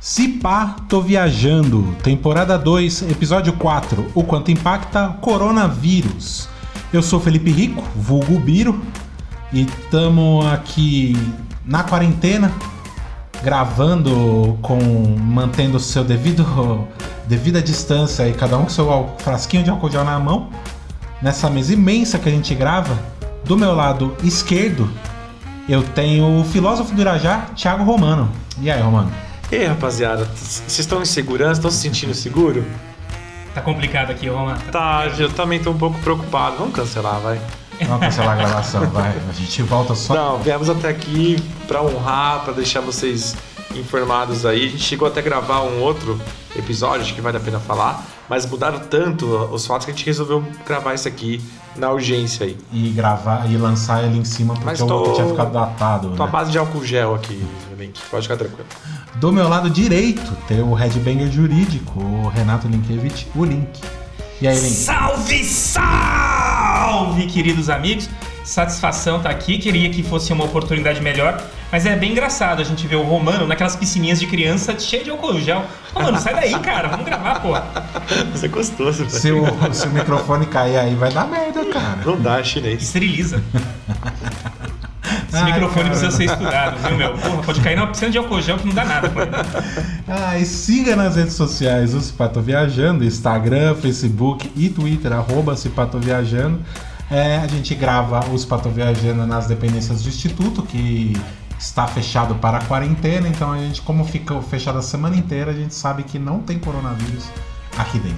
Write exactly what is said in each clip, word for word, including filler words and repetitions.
Se pá, tô viajando. Temporada dois, episódio quatro. O quanto impacta coronavírus. Eu sou Felipe Rico, vulgo Biro, e tamo aqui na quarentena, gravando com, mantendo o seu devido, devida distância e cada um com seu frasquinho de álcool gel na mão, nessa mesa imensa que a gente grava. Do meu lado esquerdo, eu tenho o filósofo do Irajá, Thiago Romano. E aí, Romano? E aí, rapaziada, vocês estão em segurança? Estão se sentindo seguro? Tá complicado aqui, Romano. Tá, eu também tô um pouco preocupado. Vamos cancelar, vai. Vamos cancelar a gravação, vai. A gente volta só. Não, viemos até aqui pra honrar, pra deixar vocês informados aí. A gente chegou até a gravar um outro episódio, acho que vale a pena falar, mas mudaram tanto os fatos que a gente resolveu gravar isso aqui na urgência aí. E gravar e lançar ele em cima porque mas tô, o outro tinha ficado datado. Tô à né? base de álcool gel aqui, Link. Pode ficar tranquilo. Do meu lado direito tem o headbanger jurídico, o Renato Linkevich, o Link. E aí, Link? Salve, salve, queridos amigos! Satisfação estar aqui, queria que fosse uma oportunidade melhor, mas é bem engraçado a gente ver o Romano naquelas piscininhas de criança cheio de álcool gel. Romano, sai daí, cara, vamos gravar, pô. Isso é gostoso. Se o, se o microfone cair aí, vai dar merda, cara. Não dá, chinês. Esteriliza. Esse Ai, microfone cara. Precisa ser estudado, viu, meu? Porra, pode cair numa piscina de álcool gel que não dá nada, mano. Ah, e siga nas redes sociais o Se Pá Tô Viajando, Instagram, Facebook e Twitter, arroba Se Pá Tô Viajando. É, a gente grava os Pato Viajando nas dependências do Instituto, que está fechado para a quarentena. Então, a gente, como ficou fechado a semana inteira, a gente sabe que não tem coronavírus aqui dentro.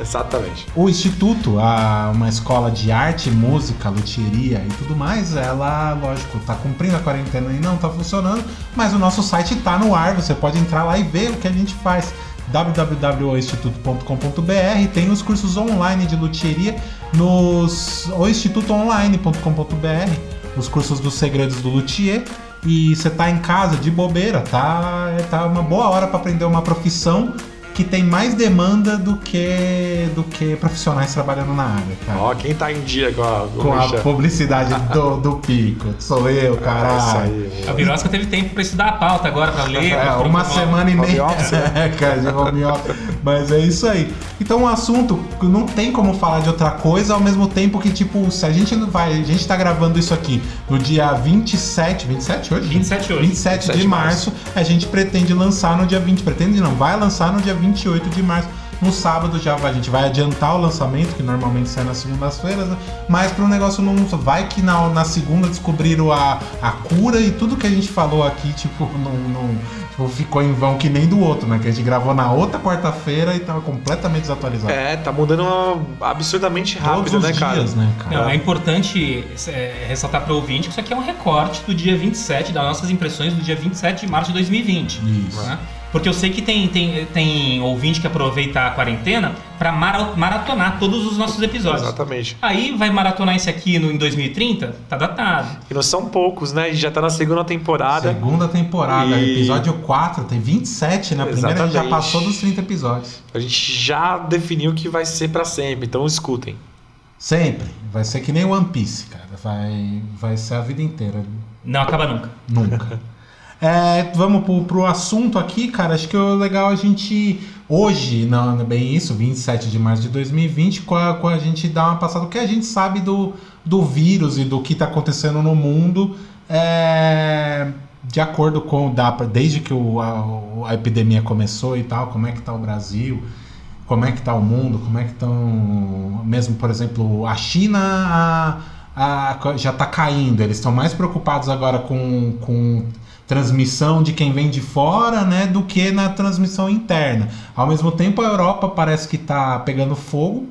Exatamente. O Instituto, a, uma escola de arte, música, luthieria e tudo mais, ela, lógico, está cumprindo a quarentena e não está funcionando, mas o nosso site está no ar, você pode entrar lá e ver o que a gente faz. w w w ponto o instituto ponto com ponto b r. Tem os cursos online de luthieria nos o instituto online ponto com ponto b r, os cursos dos segredos do luthier. E você tá em casa de bobeira, tá, tá uma boa hora para aprender uma profissão que tem mais demanda do que, do que profissionais trabalhando na área, cara. Ó, quem tá em dia com a, com a publicidade do, do pico. Sou eu, caralho. A Birosca teve tempo pra estudar a pauta agora, pra ler. É, uma semana e meia. É, cara, de home office. Mas é isso aí. Então, um assunto que não tem como falar de outra coisa, ao mesmo tempo que, tipo, se a gente não vai... A gente tá gravando isso aqui no dia vinte e sete... vinte e sete hoje? vinte e sete hoje. vinte e sete de março. A gente pretende lançar no dia vinte. Pretende não, vai lançar no dia vinte e oito de março. No sábado já vai, a gente vai adiantar o lançamento, que normalmente sai nas segundas-feiras, né? Mas para um negócio não... Vai que na, na segunda descobriram a, a cura e tudo que a gente falou aqui, tipo, não, não tipo, ficou em vão que nem do outro, né? Que a gente gravou na outra quarta-feira e tava completamente desatualizado. É, tá mudando absurdamente rápido, né, cara? Todos os dias, né, cara? Não, é importante é, ressaltar para o ouvinte que isso aqui é um recorte do dia vinte e sete, das nossas impressões do dia vinte e sete de março de dois mil e vinte. Isso. Né? Porque eu sei que tem, tem, tem ouvinte que aproveita a quarentena para maratonar todos os nossos episódios. Exatamente. Aí vai maratonar esse aqui no, em dois mil e trinta, tá datado. E não são poucos, né? A gente já tá na segunda temporada. Segunda temporada, e... episódio quatro, tem vinte e sete, na Exatamente. Primeira a gente já passou dos trinta episódios. A gente já definiu que vai ser para sempre, então escutem. Sempre. Vai ser que nem One Piece, cara. Vai, vai ser a vida inteira. Não acaba nunca. Nunca. É, vamos pro, pro assunto aqui, cara. Acho que é legal a gente, hoje, não é bem isso, vinte e sete de março de dois mil e vinte, com a, com a gente dar uma passada, o que a gente sabe do, do vírus e do que tá acontecendo no mundo, é, de acordo com, da, desde que o, a, a epidemia começou e tal, como é que tá o Brasil, como é que tá o mundo, como é que estão, mesmo, por exemplo, a China... A, Ah, já tá caindo, eles estão mais preocupados agora com, com transmissão de quem vem de fora, né, do que na transmissão interna. Ao mesmo tempo, a Europa parece que tá pegando fogo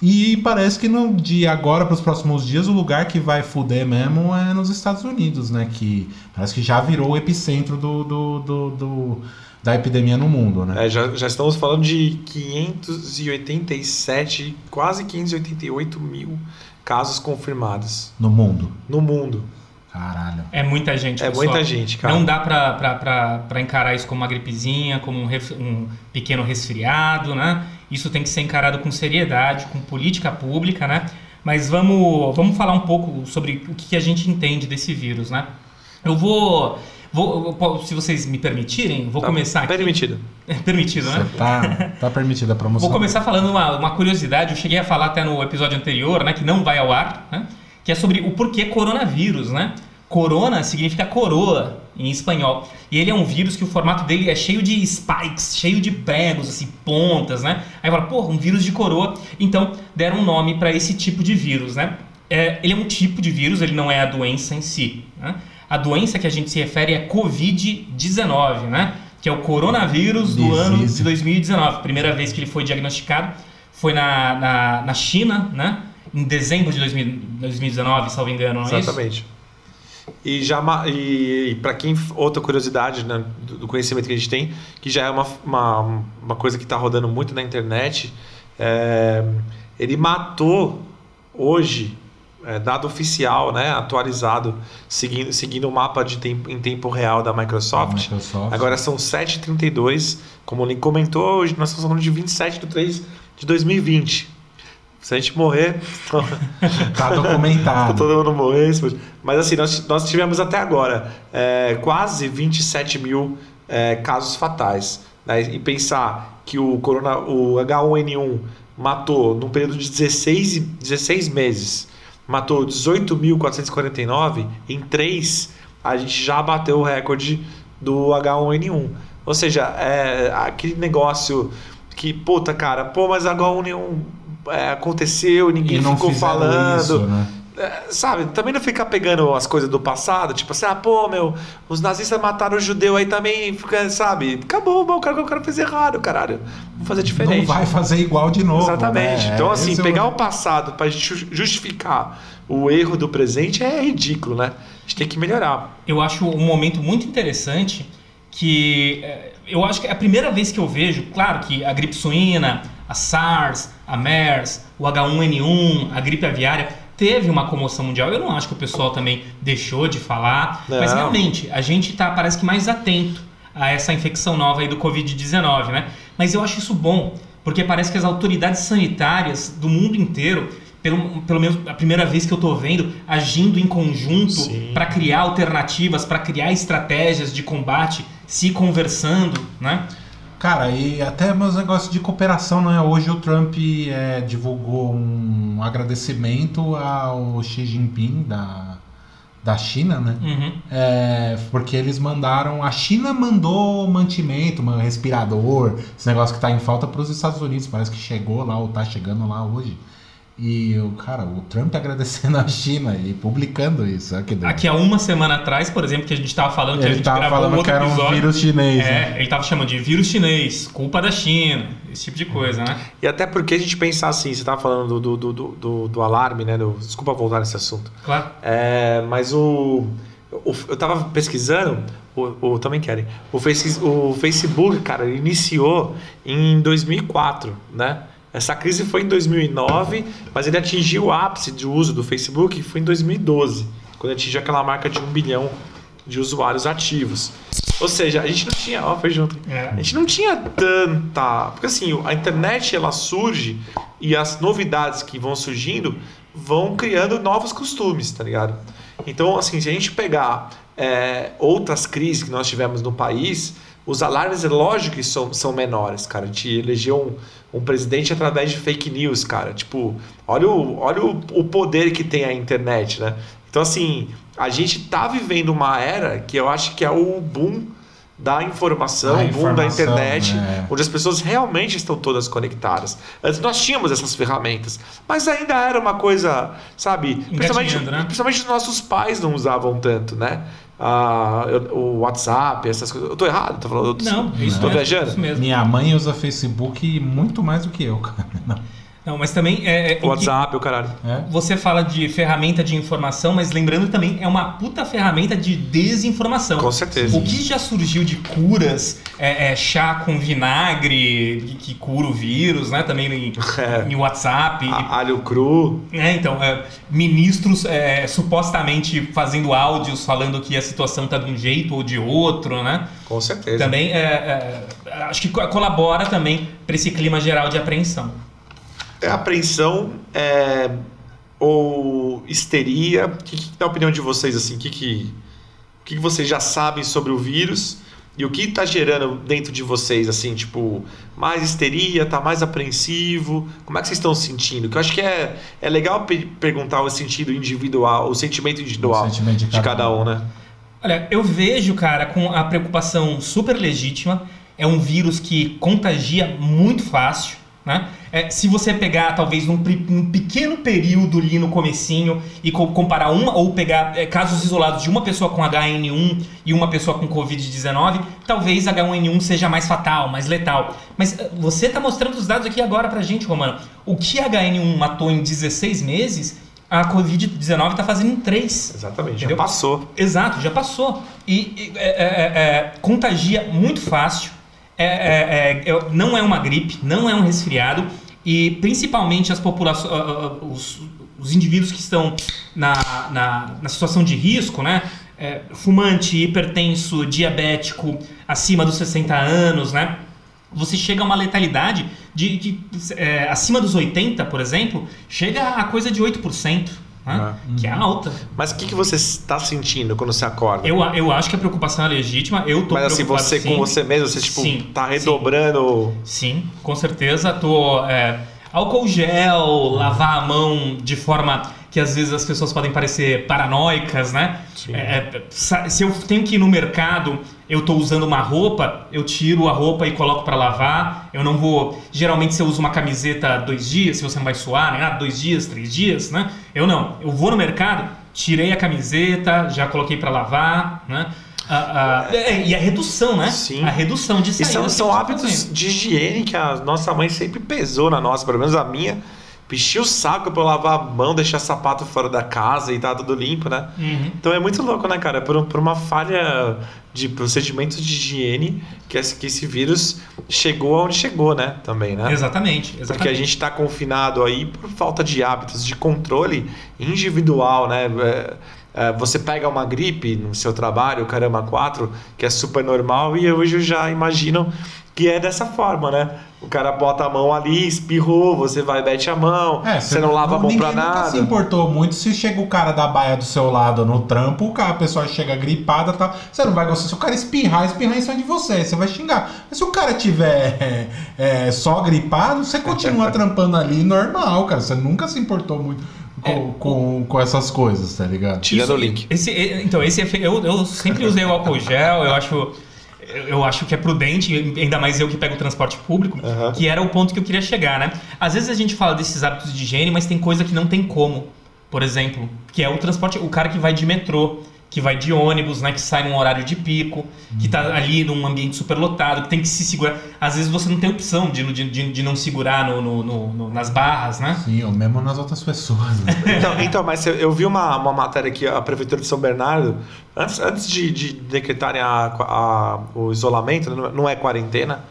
e parece que no, de agora para os próximos dias o lugar que vai fuder mesmo é nos Estados Unidos, né, que parece que já virou o epicentro do, do, do, do, da epidemia no mundo, né? É, já, já estamos falando de quinhentos e oitenta e sete, quase quinhentos e oitenta e oito mil casos confirmados. No mundo? No mundo. Caralho. É muita gente, pessoal. É muita gente, cara. Não dá pra, pra, pra, pra encarar isso como uma gripezinha, como um, ref, um pequeno resfriado, né? Isso tem que ser encarado com seriedade, com política pública, né? Mas vamos, vamos falar um pouco sobre o que a gente entende desse vírus, né? Eu vou... Vou, se vocês me permitirem, vou tá começar aqui. Permitido. É permitido, né? Tá, tá permitida a promoção. Vou começar falando uma, uma curiosidade, eu cheguei a falar até no episódio anterior, né, que não vai ao ar, né, que é sobre o porquê coronavírus, né? Corona significa coroa em espanhol. E ele é um vírus que o formato dele é cheio de spikes, cheio de pregos, assim, pontas, né? Aí fala, porra, um vírus de coroa. Então, deram um nome para esse tipo de vírus, né? É, ele é um tipo de vírus, ele não é a doença em si, né? A doença que a gente se refere é covid dezenove, né? Que é o coronavírus do Diz ano isso. de dois mil e dezenove. Primeira vez que ele foi diagnosticado foi na, na, na China, né? Em dezembro de dois mil, dois mil e dezenove, salvo engano, não é Exatamente. Isso? E, já, e, e para quem... Outra curiosidade, né, do, do conhecimento que a gente tem, que já é uma, uma, uma coisa que está rodando muito na internet, é, ele matou hoje... É, dado oficial, né, atualizado, seguindo, seguindo o mapa de tempo, em tempo real da Microsoft. Ah, Microsoft. Agora são sete e trinta e dois, como o Link comentou, hoje nós estamos falando de vinte e sete de três de dois mil e vinte. Se a gente morrer... Está documentado. Todo mundo morrer. Mas assim, nós, nós tivemos até agora é, quase vinte e sete mil é, casos fatais. Né? E pensar que o, corona, o H um N um matou num período de dezesseis meses... Matou dezoito mil, quatrocentos e quarenta e nove em três, a gente já bateu o recorde do H um N um. Ou seja, é aquele negócio que, puta cara, pô, mas H um N um é, aconteceu, ninguém ficou falando. Isso, né? É, sabe, também não ficar pegando as coisas do passado, tipo assim, ah, pô, meu, os nazistas mataram o judeu aí também, sabe? Acabou, o cara, o cara fez errado, caralho. Vou fazer diferente. Não vai fazer igual de novo. Exatamente. Né? Então, assim, Esse pegar é o... o passado para justificar o erro do presente é ridículo, né? A gente tem que melhorar. Eu acho um momento muito interessante que... Eu acho que é a primeira vez que eu vejo, claro que a gripe suína, a SARS, a MERS, o H um N um, a gripe aviária... Teve uma comoção mundial. Eu não acho que o pessoal também deixou de falar. Não. Mas realmente, a gente tá, parece que mais atento a essa infecção nova aí do covid dezenove, né? Mas eu acho isso bom, porque parece que as autoridades sanitárias do mundo inteiro, pelo, pelo menos a primeira vez que eu tô vendo, agindo em conjunto para criar alternativas, para criar estratégias de combate, se conversando, né? Cara, e até meus negócios de cooperação, né? Hoje o Trump é, divulgou um agradecimento ao Xi Jinping da, da China, né? Uhum. É, porque eles mandaram... A China mandou mantimento, um respirador, esse negócio que tá em falta para os Estados Unidos. Parece que chegou lá ou tá chegando lá hoje. E, cara, o Trump agradecendo a China e publicando isso. Aqui há uma semana atrás, por exemplo, que a gente estava falando que ele a gente gravou um outro que era um episódio. Vírus chinês. É, né? Ele estava chamando de vírus chinês, culpa da China, esse tipo de coisa, né? E até porque a gente pensar assim, você estava falando do, do, do, do, do alarme, né? Do, desculpa voltar nesse assunto. Claro. É, mas o... o eu estava pesquisando, o, o, também querem, o, face, o Facebook, cara, ele iniciou em dois mil e quatro, né? Essa crise foi em dois mil e nove, mas ele atingiu o ápice de uso do Facebook que foi em dois mil e doze, quando atingiu aquela marca de um bilhão de usuários ativos. Ou seja, a gente não tinha... Ó, foi junto. A gente não tinha tanta... Porque assim, a internet ela surge e as novidades que vão surgindo vão criando novos costumes, tá ligado? Então, assim, se a gente pegar é, outras crises que nós tivemos no país... Os alarmes, é lógico que são, são menores, cara. A gente elegeu um, um presidente através de fake news, cara. Tipo, olha, o, olha o, o poder que tem a internet, né? Então, assim, a gente tá vivendo uma era que eu acho que é o boom da informação, o boom da internet, né? Onde as pessoas realmente estão todas conectadas. Antes nós tínhamos essas ferramentas, mas ainda era uma coisa, sabe... Principalmente, né? Principalmente os nossos pais não usavam tanto, né? Ah, eu, o WhatsApp, essas coisas. Eu tô errado, tô falando. Não, isso tô viajando. Minha mãe usa Facebook muito mais do que eu, cara. Não. Não, mas também... É, é, o WhatsApp, o caralho. É? Você fala de ferramenta de informação, mas lembrando também, é uma puta ferramenta de desinformação. Com certeza. O que já surgiu de curas, é, é, chá com vinagre, que, que cura o vírus, né? Também em, é. em WhatsApp. A, alho cru. É, então, é, ministros é, supostamente fazendo áudios, falando que a situação tá de um jeito ou de outro, né? Com certeza. Também, é, é, acho que colabora também para esse clima geral de apreensão. É apreensão é, ou histeria? O que, que dá a opinião de vocês? Assim? O que, que, que vocês já sabem sobre o vírus? E o que está gerando dentro de vocês? Assim, tipo, mais histeria? Está mais apreensivo? Como é que vocês estão sentindo? Que eu acho que é, é legal pe- perguntar o sentido individual, o sentimento individual o sentimento de, cada de cada um, né? Olha, eu vejo, cara, com a preocupação super legítima. É um vírus que contagia muito fácil, né? É, se você pegar talvez num, num pequeno período ali no comecinho e co- comparar uma ou pegar é, casos isolados de uma pessoa com H um N um e uma pessoa com covid dezenove, talvez H um N um seja mais fatal, mais letal. Mas você está mostrando os dados aqui agora pra gente, Romano. O que H um N um matou em dezesseis meses, a covid dezenove está fazendo em três. Exatamente, entendeu? Já passou. Exato, já passou. E, e é, é, é, contagia muito fácil. É, é, é, não é uma gripe, não é um resfriado e principalmente as populações, os, os indivíduos que estão na, na, na situação de risco, né? É, fumante, hipertenso, diabético, acima dos sessenta anos, né? Você chega a uma letalidade de, de é, acima dos oitenta, por exemplo, chega a coisa de oito por cento. Ah, que é alta. Mas o que, que você está sentindo quando você acorda? Eu, eu acho que a preocupação é legítima. Eu tô Mas assim, você sim. com você mesmo, você tipo, sim, tá redobrando. Sim, sim, com certeza. Tô é, álcool gel, lavar a mão de forma que às vezes as pessoas podem parecer paranoicas, né? É, se eu tenho que ir no mercado, eu tô usando uma roupa, eu tiro a roupa e coloco para lavar. Eu não vou... Geralmente você usa uma camiseta dois dias, se você não vai suar, né? Ah, dois dias, três dias, né? Eu não. Eu vou no mercado, tirei a camiseta, já coloquei para lavar, né? A, a, é, e a redução, né? Sim. A redução de saída. E são, são hábitos de higiene que a nossa mãe sempre pesou na nossa, pelo menos a minha. Enchi o saco pra eu lavar a mão, deixar sapato fora da casa e tá tudo limpo, né? Uhum. Então é muito louco, né, cara? Por, por uma falha de procedimentos de higiene que esse, que esse vírus chegou aonde chegou, né? Também, né? Exatamente, exatamente. Porque a gente tá confinado aí por falta de hábitos, de controle individual, né? É, é, você pega uma gripe no seu trabalho, caramba, quatro, que é super normal e hoje eu já imagino... que é dessa forma, né? O cara bota a mão ali, espirrou, você vai e mete a mão, é, você não lava não, a mão pra nada. Ninguém se importou muito se chega o cara da baia do seu lado no trampo, o cara, a pessoa chega gripada e tal, você não vai gostar. Se o cara espirrar, espirrar em cima de você, você vai xingar. Mas se o cara tiver é, é, só gripado, você continua trampando ali normal, cara. Você nunca se importou muito com, é, com, com essas coisas, tá ligado? Tirando o link. Esse, então, esse eu, eu sempre usei o álcool gel, eu acho... Eu acho que é prudente, ainda mais eu que pego o transporte público, uhum. que era o ponto que eu queria chegar, né? Às vezes a gente fala desses hábitos de higiene, mas tem coisa que não tem como. Por exemplo, que é o transporte... O cara que vai de metrô, que vai de ônibus, né? Que sai num horário de pico, uhum. que tá ali num ambiente superlotado, que tem que se segurar. Às vezes você não tem opção de, de, de não segurar no, no, no, no, nas barras, né? Sim, ou mesmo nas outras pessoas. Né? então, então, mas eu vi uma, uma matéria que a Prefeitura de São Bernardo... Antes, antes de, de decretarem a, a, o isolamento, não é quarentena,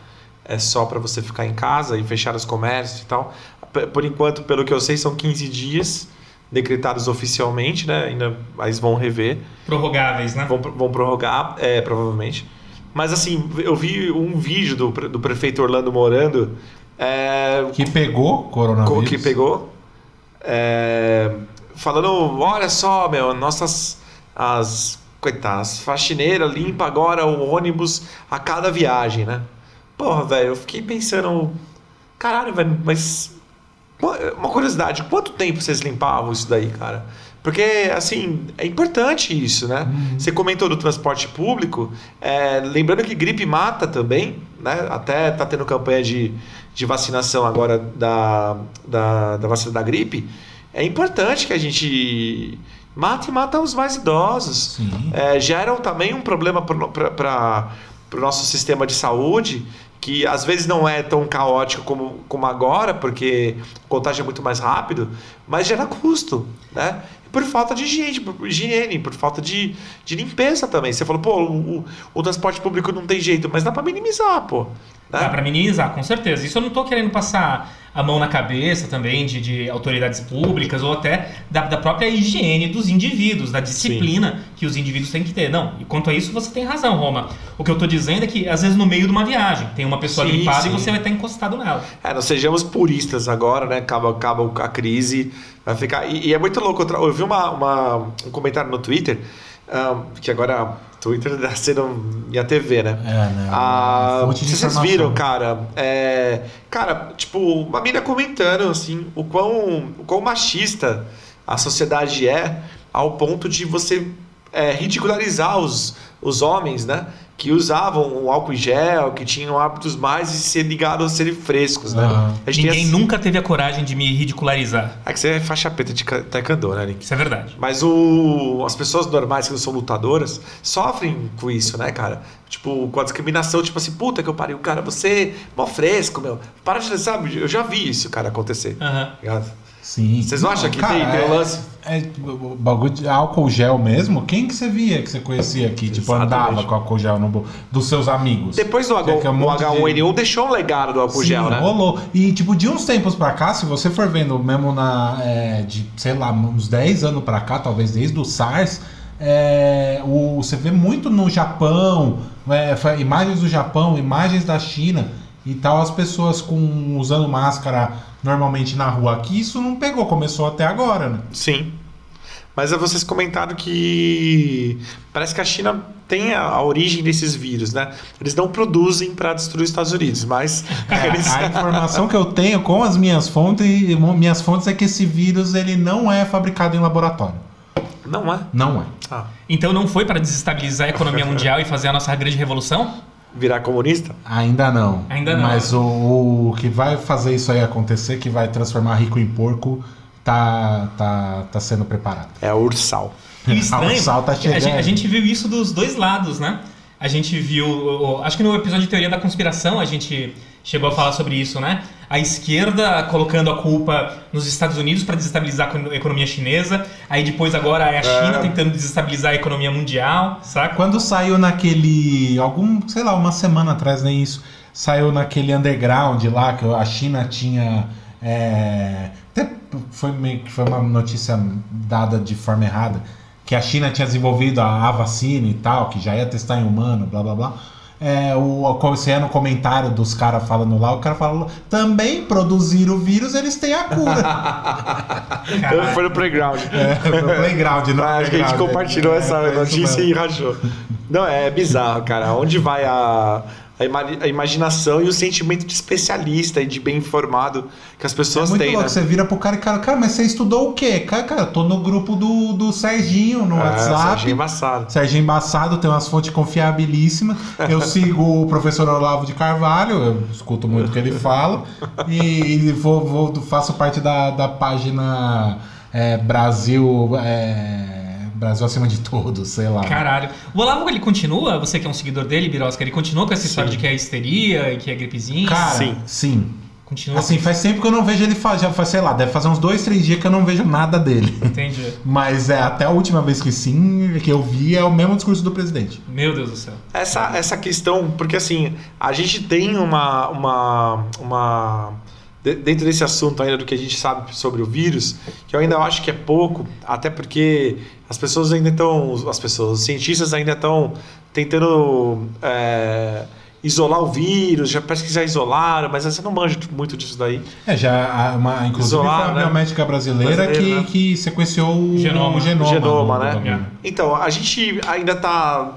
é só para você ficar em casa e fechar os comércios e tal. Por enquanto, pelo que eu sei, são quinze dias decretados oficialmente, né? Ainda, mas vão rever. Prorrogáveis, né? Vão, vão prorrogar, é, provavelmente. Mas assim, eu vi um vídeo do, do prefeito Orlando Morando... É, que pegou coronavírus. Que pegou. É, falando, olha só, meu, nossas... as Coitadas, faxineira limpa agora o ônibus a cada viagem, né? Porra, velho, eu fiquei pensando... Caralho, velho, mas... Uma curiosidade, quanto tempo vocês limpavam isso daí, cara? Porque, assim, é importante isso, né? Uhum. Você comentou do transporte público, é, lembrando que gripe mata também, né? Até tá tendo campanha de, de vacinação agora da, da, da vacina da gripe. É importante que a gente... Mata e mata os mais idosos. É, geram também um problema para o pro nosso sistema de saúde que às vezes não é tão caótico como, como agora, porque a contagem é muito mais rápido, mas gera custo, né? Por falta de higiene, por, higiene, por falta de, de limpeza também. Você falou, pô, o, o transporte público não tem jeito, mas dá pra minimizar, pô. Né? Dá pra minimizar, com certeza. Isso eu não tô querendo passar a mão na cabeça também de, de autoridades públicas ou até da, da própria higiene dos indivíduos, da disciplina Sim. que os indivíduos têm que ter. Não, e quanto a isso você tem razão, Roma. O que eu tô dizendo é que, às vezes, no meio de uma viagem, tem uma pessoa sim, gripada sim. e você vai estar encostado nela. É, não sejamos puristas agora, né? Acaba, acaba a crise, vai ficar... E, e é muito louco, eu vi uma, uma, um comentário no Twitter, um, que agora Twitter está sendo minha T V, né? É, né? Ah, vocês viram, cara? É, cara, tipo, uma mina comentando, assim, o quão, o quão machista a sociedade é ao ponto de você é, ridicularizar os, os homens, né? Que usavam o álcool em gel, que tinham hábitos mais de ser ligados a serem frescos, né? Uhum. A gente Ninguém essa... nunca teve a coragem de me ridicularizar. É que você é faixa preta de taekwondo, né, Nick? Isso é verdade. Mas o... as pessoas normais que não são lutadoras sofrem com isso, né, cara? Tipo, com a discriminação, tipo assim, puta que eu parei, cara, você mó fresco, meu. Para de, sabe? Eu já vi isso, cara, acontecer. Aham. Uhum. Sim. Vocês não, não acham que cara, tem, tem é, lance? É, o bagulho de álcool gel mesmo? Quem que você via, que você conhecia aqui? Exatamente. Tipo, andava com álcool gel no bolso dos seus amigos. Depois do H um N um, é um H um N um de... deixou um legado do álcool Sim, gel, né? Rolou. E tipo, de uns tempos pra cá, se você for vendo mesmo na, é, de, sei lá, uns dez anos pra cá, talvez desde o SARS, é, o, você vê muito no Japão, é, imagens do Japão, imagens da China e tal, as pessoas com, usando máscara... normalmente na rua aqui, isso não pegou, começou até agora, né? Sim. Mas vocês comentaram que parece que a China tem a, a origem desses vírus, né? Eles não produzem para destruir os Estados Unidos, mas... É, eles... A informação que eu tenho com as minhas fontes, minhas fontes é que esse vírus ele não é fabricado em laboratório. Não é? Não é. Ah. Então não foi para desestabilizar a economia mundial e fazer a nossa grande revolução? Virar comunista? Ainda não. Ainda não. Mas o, o que vai fazer isso aí acontecer, que vai transformar rico em porco, tá, tá, tá sendo preparado. É ursal. E estranho, a ursal tá chegando. A gente, a gente viu isso dos dois lados, né? A gente viu... Acho que no episódio de Teoria da Conspiração a gente chegou a falar sobre isso, né? A esquerda colocando a culpa nos Estados Unidos para desestabilizar a economia chinesa. Aí depois agora é a China é. tentando desestabilizar a economia mundial, saca? Quando saiu naquele... algum, sei lá, uma semana atrás, nem isso. Saiu naquele underground lá que a China tinha... É, até foi, meio, foi uma notícia dada de forma errada. Que a China tinha desenvolvido a, a vacina e tal, que já ia testar em humano, blá blá blá. É, o, você é no comentário dos caras falando lá, o cara fala, também produzir o vírus, eles têm a cura. Foi no playground. É, foi no playground, não ah, acho playground. Que a gente compartilhou é, essa é, notícia é e rachou. Não, é bizarro, cara. Onde vai a, a, ima, a imaginação e o sentimento de especialista e de bem informado que as pessoas é muito têm, louco, né? Você vira pro cara e cara, cara, mas você estudou o quê? Cara, cara, tô no grupo do, do Serginho no é, WhatsApp. Serginho Embaçado. Serginho Embaçado, tem umas fontes confiabilíssimas. Eu sigo o professor Olavo de Carvalho, eu escuto muito o que ele fala. E, e vou, vou, faço parte da, da página é, Brasil... É, Brasil acima de todos, sei lá. Caralho. O Olavo, ele continua? Você que é um seguidor dele, Birosca, ele continua com essa história sim. de que é histeria e que é gripezinha? Cara, sim. sim. Continua assim, assim, faz tempo que eu não vejo ele fazer, já faz, sei lá, deve fazer uns dois, três dias que eu não vejo nada dele. Entendi. Mas é, até a última vez que sim, que eu vi, é o mesmo discurso do presidente. Meu Deus do céu. Essa, essa questão, porque assim, a gente tem uma... uma, uma... dentro desse assunto ainda do que a gente sabe sobre o vírus, que eu ainda acho que é pouco, até porque as pessoas ainda estão, as pessoas, os cientistas ainda estão tentando é, isolar o vírus, já parece que já isolaram, mas você não manja muito disso daí. É, já, uma, inclusive isolar, foi a biomédica né? brasileira, brasileira que, né? que sequenciou o genoma, o genoma, genoma né? Genoma. Então, a gente ainda está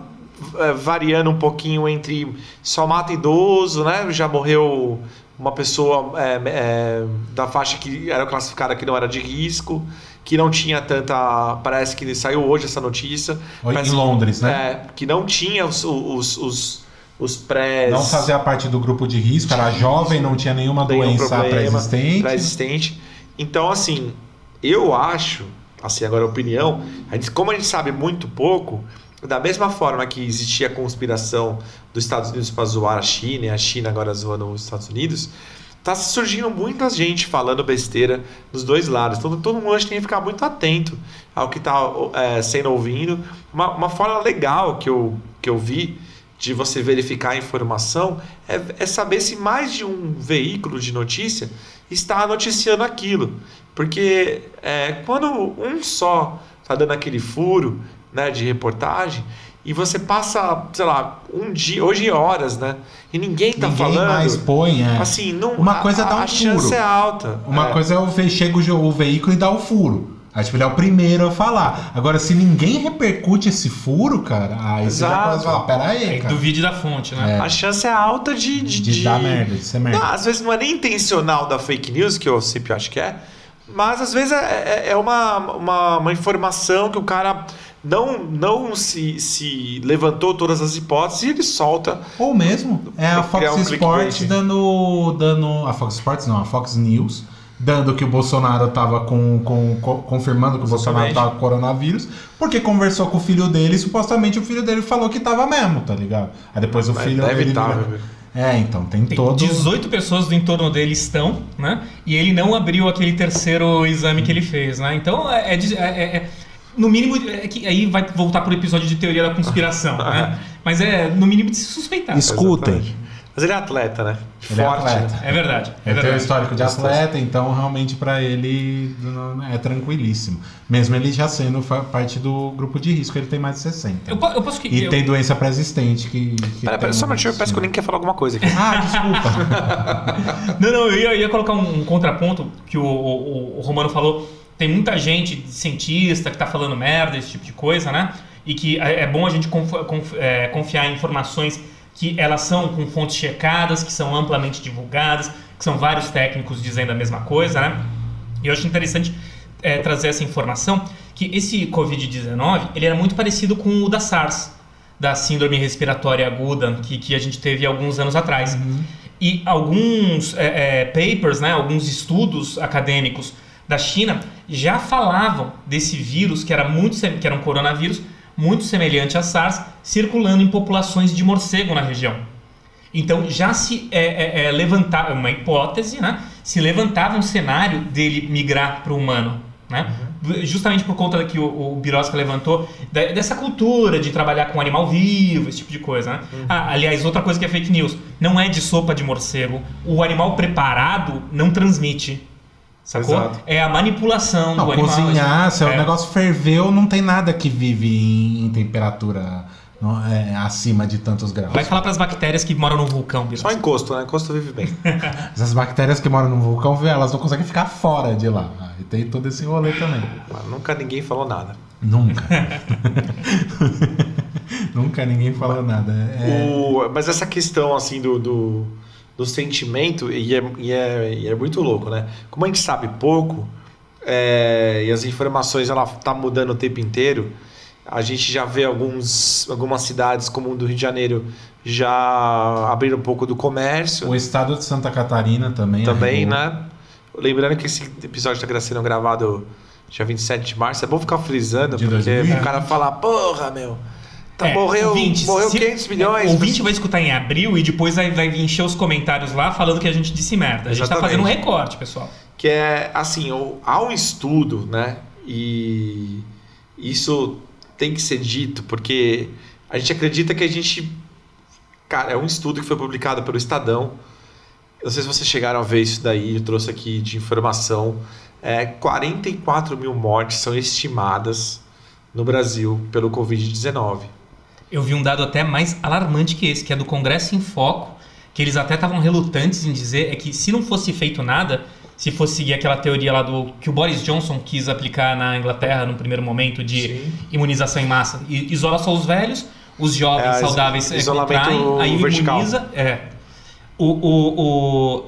é, variando um pouquinho entre só mata idoso, né? Já morreu... uma pessoa é, é, da faixa que era classificada que não era de risco, que não tinha tanta... Parece que saiu hoje essa notícia. Em Londres, que, né? É, que não tinha os, os, os, os pré... Não fazia parte do grupo de risco, era jovem, não tinha nenhuma doença pré-existente. pré-existente. Então, assim, eu acho, assim, agora a opinião, a gente, como a gente sabe muito pouco, Da mesma forma que existia a conspiração dos Estados Unidos para zoar a China, e a China agora zoando os Estados Unidos, tá surgindo muita gente falando besteira dos dois lados. Então todo mundo tem que ficar muito atento ao que está é, sendo ouvido. Uma, uma forma legal que eu, que eu vi de você verificar a informação é, é saber se mais de um veículo de notícia está noticiando aquilo. Porque é, quando um só está dando aquele furo, né, de reportagem, e você passa, sei lá, um dia, hoje horas, né? E ninguém tá ninguém falando. Mais põe, é. Assim, não, uma coisa a, dá um a furo. Chance é alta. Uma é. coisa é o chega o, o veículo e dá o furo. Aí tipo, ele é o primeiro a falar. Agora, se ninguém repercute esse furo, cara, aí Exato. Você já começa a falar, peraí, cara. Duvide da fonte, né? É. A chance é alta de... De, de, de... dar merda, de ser merda. Não, às vezes não é nem intencional da fake news, que eu sempre acho que é, mas às vezes é, é, é uma, uma, uma informação que o cara... Não, não se, se levantou todas as hipóteses e ele solta. Ou mesmo, é a Fox um Sports dando, dando. A Fox Sports não, a Fox News, dando que o Bolsonaro estava com, com, com, confirmando que o Bolsonaro estava com coronavírus, porque conversou com o filho dele e supostamente o filho dele falou que estava mesmo, tá ligado? Aí depois o Mas filho deve dele. Tá, É, então, tem, tem todo... dezoito pessoas do entorno dele estão, né? E ele não abriu aquele terceiro exame que ele fez, né? Então é. é, é, é no mínimo, é que aí vai voltar pro episódio de teoria da conspiração, né? Mas é, no mínimo, de se suspeitar. Escutem. Exatamente. Mas ele é atleta, né? Ele Forte. É, atleta. é verdade. É ele verdade. Tem um histórico de atleta, então realmente para ele é tranquilíssimo. Mesmo ele já sendo parte do grupo de risco, ele tem mais de sessenta. Eu, eu posso que, e eu... tem doença pré-existente que... que pera, pera, só um minutinho, parece que o Link quer falar alguma coisa aqui. Ah, desculpa. não, não, eu ia, eu ia colocar um contraponto que o, o, o Romano falou. Tem muita gente, cientista, que está falando merda, esse tipo de coisa, né? E que é bom a gente confiar em informações que elas são com fontes checadas, que são amplamente divulgadas, que são vários técnicos dizendo a mesma coisa, né? E eu acho interessante é, trazer essa informação, que esse covid dezenove, ele era muito parecido com o da SARS, da síndrome respiratória aguda, que, que a gente teve alguns anos atrás. Uhum. E alguns é, é, papers, né? Alguns estudos acadêmicos da China já falavam desse vírus, que era, muito, que era um coronavírus muito semelhante a SARS, circulando em populações de morcego na região. Então já se é, é, é, levantava uma hipótese, né? Se levantava um cenário dele migrar para o humano, né? Uhum. Justamente por conta que o, o Birosca levantou, da, dessa cultura de trabalhar com animal vivo, esse tipo de coisa, né? Uhum. Ah, aliás, outra coisa que é fake news, não é de sopa de morcego, o animal preparado não transmite. Sacou? Exato. É a manipulação não, do animal. Cozinhar, se é. o negócio ferveu, não tem nada que vive em temperatura não, é, acima de tantos graus. Vai falar para as bactérias que moram no vulcão, Birosca. Só encosto, né? Encosto vive bem. Essas bactérias que moram no vulcão, elas não conseguem ficar fora de lá. E tem todo esse rolê também. Mas nunca ninguém falou nada. Nunca. Nunca ninguém falou nada. É... O... Mas essa questão assim do... do... do sentimento, e é, e, é, e é muito louco, né? Como a gente sabe pouco, é, e as informações, ela tá mudando o tempo inteiro, a gente já vê alguns, algumas cidades, como o do Rio de Janeiro, já abriram um pouco do comércio. O estado de Santa Catarina também. Também, arregou. Né? Lembrando que esse episódio está sendo gravado dia vinte e sete de março, é bom ficar frisando, de porque dois mil. O cara fala, porra, meu... É, morreu ouvinte, morreu quinhentos milhões. O ouvinte vai escutar em abril e depois vai, vai encher os comentários lá falando que a gente disse merda. A gente está fazendo um recorte, pessoal. Que é, assim, há um estudo, né? E isso tem que ser dito, porque a gente acredita que a gente... Cara, é um estudo que foi publicado pelo Estadão. Não sei se vocês chegaram a ver isso daí, eu trouxe aqui de informação. É, quarenta e quatro mil mortes são estimadas no Brasil pelo covid dezenove. Eu vi um dado até mais alarmante que esse, que é do Congresso em Foco, que eles até estavam relutantes em dizer, é que se não fosse feito nada, se fosse seguir aquela teoria lá do que o Boris Johnson quis aplicar na Inglaterra no primeiro momento de Sim. imunização em massa, e isola só os velhos, os jovens é, saudáveis é, contraem, aí vertical. Imuniza. É, o, o, o,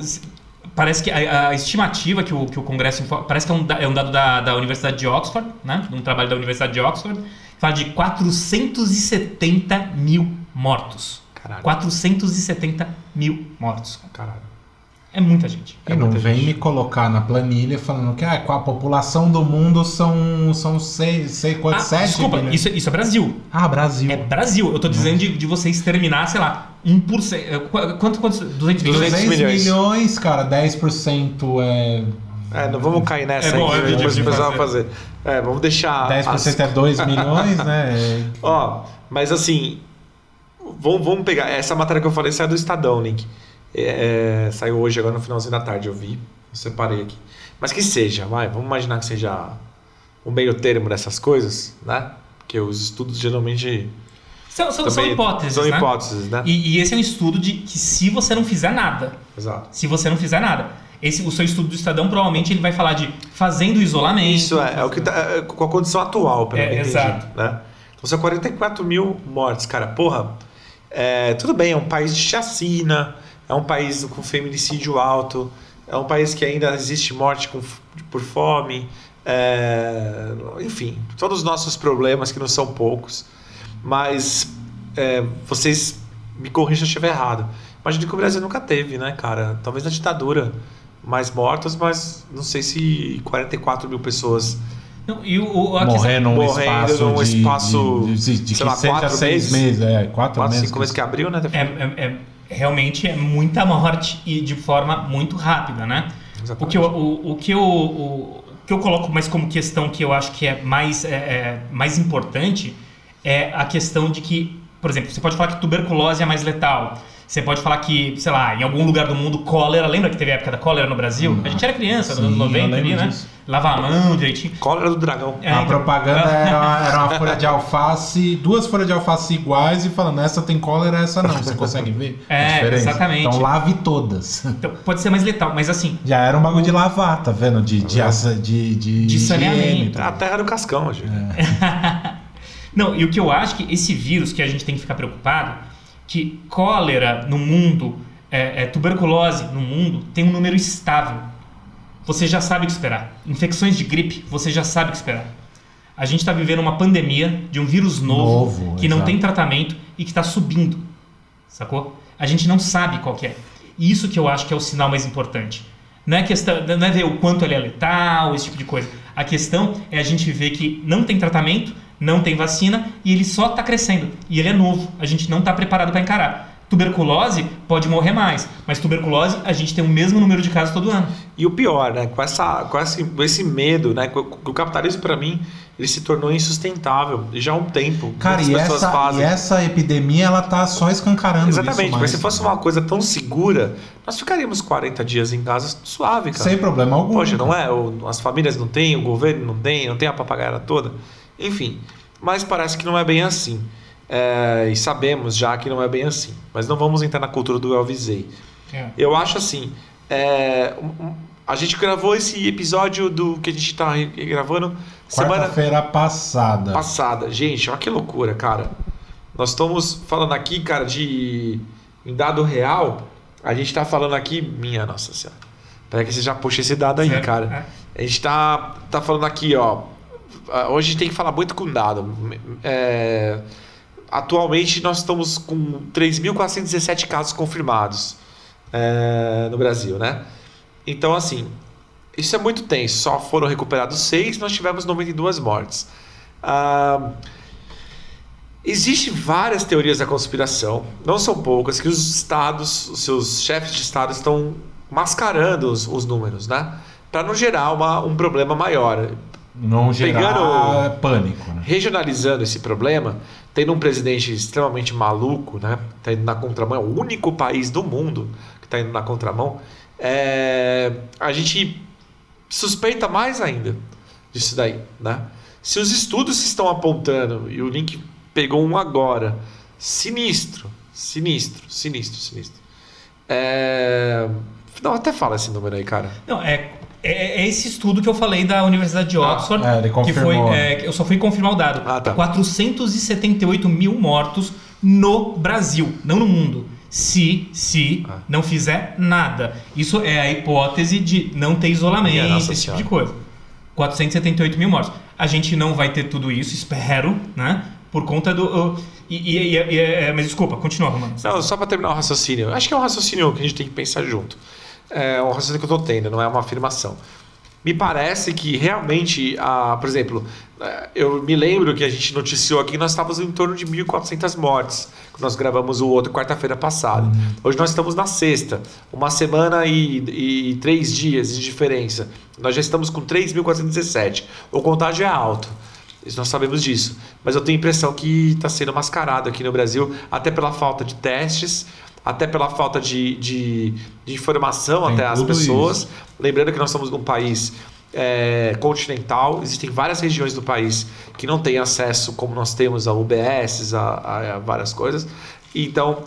parece que a, a estimativa que o, que o Congresso em Foco, parece que é um, é um dado da, da Universidade de Oxford, né? Um trabalho da Universidade de Oxford. Fala de quatrocentos e setenta mil mortos. Caralho. quatrocentos e setenta mil mortos. Caralho. É muita gente. É e não vem gente. me colocar na planilha falando que ah, a população do mundo são, são seis, sei quanto, ah, sete. Desculpa, né? isso, isso é Brasil. Ah, Brasil. É Brasil. Eu tô dizendo de, de você exterminar, sei lá, um por cento. Quanto? quanto duzentos milhões milhões, cara, dez por cento é. É, não vamos cair nessa é bom, aí, que precisava fazer. fazer. É, vamos deixar. dez por cento as... é dois milhões, né? É. Ó, mas assim, vamos, vamos pegar. Essa matéria que eu falei, essa é do Estadão, Nick. É, saiu hoje, agora no finalzinho da tarde, eu vi, eu separei aqui. Mas que seja, vai, vamos imaginar que seja o meio termo dessas coisas, né? Porque os estudos geralmente... São, são, são hipóteses, são né? hipóteses, né? E, e esse é um estudo de que se você não fizer nada... Exato. Se você não fizer nada... Esse, o seu estudo do Estadão, provavelmente, ele vai falar de fazendo isolamento... Isso, é, é o que tá, é, com a condição atual, pelo menos. É, exato. Né? Então, são quarenta e quatro mil mortes, cara, porra... É, tudo bem, é um país de chacina... É um país com feminicídio alto, é um país que ainda existe morte com, por fome, é, enfim, todos os nossos problemas que não são poucos. Mas é, vocês me corrijam se eu estiver errado. Imagino que o Brasil nunca teve, né, cara? Talvez na ditadura, mais mortos, mas não sei se quarenta e quatro mil pessoas... Não, e o, a morrendo num espaço, um espaço de, de, de sei lá, quatro, seis meses, meses, é, quatro, quatro meses, cinco meses que abriu, né? É, é, é. Realmente é muita morte e de forma muito rápida, né? Exatamente. O que eu, o, o que eu, o, o que eu coloco mais como questão que eu acho que é mais, é, é, mais importante é a questão de que, por exemplo, você pode falar que tuberculose é mais letal. Você pode falar que, sei lá, em algum lugar do mundo, cólera... Lembra que teve a época da cólera no Brasil? Uhum. A gente era criança, nos anos noventa ali, né? Disso. Lavar a mão direitinho. Cólera do dragão. É, a então... propaganda era uma, era uma folha de alface, duas folhas de alface iguais e falando, essa tem cólera, essa não. Você consegue ver? É, exatamente. Então lave todas. Então, pode ser mais letal, mas assim... Já era um bagulho o... de lavar, tá vendo? De, de, de, de, de, de saneamento. A terra do cascão, gente. É. Não, e o que eu acho que esse vírus que a gente tem que ficar preocupado... que cólera no mundo, é, é, tuberculose no mundo, tem um número estável. Você já sabe o que esperar. Infecções de gripe, você já sabe o que esperar. A gente está vivendo uma pandemia de um vírus novo, novo que exato. não tem tratamento e que está subindo. Sacou? A gente não sabe qual que é. E isso que eu acho que é o sinal mais importante. Não é, questão, não é ver o quanto ele é letal, esse tipo de coisa. A questão é a gente ver que não tem tratamento, não tem vacina e ele só está crescendo. E ele é novo, a gente não está preparado para encarar. Tuberculose pode morrer mais, mas tuberculose a gente tem o mesmo número de casos todo ano. E o pior, né? Com, essa, com esse, esse medo, né? O capitalismo, para mim, ele se tornou insustentável já há um tempo. Cara, e essa, fazem... e essa epidemia, ela tá só escancarando. Exatamente, mas se fosse uma coisa tão segura, nós ficaríamos quarenta dias em casa suave, cara. Sem problema algum. Poxa, não é? As famílias não têm, o governo não tem, não tem a papagaiada toda. Enfim, mas parece que não é bem assim, é, e sabemos já que não é bem assim, mas não vamos entrar na cultura do eu avisei. É. Eu acho assim, é, a gente gravou esse episódio do que a gente está gravando quarta-feira passada. Passada, gente, olha que loucura, cara. Nós estamos falando aqui, cara, de em dado real, a gente está falando aqui, minha nossa senhora, peraí que você já puxa esse dado aí, é. cara. É. A gente está tá falando aqui, ó. Hoje a gente tem que falar muito com dado. É, atualmente nós estamos com três mil quatrocentos e dezessete casos confirmados é, no Brasil, né? Então, assim, isso é muito tenso. Só foram recuperados seis, nós tivemos noventa e duas mortes. Ah, existem várias teorias da conspiração, não são poucas, que os estados, os seus chefes de estado estão mascarando os, os números, né? Para não gerar uma, um problema maior. Não gerar pânico, né? Regionalizando esse problema, tendo um presidente extremamente maluco, né? Tá indo na contramão, é o único país do mundo que está indo na contramão. É... A gente suspeita mais ainda disso daí, né? Se os estudos estão apontando, e o Link pegou um agora, sinistro, sinistro, sinistro, sinistro. É... Não, até fala esse número aí, cara. Não, é... É esse estudo que eu falei da Universidade de Oxford, ah, é, ele que foi, é, eu só fui confirmar o dado, ah, tá. quatrocentos e setenta e oito mil mortos no Brasil, não no mundo, se, se ah. não fizer nada. Isso é a hipótese de não ter isolamento, nossa, esse senhora. tipo de coisa. quatrocentos e setenta e oito mil mortos. A gente não vai ter tudo isso, espero, né? Por conta do... Uh, e, e, e, e, mas desculpa, continua, Romano. Não, só para terminar o raciocínio. Acho que é um raciocínio que a gente tem que pensar junto. é um raciocínio que eu estou tendo, não é uma afirmação. Me parece que realmente, ah, por exemplo, eu me lembro que a gente noticiou aqui que nós estávamos em torno de mil e quatrocentas mortes, que nós gravamos o outro quarta-feira passada. Hoje nós estamos na sexta, uma semana e, e três dias de diferença. Nós já estamos com três mil quatrocentos e dezessete. O contágio é alto, nós sabemos disso. Mas eu tenho a impressão que está sendo mascarado aqui no Brasil, até pela falta de testes, até pela falta de, de, de informação até às pessoas. Isso. Lembrando que nós somos um país é, continental, existem várias regiões do país que não têm acesso, como nós temos, a U B S, a, a, a várias coisas. Então,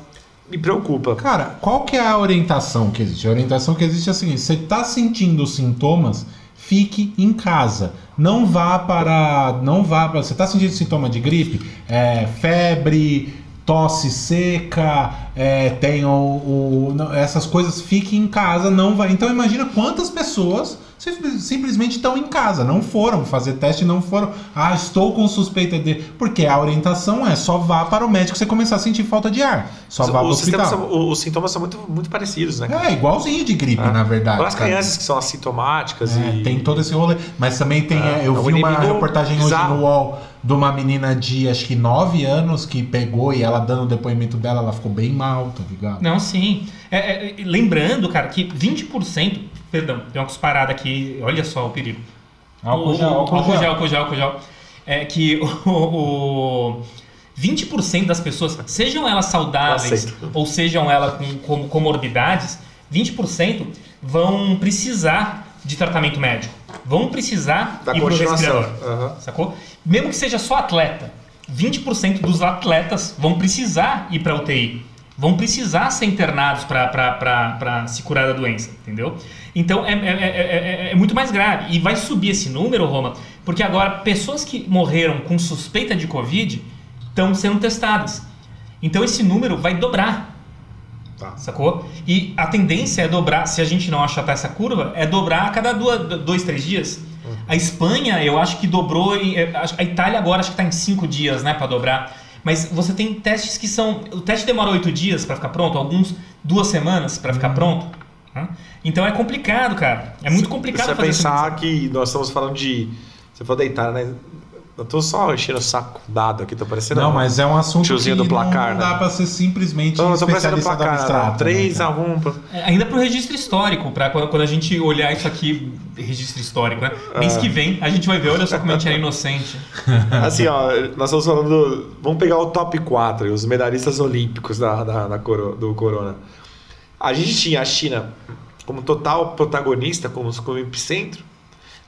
me preocupa. Cara, qual que é a orientação que existe? A orientação que existe é a seguinte: você está sentindo os sintomas, fique em casa. Não vá para... Não vá para você está sentindo sintoma de gripe? É, febre... tosse seca, é, tem o, o, essas coisas, fique em casa, não vai. Então imagina quantas pessoas simplesmente estão em casa, não foram fazer teste, não foram, ah, estou com suspeita de... Porque a orientação é só vá para o médico se você começar a sentir falta de ar, só vá para o hospital. Os sintomas são muito, muito parecidos, né? Cara? É, igualzinho de gripe, é. na verdade. As crianças que são assintomáticas é, e... tem todo esse rolê, mas também tem, é, eu vi uma reportagem hoje no U O L, de uma menina de acho que nove anos que pegou, e ela dando o depoimento dela, ela ficou bem mal, tá ligado? Não, sim. É, é, lembrando, cara, que vinte por cento, perdão, tem uma cusparada aqui, olha só o perigo. Álcool gel, álcool gel, álcool gel, álcool gel. É que o, o vinte por cento das pessoas, sejam elas saudáveis ou sejam elas com, com comorbidades, vinte por cento vão precisar de tratamento médico. Vão precisar da ir pro respirador. Uhum. Sacou? Mesmo que seja só atleta, vinte por cento dos atletas vão precisar ir para U T I. Vão precisar ser internados para se curar da doença, entendeu? Então é, é, é, é muito mais grave. E vai subir esse número, Roma, porque agora pessoas que morreram com suspeita de Covid estão sendo testadas. Então esse número vai dobrar. Tá. Sacou? E a tendência é dobrar, se a gente não achatar essa curva, é dobrar a cada duas, dois, três dias. Uhum. A Espanha, eu acho que dobrou, a Itália agora acho que está em cinco dias, né, para dobrar. Mas você tem testes que são... O teste demora oito dias para ficar pronto, alguns duas semanas para ficar pronto. Né? Então é complicado, cara. É muito complicado você fazer isso. Você pensar que nós estamos falando de... Você falou da Itália, né? Eu tô só enchendo o saco dado aqui, tô parecendo... Não, mas é um assunto que do placar, não dá, né, pra ser simplesmente não, especialista do placar, três a um... Ainda pro registro histórico, pra quando a gente olhar isso aqui, registro histórico, né? Ah. Mês que vem a gente vai ver, olha só como a gente era inocente. Assim, ó, nós estamos falando... Do, vamos pegar o top quatro, os medalhistas olímpicos da, da, da coro, do Corona. A gente tinha a China como total protagonista, como, como epicentro,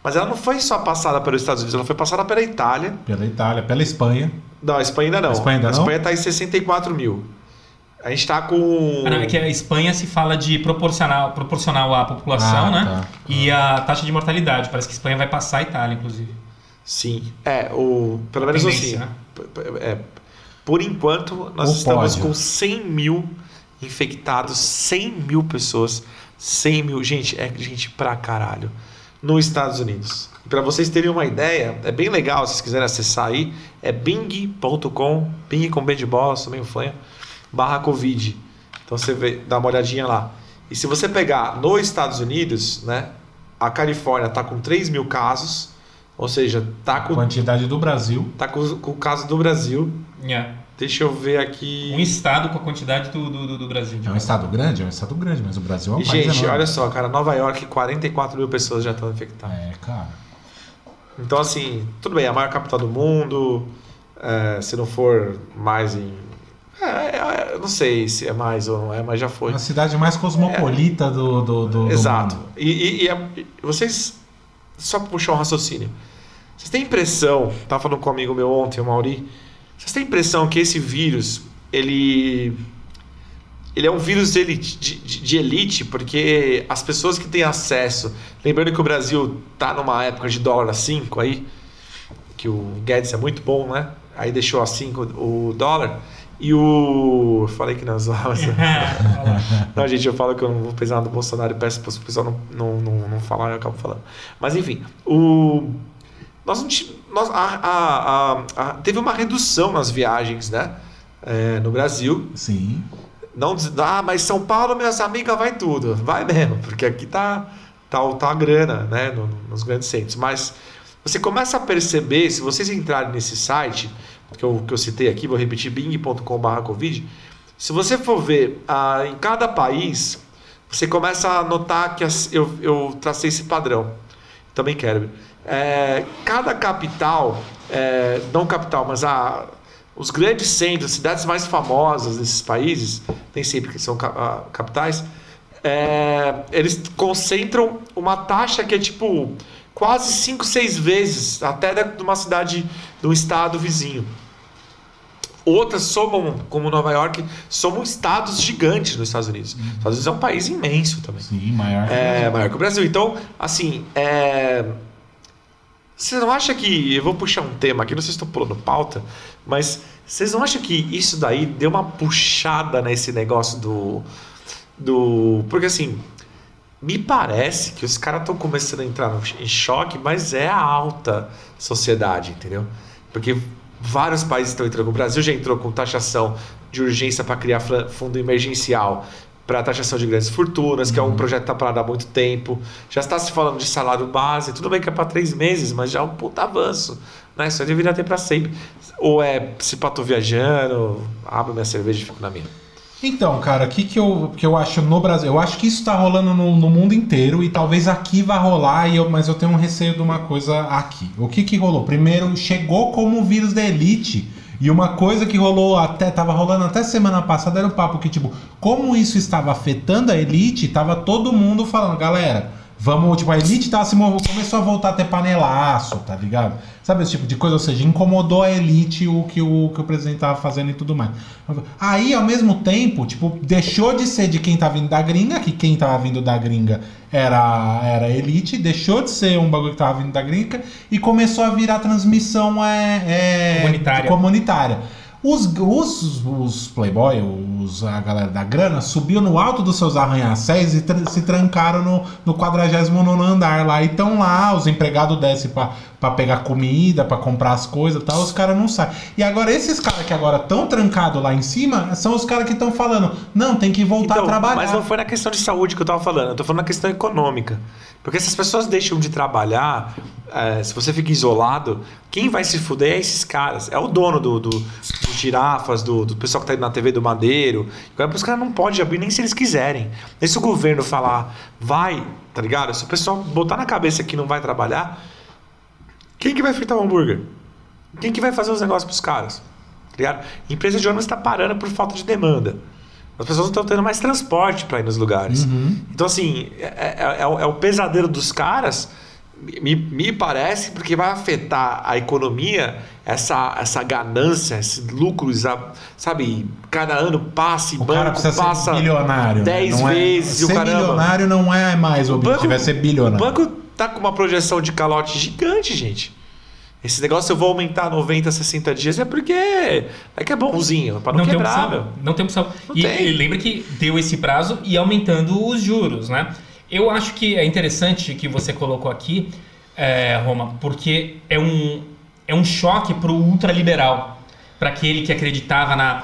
mas ela não foi só passada pelos Estados Unidos, ela foi passada pela Itália. Pela Itália, pela Espanha. Não, a Espanha ainda não. A Espanha ainda a Espanha está em sessenta e quatro mil. A gente está com... Ah, não, é que a Espanha se fala de proporcional, proporcional à população, ah, né? Tá. E a taxa de mortalidade. Parece que a Espanha vai passar a Itália, inclusive. Sim. É, o, pelo menos assim. Né? É, por enquanto, nós o estamos pódio. Com cem mil infectados, cem mil pessoas. cem mil. Gente, é gente pra caralho. Nos Estados Unidos. Para vocês terem uma ideia, é bem legal, se vocês quiserem acessar aí, é bing ponto com, bing com B de bola, sou meio fanha, barra Covid. Então você vê, dá uma olhadinha lá. E se você pegar nos Estados Unidos, né, a Califórnia está com três mil casos, ou seja, está com... Quantidade do Brasil. Está com, com o caso do Brasil. Yeah. Deixa eu ver aqui... Um estado com a quantidade do, do, do Brasil. É um estado grande? É um estado grande, mas o Brasil é um e país gente, enorme. Olha só, cara, Nova York, quarenta e quatro mil pessoas já estão infectadas. É, cara. Então, assim, tudo bem, é a maior capital do mundo, é, se não for mais em... É, é, eu não sei se é mais ou não é, mas já foi. A cidade mais cosmopolita é, do, do, do, exato. Do mundo. E, e, e é, vocês... Só puxar um raciocínio. Vocês têm impressão... Estava falando com um amigo meu ontem, o Mauri... Vocês têm a impressão que esse vírus, ele, ele é um vírus de elite, de, de elite, porque as pessoas que têm acesso... Lembrando que o Brasil está numa época de dólar a cinco aí, que o Guedes é muito bom, né? Aí deixou a cinco o dólar e o... Falei que nós vamos... Não, gente, eu falo que eu não vou pensar no Bolsonaro e peço para o pessoal não, não, não, não falar, eu acabo falando. Mas enfim, o... Nós não t... Nós, a, a, a, a, teve uma redução nas viagens, né? É, no Brasil. Sim. Não diz, ah, mas São Paulo, minhas amigas, vai tudo. Vai mesmo, porque aqui tá, tá, tá a grana, né, no, nos grandes centros. Mas você começa a perceber, se vocês entrarem nesse site, que eu, que eu citei aqui, vou repetir, bing ponto com barra covid, se você for ver ah, em cada país, você começa a notar que as, eu, eu tracei esse padrão. Também quero. É, cada capital, é, não capital, mas a... os grandes centros, cidades mais famosas desses países, nem sempre que são capitais, é, eles concentram uma taxa que é tipo quase cinco, seis vezes, até de uma cidade, de um estado vizinho. Outras somam, como Nova York, somam estados gigantes nos Estados Unidos. Os Estados Unidos é um país imenso também. Sim, maior que o Brasil. É, maior que o Brasil. Então, assim... É... Você não acha que... Eu vou puxar um tema aqui, não sei se estou pulando pauta, mas vocês não acham que isso daí deu uma puxada nesse negócio do... do porque assim, me parece que os caras estão começando a entrar em choque, mas é a alta sociedade, entendeu? Porque vários países estão entrando. O Brasil já entrou com taxação de urgência para criar fundo emergencial para a taxação de grandes fortunas, que é um projeto que está parado há muito tempo. Já está se falando de salário base, tudo bem que é para três meses, mas já é um puta avanço, né? Isso aí deveria ter para sempre. Ou é, se pá, tô viajando, abro minha cerveja e fico na minha. Então, cara, o que, que, eu, que eu acho no Brasil? Eu acho que isso está rolando no, no mundo inteiro e talvez aqui vá rolar, e eu, mas eu tenho um receio de uma coisa aqui. O que, que rolou? Primeiro, chegou como o vírus da elite. E uma coisa que rolou até, tava rolando até semana passada, era um papo que, tipo, como isso estava afetando a elite, tava todo mundo falando, galera, vamos, tipo, a elite tava se movendo, começou a voltar a ter panelaço, tá ligado? Sabe esse tipo de coisa? Ou seja, incomodou a elite o que o, que o presidente tava fazendo e tudo mais. Aí, ao mesmo tempo, tipo, deixou de ser de quem tá vindo da gringa, que quem tava vindo da gringa era, era elite, deixou de ser um bagulho que tava vindo da gringa e começou a virar transmissão é, é, comunitária. comunitária. Os, os, os playboy, os, a galera da grana, subiu no alto dos seus arranha-céus e tra- se trancaram no, no quadragésimo nono andar lá. E estão lá, os empregados descem pra, pra pegar comida, pra comprar as coisas e tal, os caras não saem. E agora, esses caras que agora estão trancados lá em cima, são os caras que estão falando, não, tem que voltar então, a trabalhar. Mas não foi na questão de saúde que eu tava falando, eu tô falando na questão econômica. Porque se as pessoas deixam de trabalhar, é, se você fica isolado, quem vai se fuder é esses caras. É o dono do, do, do girafas, do, do pessoal que tá indo na T V do Madeiro. Os caras não podem abrir nem se eles quiserem. E se o governo falar, vai, tá ligado? Se o pessoal botar na cabeça que não vai trabalhar, quem que vai fritar o hambúrguer? Quem que vai fazer os negócios pros caras? Tá ligado? A empresa de ônibus tá parando por falta de demanda. As pessoas não estão tendo mais transporte para ir nos lugares. Uhum. Então, assim, é, é, é, o, é o pesadelo dos caras, me, me parece, porque vai afetar a economia, essa, essa ganância, esse lucro, sabe? Cada ano passa e o banco cara passa milionário, dez né? vezes. É, ser milionário não é mais o objetivo, banco, é ser bilionário. O banco tá com uma projeção de calote gigante, gente. Esse negócio eu vou aumentar noventa, sessenta dias é porque é que é bonzinho, para não, não quebrar, meu. Não tem opção. Não e, tem. E lembra que deu esse prazo e aumentando os juros, né? Eu acho que é interessante que você colocou aqui, é, Roma, porque é um, é um choque pro ultraliberal, para aquele que acreditava na,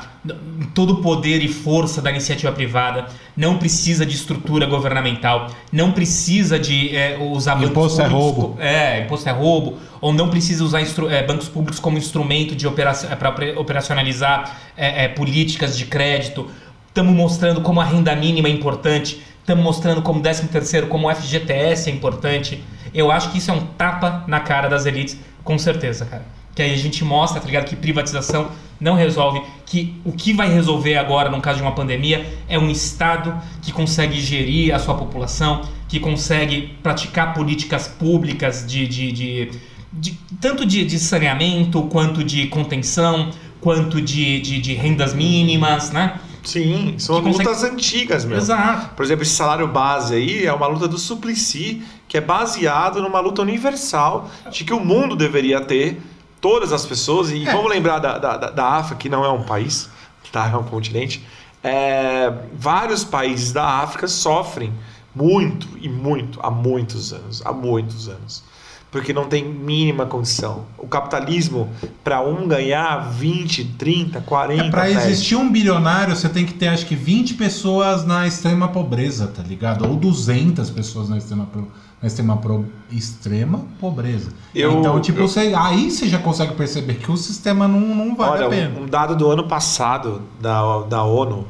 em todo o poder e força da iniciativa privada, não precisa de estrutura governamental, não precisa de é, usar imposto bancos é públicos... Roubo. É, imposto é roubo. Ou não precisa usar instru- é, bancos públicos como instrumento para operacionalizar é, é, políticas de crédito. Estamos mostrando como a renda mínima é importante, estamos mostrando como décimo terceiro, como o F G T S é importante. Eu acho que isso é um tapa na cara das elites, com certeza, cara. Que aí a gente mostra, tá ligado, que privatização não resolve, que o que vai resolver agora, no caso de uma pandemia, é um Estado que consegue gerir a sua população, que consegue praticar políticas públicas de, de, de, de tanto de, de saneamento, quanto de contenção, quanto de, de, de rendas mínimas, né? Sim, são consegue... lutas antigas mesmo. Exato. Por exemplo, esse salário base aí é uma luta do Suplicy, que é baseado numa luta universal de que o mundo deveria ter todas as pessoas, e é. vamos lembrar da, da, da África, que não é um país, tá? É um continente. É, vários países da África sofrem muito e muito, há muitos anos, há muitos anos. porque não tem mínima condição. O capitalismo, para um ganhar vinte, trinta, quarenta... É, para existir um bilionário, você tem que ter, acho que, vinte pessoas na extrema pobreza, tá ligado? Ou duzentas pessoas na extrema pobreza. Mas tem uma pro... extrema pobreza. Eu, então, tipo, eu... você... aí você já consegue perceber que o sistema não, não vale Olha, a pena. Um dado do ano passado, da, da ONU,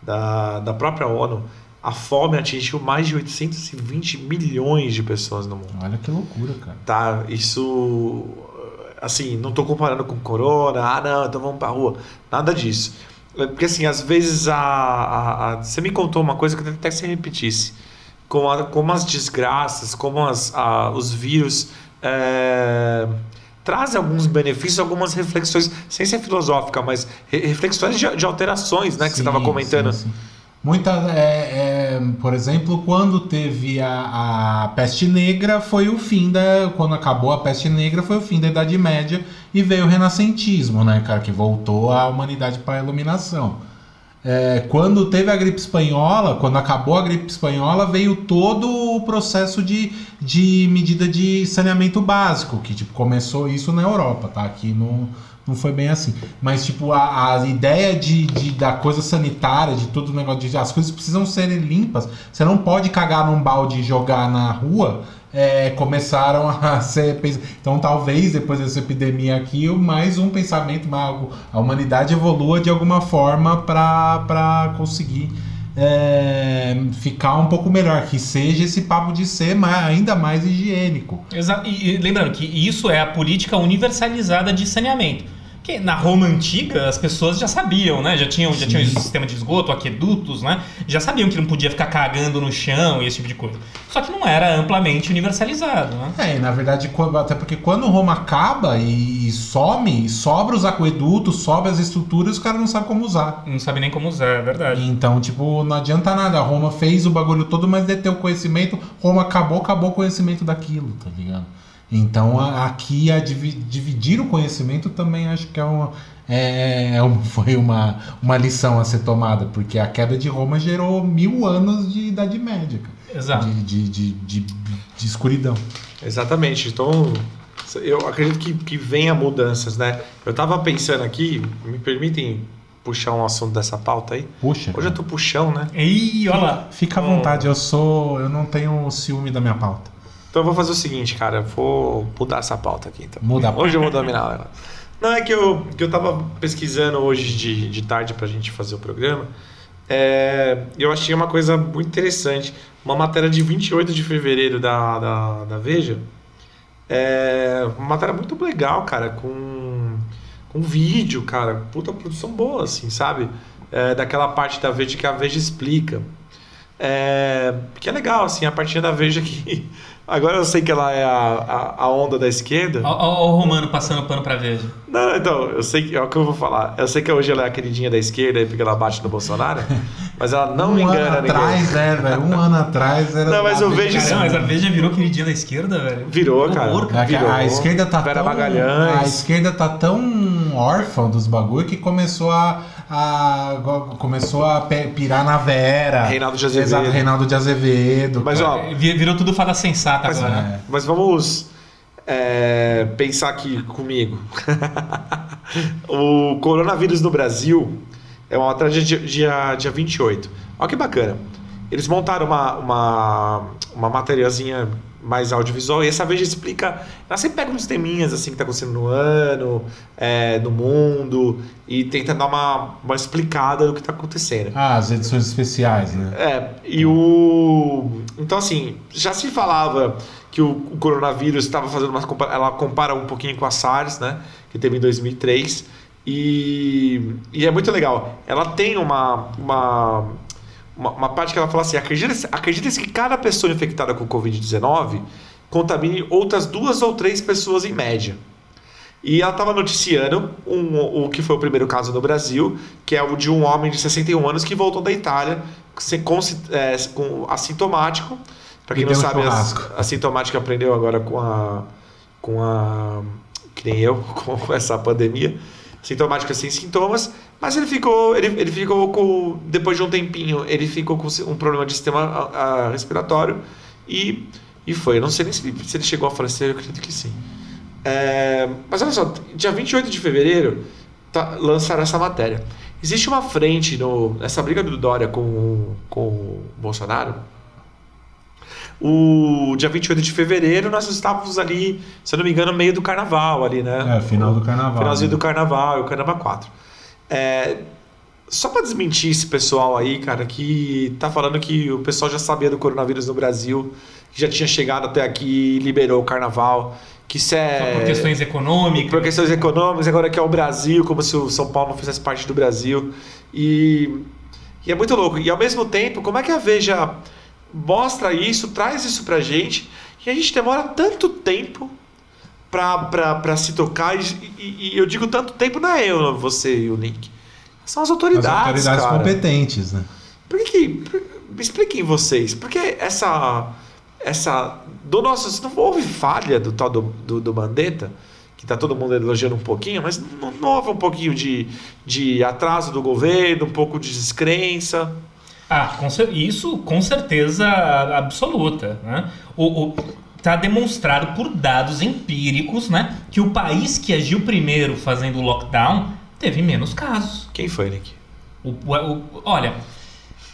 da, da própria ONU, a fome atingiu mais de oitocentos e vinte milhões de pessoas no mundo. Olha que loucura, cara. Tá, isso... Assim, não tô comparando com corona, ah, não, então vamos pra rua. Nada disso. Porque, assim, às vezes a... a, a... Você me contou uma coisa que eu até que você repetisse. Como, a, como as desgraças, como as, a, os vírus é, trazem alguns benefícios, algumas reflexões, sem ser filosófica, mas re, reflexões de, de alterações, né, que sim, você estava comentando. Sim, sim. Muita, é, é, por exemplo, quando teve a, a peste negra, foi o fim da. Quando acabou a peste negra, foi o fim da Idade Média e veio o renascentismo, né, cara, que voltou a humanidade para a iluminação. É, quando teve a gripe espanhola, quando acabou a gripe espanhola, veio todo o processo de, de medida de saneamento básico, que tipo, começou isso na Europa, tá? Aqui não, não foi bem assim. Mas tipo, a, a ideia de, de, da coisa sanitária, de todo o negócio, de, as coisas precisam ser limpas, você não pode cagar num balde e jogar na rua, é, começaram a ser... Então talvez depois dessa epidemia aqui, mais um pensamento, a humanidade evolua de alguma forma para conseguir é, ficar um pouco melhor, que seja esse papo de ser mais, ainda mais higiênico. Exato. E, e lembrando que isso é a política universalizada de saneamento, que na Roma Antiga as pessoas já sabiam, né? Já tinham, já tinham sistema de esgoto, aquedutos, né? Já sabiam que não podia ficar cagando no chão e esse tipo de coisa. Só que não era amplamente universalizado, né? É, na verdade, até porque quando Roma acaba e some, sobra os aquedutos, sobra as estruturas, os caras não sabem como usar. Não sabem nem como usar, é verdade. Então, tipo, não adianta nada. Roma fez o bagulho todo, mas deteu o conhecimento. Roma acabou, acabou o conhecimento daquilo, tá ligado? Então, a, aqui, a dividir o conhecimento também acho que é uma, é, é uma, foi uma, uma lição a ser tomada, porque a queda de Roma gerou mil anos de Idade Média, cara. Exato. De, de, de, de, de escuridão. Exatamente. Então, eu acredito que, que venha mudanças, né? Eu estava pensando aqui, me permitem puxar um assunto dessa pauta aí? Puxa. Hoje eu tô puxão, né? Ei, olha lá. Fica à vontade, eu, sou, eu não tenho ciúme da minha pauta. Então eu vou fazer o seguinte, cara, vou mudar essa pauta aqui. Então. Muda. Hoje eu vou dominar ela. Não, é que eu, que eu tava pesquisando hoje de, de tarde pra gente fazer o programa, é, eu achei uma coisa muito interessante, uma matéria de vinte e oito de fevereiro da, da, da Veja, é, uma matéria muito legal, cara, com, com vídeo, cara, puta produção boa, assim, sabe? É, daquela parte da Veja que a Veja explica. É, que é legal, assim, a partir da Veja que... Agora eu sei que ela é a, a, a onda da esquerda. Olha o Romano passando pano pra Veja. Não, então, eu sei que... É o que eu vou falar. Eu sei que hoje ela é a queridinha da esquerda, porque ela bate no Bolsonaro, mas ela não um engana ano ninguém. Atrás, né, velho? Um ano atrás era... Não, mas eu vejo isso. Mas a Veja virou queridinha da esquerda, velho? Virou, virou cara. Porca. Virou. A esquerda tá Vera tão... Magalhães. A esquerda tá tão órfã dos bagulho que começou a... A, começou a pirar na Vera. Reinaldo de Azevedo. Exato, Reinaldo de Azevedo. Mas, ó, virou tudo fada sensata mas, agora. É. Mas vamos é, pensar aqui comigo. O coronavírus no Brasil é uma tragédia dia, dia vinte e oito. Olha que bacana. Eles montaram uma, uma, uma materialzinha mais audiovisual e essa vez explica... Ela sempre pega uns teminhas assim que tá acontecendo no ano, é, no mundo e tenta dar uma, uma explicada do que tá acontecendo. Ah, as edições especiais, né? É, e o... Então assim, já se falava que o, o coronavírus estava fazendo uma... Ela compara um pouquinho com a SARS, né? Que teve em dois mil e três e, e é muito legal. Ela tem uma... uma Uma, uma parte que ela fala assim, acredita-se, acredita-se que cada pessoa infectada com covid dezenove contamine outras duas ou três pessoas em média. E ela estava noticiando um, o que foi o primeiro caso no Brasil, que é o de um homem de sessenta e um anos que voltou da Itália com, é, com assintomático. Para quem não sabe, assintomático aprendeu agora com a, com a... que nem eu, com essa pandemia. Sintomático sem sintomas, mas ele ficou, ele, ele ficou com, depois de um tempinho, ele ficou com um problema de sistema a, a respiratório e E foi. Eu não sei nem se ele, se ele chegou a falecer, eu acredito que sim. É, mas olha só, dia vinte e oito de fevereiro tá, lançaram essa matéria. Existe uma frente no, nessa briga do Dória com, com o Bolsonaro. O dia vinte e oito de fevereiro nós estávamos ali, se eu não me engano, no meio do carnaval ali, né? É, final do carnaval. Finalzinho, né? Do carnaval e o Carnaval quatro. É, só para desmentir esse pessoal aí, cara, que tá falando que o pessoal já sabia do coronavírus no Brasil, que já tinha chegado até aqui e liberou o carnaval. Que isso é... Só por questões econômicas. Por questões econômicas, agora que é o Brasil, como se o São Paulo não fizesse parte do Brasil. E, e é muito louco. E ao mesmo tempo, como é que a Veja mostra isso, traz isso pra gente, e a gente demora tanto tempo pra, pra, pra se tocar, e, e, e eu digo tanto tempo, não é eu, você e o Link, são as autoridades, as autoridades, cara, competentes, né? Por que que, por, me expliquem vocês, porque essa, essa do nosso, se não houve falha do tal do, do, do Mandetta, que tá todo mundo elogiando um pouquinho, mas não, não houve um pouquinho de, de atraso do governo, um pouco de descrença? Ah, isso com certeza absoluta, né? O, o, tá demonstrado por dados empíricos, né, que o país que agiu primeiro fazendo o lockdown teve menos casos. Quem foi, Nick? O, o, olha,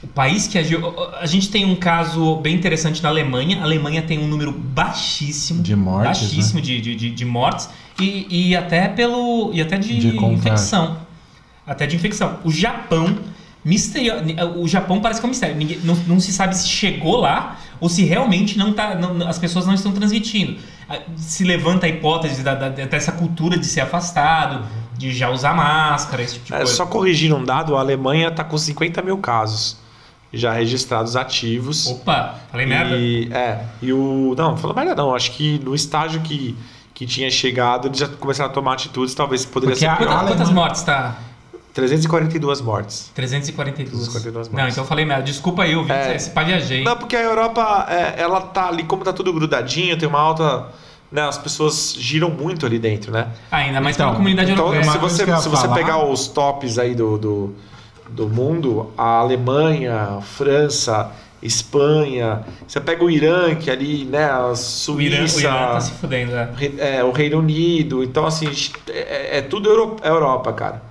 o país que agiu... A gente tem um caso bem interessante na Alemanha. A Alemanha tem um número baixíssimo de mortes, baixíssimo, né? de, de, de mortes e, e até pelo e até de, de infecção. Até de infecção. O Japão... Misterio... O Japão parece que é um mistério. Ninguém... não, não se sabe se chegou lá ou se realmente não tá, não, as pessoas não estão transmitindo. Se levanta a hipótese da, da, dessa cultura de ser afastado, de já usar máscara, esse tipo de é, coisa. Só corrigindo um dado, a Alemanha está com cinquenta mil casos já registrados ativos. Opa, falei e, merda. É, e o... Não, falou merda não. Acho que no estágio que, que tinha chegado, eles já começaram a tomar atitudes, talvez poderia Porque ser a, pior. Quantas, quantas mortes está... trezentas e quarenta e duas mortes. trezentas e quarenta e duas. trezentas e quarenta e duas mortes. Não, então eu falei merda. Desculpa aí, eu vi é, esse viajei. Não, porque a Europa, é, ela tá ali, como tá tudo grudadinho, tem uma alta... Né, as pessoas giram muito ali dentro, né? Ainda mais então, pela comunidade então, europeia. Então, se você, se você falar... pegar os tops aí do, do, do mundo, a Alemanha, a França, Espanha, você pega o Irã, que ali, né, a Suíça... O Irã, o Irã tá se fudendo, né? É, o Reino Unido. Então, assim, é, é tudo Euro, é Europa, cara.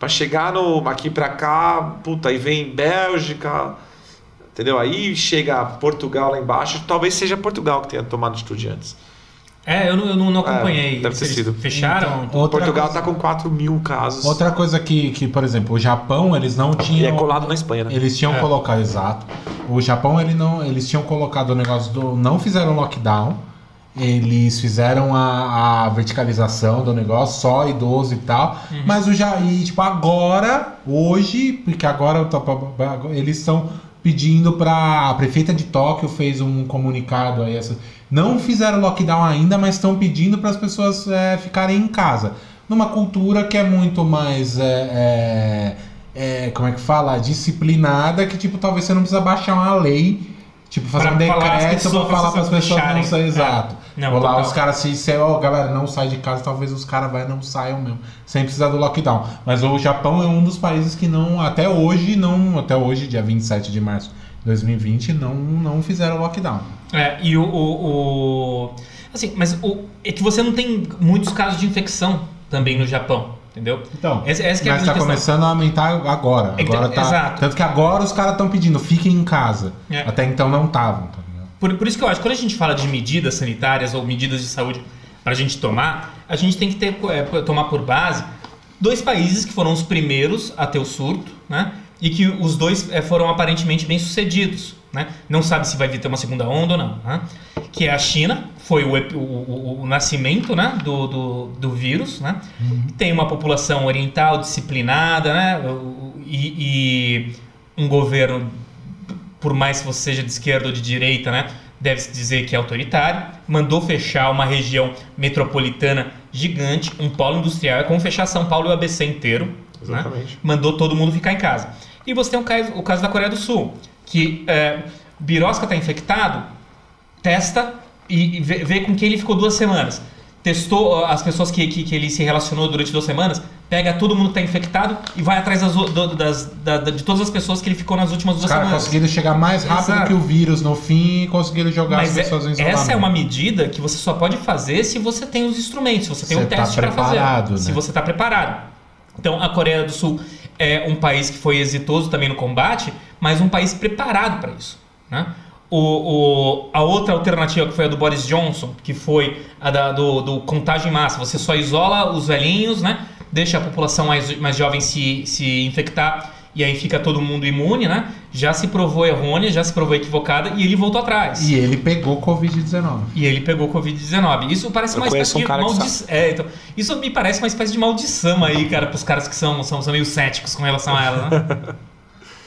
Pra chegar no, aqui pra cá, puta, aí vem Bélgica, entendeu? Aí chega Portugal lá embaixo, talvez seja Portugal que tenha tomado atitude antes. É, eu não, eu não acompanhei. É, deve ter sido. Fecharam? Então, Portugal coisa, tá com quatro mil casos. Outra coisa que, que, por exemplo, o Japão, eles não tinham... E é colado na Espanha, né? Eles tinham é. colocado, exato. O Japão, ele não, eles tinham colocado o negócio do... Não fizeram lockdown, eles fizeram a, a verticalização do negócio, só idoso e tal, uhum. mas o Jair, tipo, agora, hoje, porque agora eles estão pedindo para a prefeita de Tóquio fez um comunicado aí, essa, não fizeram lockdown ainda, mas estão pedindo para as pessoas é, ficarem em casa, numa cultura que é muito mais é, é, é, como é que fala? Disciplinada, que tipo, talvez você não precisa baixar uma lei. Tipo, fazer pra um decreto pra falar para as pessoas não saírem. Exato. É. Não, Ou lá os caras se disserem, ó, oh, galera, não sai de casa, talvez os caras vai não saiam mesmo, sem precisar do lockdown. Mas o Japão é um dos países que não, até hoje, não, até hoje, dia vinte e sete de março de dois mil e vinte, não, não fizeram lockdown. É, e o. o, o assim, mas o, é que você não tem muitos casos de infecção também no Japão. Entendeu? Então, essa, essa que é mas está começando a aumentar agora. agora tá, Exato. Tanto que agora os caras estão pedindo, fiquem em casa. É. Até então não estavam. Tá por, por isso que eu acho que quando a gente fala de medidas sanitárias ou medidas de saúde para a gente tomar, a gente tem que ter, é, tomar por base dois países que foram os primeiros a ter o surto, né? E que os dois é, foram aparentemente bem-sucedidos. Né? Não sabe se vai vir ter uma segunda onda ou não. Né? Que é a China, foi o, o, o, o nascimento, né? do, do, do vírus. Né? Uhum. Tem uma população oriental disciplinada, né? e, e um governo, por mais que você seja de esquerda ou de direita, né? deve-se dizer que é autoritário. Mandou fechar uma região metropolitana gigante, um polo industrial. É como fechar São Paulo e o A B C inteiro. Exatamente. Né? Mandou todo mundo ficar em casa. E você tem o caso, o caso da Coreia do Sul, que é, Birosca está infectado, testa e, e vê, vê com quem ele ficou duas semanas. testou as pessoas que, que, que ele se relacionou durante duas semanas, pega todo mundo que está infectado e vai atrás das, das, das, das, de todas as pessoas que ele ficou nas últimas duas Cara, semanas. Conseguiram chegar mais rápido Exato. que o vírus no fim e conseguiram jogar Mas as pessoas é, em isolamento. Essa é uma medida que você só pode fazer se você tem os instrumentos, se você tem o um tá teste para fazer. Né? Se você está preparado. Então, a Coreia do Sul é um país que foi exitoso também no combate, mas um país preparado para isso, né? O, o, a outra alternativa que foi a do Boris Johnson, que foi a da, do, do contágio em massa. Você só isola os velhinhos, né? Deixa a população mais, mais jovem se, se infectar e aí fica todo mundo imune, né? Já se provou errônea, já se provou equivocada e ele voltou atrás. E ele pegou covid dezenove. E ele pegou covid dezenove. Isso parece uma espécie um de maldição. É, então, isso me parece uma espécie de maldição aí, cara, pros caras que são, são, são meio céticos com relação a ela, né?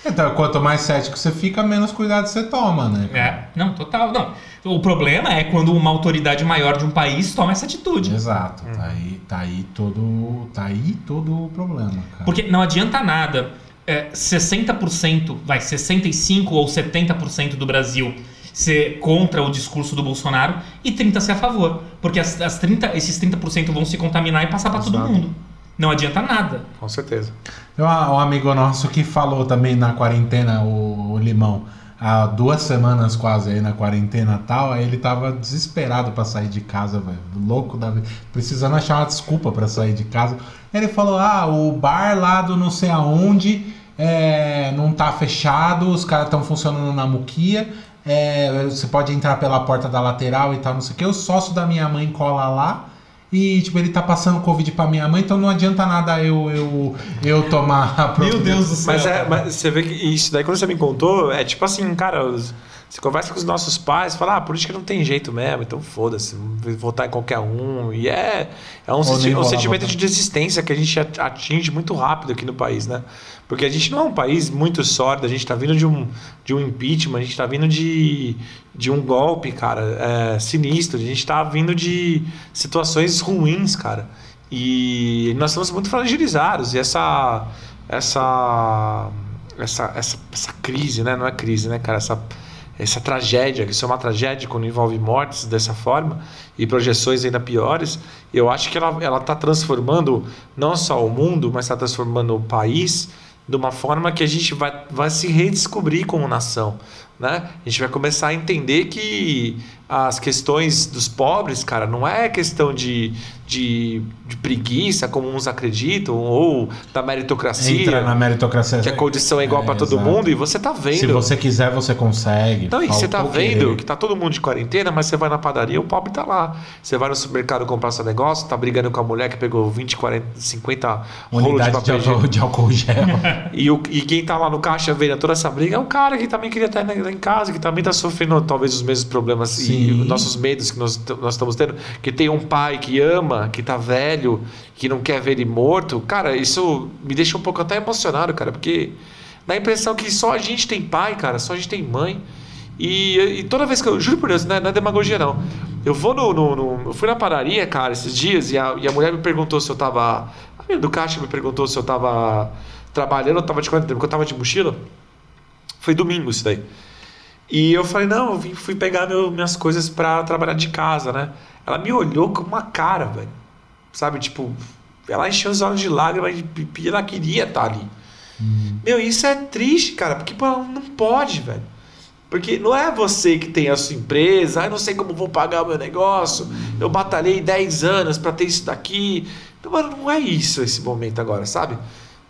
Então, quanto mais cético você fica, menos cuidado você toma, né? É, não, total, não. O problema é quando uma autoridade maior de um país toma essa atitude. Exato, hum. tá, aí, tá, aí todo, tá aí todo o problema, cara. Porque não adianta nada, é, sessenta por cento, vai, sessenta e cinco por cento ou setenta por cento do Brasil ser contra o discurso do Bolsonaro e trinta por cento ser a favor. Porque as, as trinta, esses trinta por cento vão se contaminar e passar pra Exato. todo mundo. Não adianta nada. Com certeza. Tem um, um amigo nosso que falou também na quarentena, o, o Limão, há duas semanas quase aí na quarentena e tal, aí ele tava desesperado pra sair de casa, velho, louco da vida, precisando achar uma desculpa pra sair de casa. Ele falou, ah, o bar lá do não sei aonde é, não tá fechado, os caras estão funcionando na muquia, é, você pode entrar pela porta da lateral e tal, não sei o que, o sócio da minha mãe cola lá, e, tipo, ele tá passando Covid pra minha mãe, então não adianta nada eu, eu, eu tomar a proteína. Meu Deus do céu. Mas, é, mas você vê que isso daí, quando você me contou, é tipo assim, cara, os, você conversa com os nossos pais, fala, ah, política não tem jeito mesmo, então foda-se, votar em qualquer um. E é, é um, senti- um sentimento votar. de desistência que a gente atinge muito rápido aqui no país, né? Porque a gente não é um país muito sórdido, a gente tá vindo de um, de um impeachment, a gente tá vindo de, de um golpe, cara, é, sinistro, a gente tá vindo de situações ruins, cara. E nós estamos muito fragilizados, e essa, essa, essa, essa, essa crise, né? Não é crise, né, cara? Essa, essa tragédia, que isso é uma tragédia quando envolve mortes dessa forma e projeções ainda piores, eu acho que ela, ela tá transformando não só o mundo, mas tá transformando o país de uma forma que a gente vai, vai se redescobrir como nação, né? A gente vai começar a entender que as questões dos pobres, cara, não é questão de, de, de preguiça, como uns acreditam, ou da meritocracia. Entra na meritocracia. Que a condição é igual é, para todo exato. mundo, e você tá vendo. Se você quiser, você consegue. Então, e você tá vendo querer. que tá todo mundo de quarentena, mas você vai na padaria, o pobre tá lá. Você vai no supermercado comprar seu negócio, tá brigando com a mulher que pegou vinte, quarenta, cinquenta rolos de papel de, de, de álcool gel. e, o, e quem tá lá no caixa vendo toda essa briga é um cara que também queria estar em casa, que também tá sofrendo talvez os mesmos problemas. Sim. E os nossos medos que nós, nós estamos tendo, que tem um pai que ama, que tá velho, que não quer ver ele morto, cara, isso me deixa um pouco até emocionado, cara, porque dá a impressão que só a gente tem pai, cara, só a gente tem mãe, e, e toda vez que eu, juro por Deus, não é, não é demagogia não, eu vou no, no, no eu fui na padaria, cara, esses dias, e a, e a mulher me perguntou se eu tava, a minha do caixa me perguntou se eu tava trabalhando, eu tava de quarentena, porque eu tava de mochila, foi domingo isso daí. E eu falei, não, eu fui pegar meu, minhas coisas pra trabalhar de casa, né? Ela me olhou com uma cara, velho. Sabe, tipo, ela encheu os olhos de lágrimas e ela queria estar ali. Uhum. Meu, isso é triste, cara, porque pô, não pode, velho. Porque não é você que tem a sua empresa, ah, não sei como vou pagar o meu negócio, eu batalhei dez anos pra ter isso daqui. Então, mano, não é isso esse momento agora, sabe?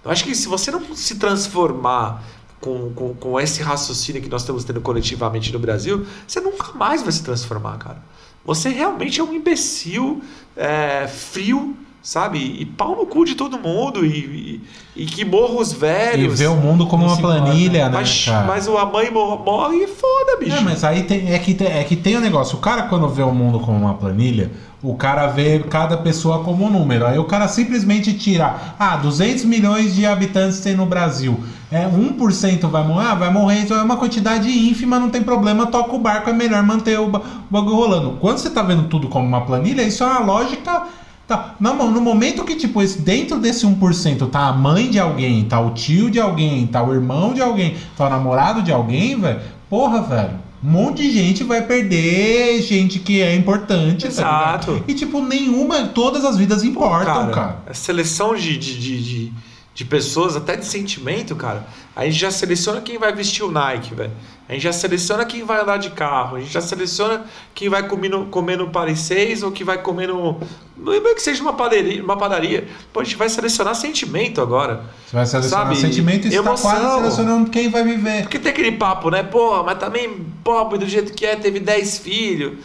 Eu acho que se você não se transformar... Com, com, com esse raciocínio que nós estamos tendo coletivamente no Brasil, você nunca mais vai se transformar, cara. Você realmente é um imbecil, é, frio, sabe? E pau no cu de todo mundo, e, e, e que morra os velhos. E vê o mundo como uma planilha, né? Mas, cara? mas a mãe morre, morre e foda, bicho. É, mas aí tem, é, que tem, é que tem um negócio. O cara, quando vê o mundo como uma planilha, o cara vê cada pessoa como um número. Aí o cara simplesmente tira, ah, duzentos milhões de habitantes tem no Brasil. É, um por cento vai morrer, ah, vai morrer, então é uma quantidade ínfima, não tem problema, toca o barco, é melhor manter o bagulho rolando. Quando você tá vendo tudo como uma planilha, isso é uma lógica... Tá. No, no momento que, tipo, dentro desse um por cento tá a mãe de alguém, tá o tio de alguém, tá o irmão de alguém, tá o namorado de alguém, velho, porra, velho. um monte de gente vai perder gente que é importante. Exato. Tá ligado? E tipo, nenhuma, todas as vidas importam, cara. cara. A seleção de, de, de, de, de pessoas, até de sentimento, cara, a gente já seleciona quem vai vestir o Nike, velho. A gente já seleciona quem vai andar de carro, a gente já seleciona quem vai comer no, comer no Paris seis ou que vai comer no... Mesmo que seja uma padaria, uma padaria. Pô, a gente vai selecionar sentimento agora. Você vai selecionar, sabe, sentimento, e emoção. Você tá quase selecionando quem vai viver. Porque tem aquele papo, né? Porra, mas também pobre do jeito que é, teve dez filhos.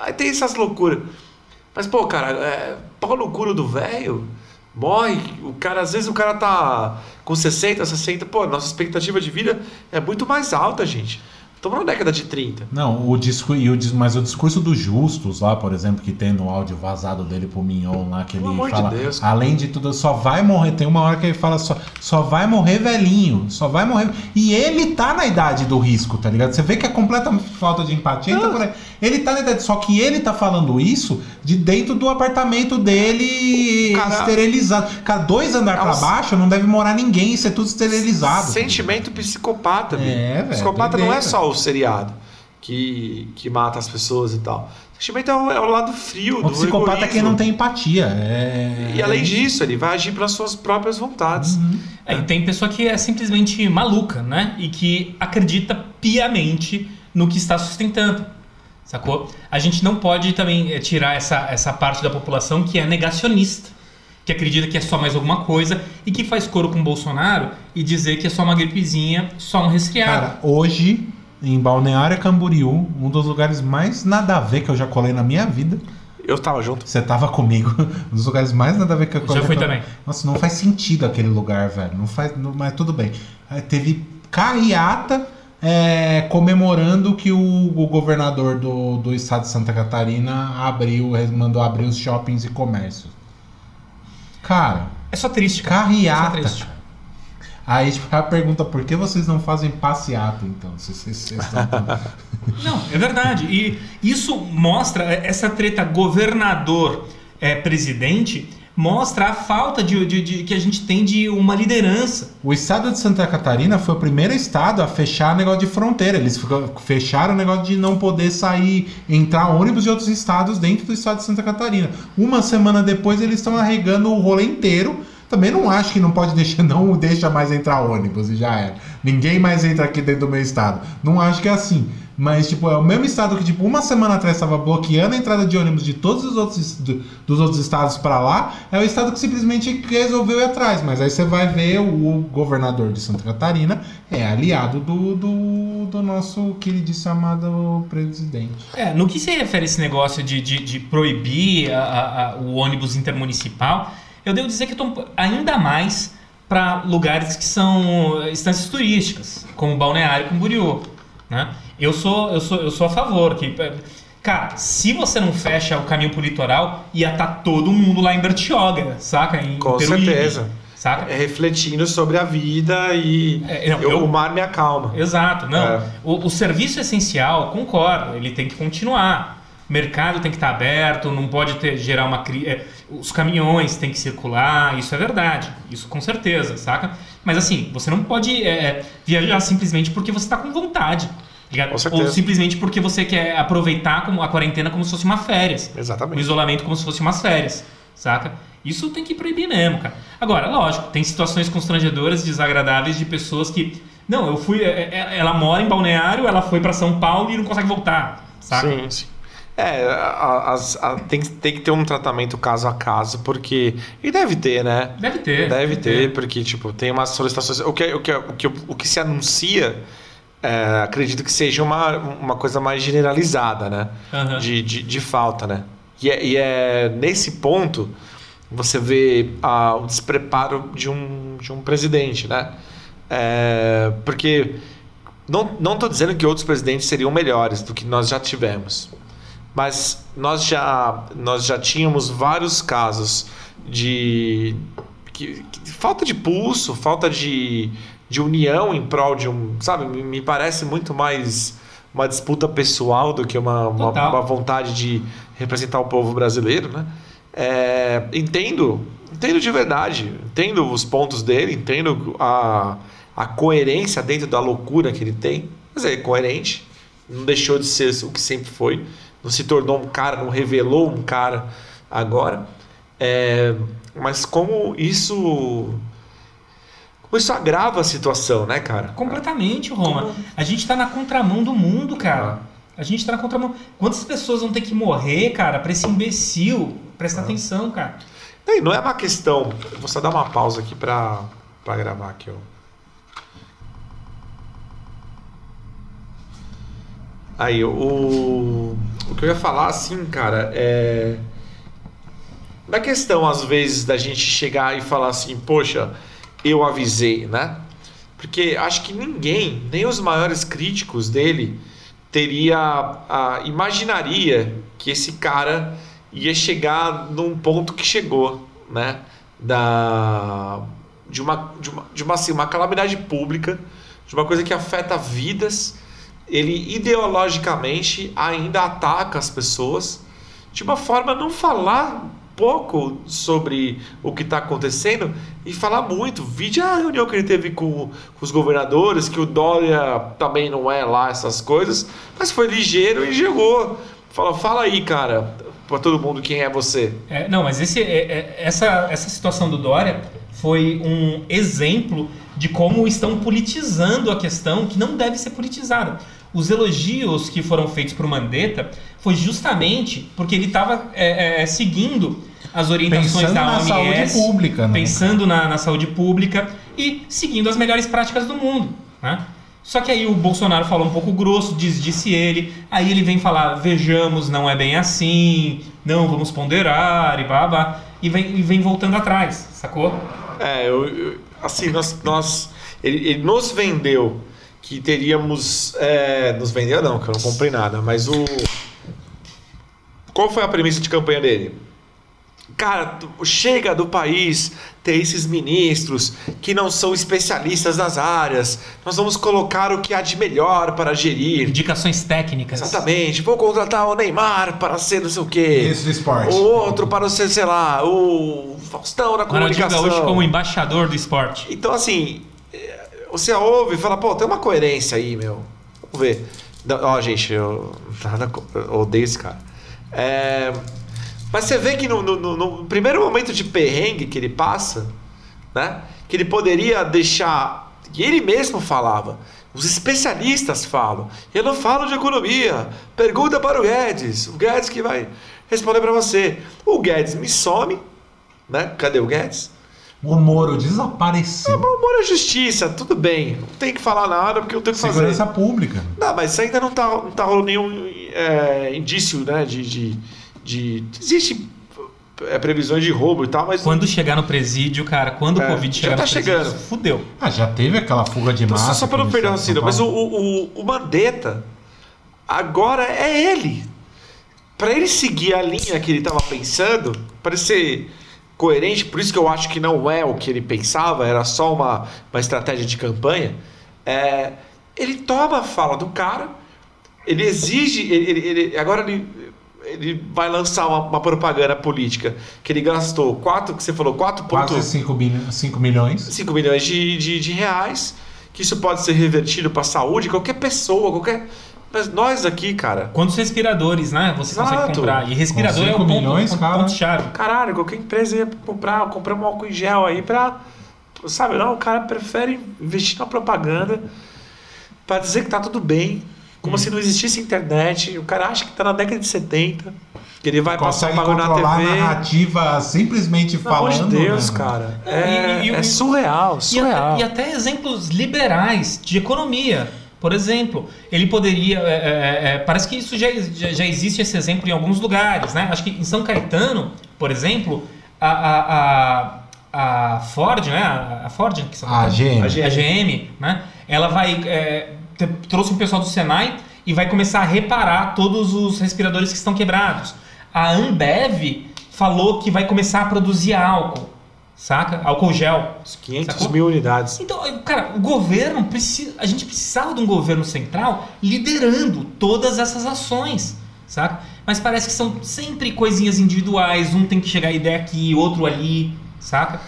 Aí tem essas loucuras. Mas, pô, cara, é, pau no cu do velho. Morre, o cara, às vezes o cara tá com sessenta, sessenta, pô, nossa expectativa de vida é muito mais alta, gente. Estamos na década de trinta. Não, o discu- e o dis- mas o discurso do Justus lá, por exemplo, que tem no áudio vazado dele pro Mignon lá, que ele Pelo fala, de Deus, além de tudo, só vai morrer, tem uma hora que ele fala, só, só vai morrer velhinho, só vai morrer, e ele tá na idade do risco, tá ligado? Você vê que é completamente falta de empatia, então, por ele tá na idade, só que ele tá falando isso de dentro do apartamento dele, cara, esterilizado. Cara, dois andares pra baixo, não deve morar ninguém, isso é tudo esterilizado. Sentimento psicopata, velho. É, velho. Psicopata não é só o seriado que, que mata as pessoas e tal. O sentimento é o, é o lado frio do egoísmo. O psicopata é quem não tem empatia. É... E além disso, ele vai agir pelas suas próprias vontades. Uhum. É, é. E tem pessoa que é simplesmente maluca, né? E que acredita piamente no que está sustentando. Sacou? A gente não pode também tirar essa, essa parte da população que é negacionista, que acredita que é só mais alguma coisa e que faz coro com o Bolsonaro e dizer que é só uma gripezinha, só um resfriado. Cara, hoje... em Balneário Camboriú, um dos lugares mais nada a ver que eu já colei na minha vida. Eu tava junto. Você tava comigo. Um dos lugares mais nada a ver que eu colei. Já fui também. Nossa, não faz sentido aquele lugar, velho. Não faz, não, mas tudo bem. Aí teve carreata é, comemorando que o, o governador do, do estado de Santa Catarina abriu, mandou abrir os shoppings e comércios. Cara... É só triste, cara. Carreata. É só triste. Aí tipo, a pergunta, por que vocês não fazem passeata, então? Vocês, vocês estão... Não, é verdade. E isso mostra, essa treta governador-presidente, é, mostra a falta de, de, de, que a gente tem de uma liderança. O estado de Santa Catarina foi o primeiro estado a fechar negócio de fronteira. Eles fecharam o negócio de não poder sair, entrar ônibus de outros estados dentro do estado de Santa Catarina. Uma semana depois, eles estão arregando o rolê inteiro. Também não acho que não pode deixar, não deixa mais entrar ônibus e já era. Ninguém mais entra aqui dentro do meu estado. Não acho que é assim. Mas, tipo, é o mesmo estado que, tipo, uma semana atrás estava bloqueando a entrada de ônibus de todos os outros, dos outros estados para lá. É o estado que simplesmente resolveu ir atrás. Mas aí você vai ver o governador de Santa Catarina é aliado do, do, do nosso queridíssimo amado presidente. É, no que se refere a esse negócio de, de, de proibir a, a, a, o ônibus intermunicipal... Eu devo dizer que estou ainda mais para lugares que são instâncias turísticas, como Balneário Camboriú, né? Eu sou, eu sou, eu sou a favor. Que, cara, se você não fecha o caminho para o litoral, ia estar tá todo mundo lá em Bertioga, saca? Em Com Peruíbe, certeza. Saca? É, refletindo sobre a vida e é, não, eu, eu, o mar me acalma. Exato. Não, é. o, o serviço essencial, concordo, ele tem que continuar. Mercado tem que estar aberto, não pode ter, gerar uma crise. É, os caminhões têm que circular, isso é verdade, isso com certeza, saca? Mas assim, você não pode é, viajar simplesmente porque você está com vontade, ligado? Com certeza. Ou simplesmente porque você quer aproveitar como, a quarentena como se fosse uma férias. Exatamente. O isolamento como se fosse umas férias, saca? Isso tem que proibir mesmo, cara. Agora, lógico, tem situações constrangedoras, desagradáveis de pessoas que... Não, eu fui... Ela mora em Balneário, ela foi para São Paulo e não consegue voltar, saca? Sim, sim. É, a, a, a, tem, tem que ter um tratamento caso a caso, porque... E deve ter, né? Deve ter. Deve, deve ter, ter, porque tipo, tem umas solicitações... O que, o que, o que, o que se anuncia, é, acredito que seja uma, uma coisa mais generalizada, né? Uhum. De, de, de falta, né? E é, e é nesse ponto, você vê ah, o despreparo de um, de um presidente, né? É, porque não, não tô dizendo que outros presidentes seriam melhores do que nós já tivemos. Mas nós já, nós já tínhamos vários casos de que, que, falta de pulso, falta de, de união em prol de um... Sabe, me, me parece muito mais uma disputa pessoal do que uma, uma, uma vontade de representar o povo brasileiro, né? É, entendo, entendo de verdade, entendo os pontos dele, entendo a, a coerência dentro da loucura que ele tem, mas é coerente. não deixou de ser o que sempre foi, não se tornou um cara, não revelou um cara agora, é, mas como isso... Isso agrava a situação, né, cara? Completamente, Roma. Como... A gente tá na contramão do mundo, cara. Ah. A gente tá na contramão. Quantas pessoas vão ter que morrer, cara, pra esse imbecil? Presta ah. atenção, cara. Não, não é uma questão... Vou só dar uma pausa aqui pra, pra gravar aqui, ó. Aí, o... O que eu ia falar, assim, cara, é... Da questão, às vezes, da gente chegar e falar assim, poxa... eu avisei, né? Porque acho que ninguém, nem os maiores críticos dele, teria, a, imaginaria que esse cara ia chegar num ponto que chegou, né? Da, de uma, de uma, de uma, assim, uma calamidade pública, de uma coisa que afeta vidas, ele ideologicamente ainda ataca as pessoas, de uma forma a não falar... pouco sobre o que está acontecendo e falar muito. Vide a reunião que ele teve com, com os governadores, que o Dória também não é lá essas coisas, mas foi ligeiro e chegou. Fala, fala aí, cara, para todo mundo, quem é você? É, não, mas esse, é, é, essa, essa situação do Dória foi um exemplo de como estão politizando a questão que não deve ser politizada. Os elogios que foram feitos para o Mandetta foi justamente porque ele estava é, é, seguindo as orientações da O M S, pensando na saúde pública, né? pensando na, na saúde pública e seguindo as melhores práticas do mundo, né? Só que aí o Bolsonaro falou um pouco grosso, diz, disse ele, aí ele vem falar, vejamos, não é bem assim, não, vamos ponderar e babá, e vem, e vem voltando atrás, sacou? É, eu, eu, assim, nós, nós, ele, ele nos vendeu que teríamos... É, nos vendeu não, que eu não comprei nada, mas o... Qual foi a premissa de campanha dele? Cara, chega do país ter esses ministros que não são especialistas nas áreas, nós vamos colocar o que há de melhor para gerir. Indicações técnicas. Exatamente, vou contratar o Neymar para ser não sei o quê. Ministro do esporte. O outro para ser, sei lá, o Faustão na comunicação. Agora hoje como embaixador do esporte. Então assim... Você ouve e fala, pô, tem uma coerência aí, meu. Vamos ver. Ó, oh, gente, eu, nada, eu odeio esse cara. É, mas você vê que no, no, no primeiro momento de perrengue que ele passa, né? Que ele poderia deixar... E ele mesmo falava. Os especialistas falam. Eu não falo de economia. Pergunta para o Guedes. O Guedes que vai responder para você. O Guedes me some, né? Cadê o Guedes? O Moro desapareceu. Ah, o Moro é justiça, tudo bem. Não tem que falar nada porque eu tenho que fazer. Segurança pública. Não, mas ainda não tá, não tá rolando nenhum é, indício, né? De, de, de... Existe é, previsões de roubo e tal, mas... Quando chegar no presídio, cara, quando é, o Covid chegar já tá no presídio, chegando. Fudeu. Ah, já teve aquela fuga de então, massa. Só para não perder o sino, mas o, o, o Mandetta agora é ele. Para ele seguir a linha que ele tava pensando, parecer... coerente, por isso que eu acho que não é o que ele pensava, era só uma, uma estratégia de campanha. É, ele toma a fala do cara, ele exige, ele, ele, agora ele, ele vai lançar uma, uma propaganda política que ele gastou quatro, que você falou quatro quase cinco milhões cinco milhões de, de, de reais, que isso pode ser revertido para saúde, qualquer pessoa, qualquer... Mas nós aqui, cara... Quantos respiradores, né? Você Exato. Consegue comprar. E respirador é um milhões, ponto, cara. Ponto chave. Caralho, qualquer empresa ia comprar, comprar um álcool em gel aí pra... Sabe, não, o cara prefere investir na propaganda pra dizer que tá tudo bem. Como hum. se não existisse internet. O cara acha que tá na década de setenta. Que ele vai Consegue passar um bagulho na T V. Narrativa simplesmente Pelo falando. Pelo amor de Deus, né? cara. É, e, e, é e, surreal, surreal. E até, e até exemplos liberais de economia. Por exemplo, ele poderia... É, é, é, parece que isso já, já, já existe esse exemplo em alguns lugares, né? Acho que em São Caetano, por exemplo, a, a, a, a Ford, né? A Ford, que são a, G M. a, G M, a G M, né? Ela vai... É, trouxe um pessoal do Senai e vai começar a reparar todos os respiradores que estão quebrados. A Ambev falou que vai começar a produzir álcool. Saca? Álcool gel. quinhentas mil unidades. Então, cara, o governo precisa... A gente precisava de um governo central liderando todas essas ações, saca? Mas parece que são sempre coisinhas individuais, um tem que chegar a ideia aqui, outro ali, saca?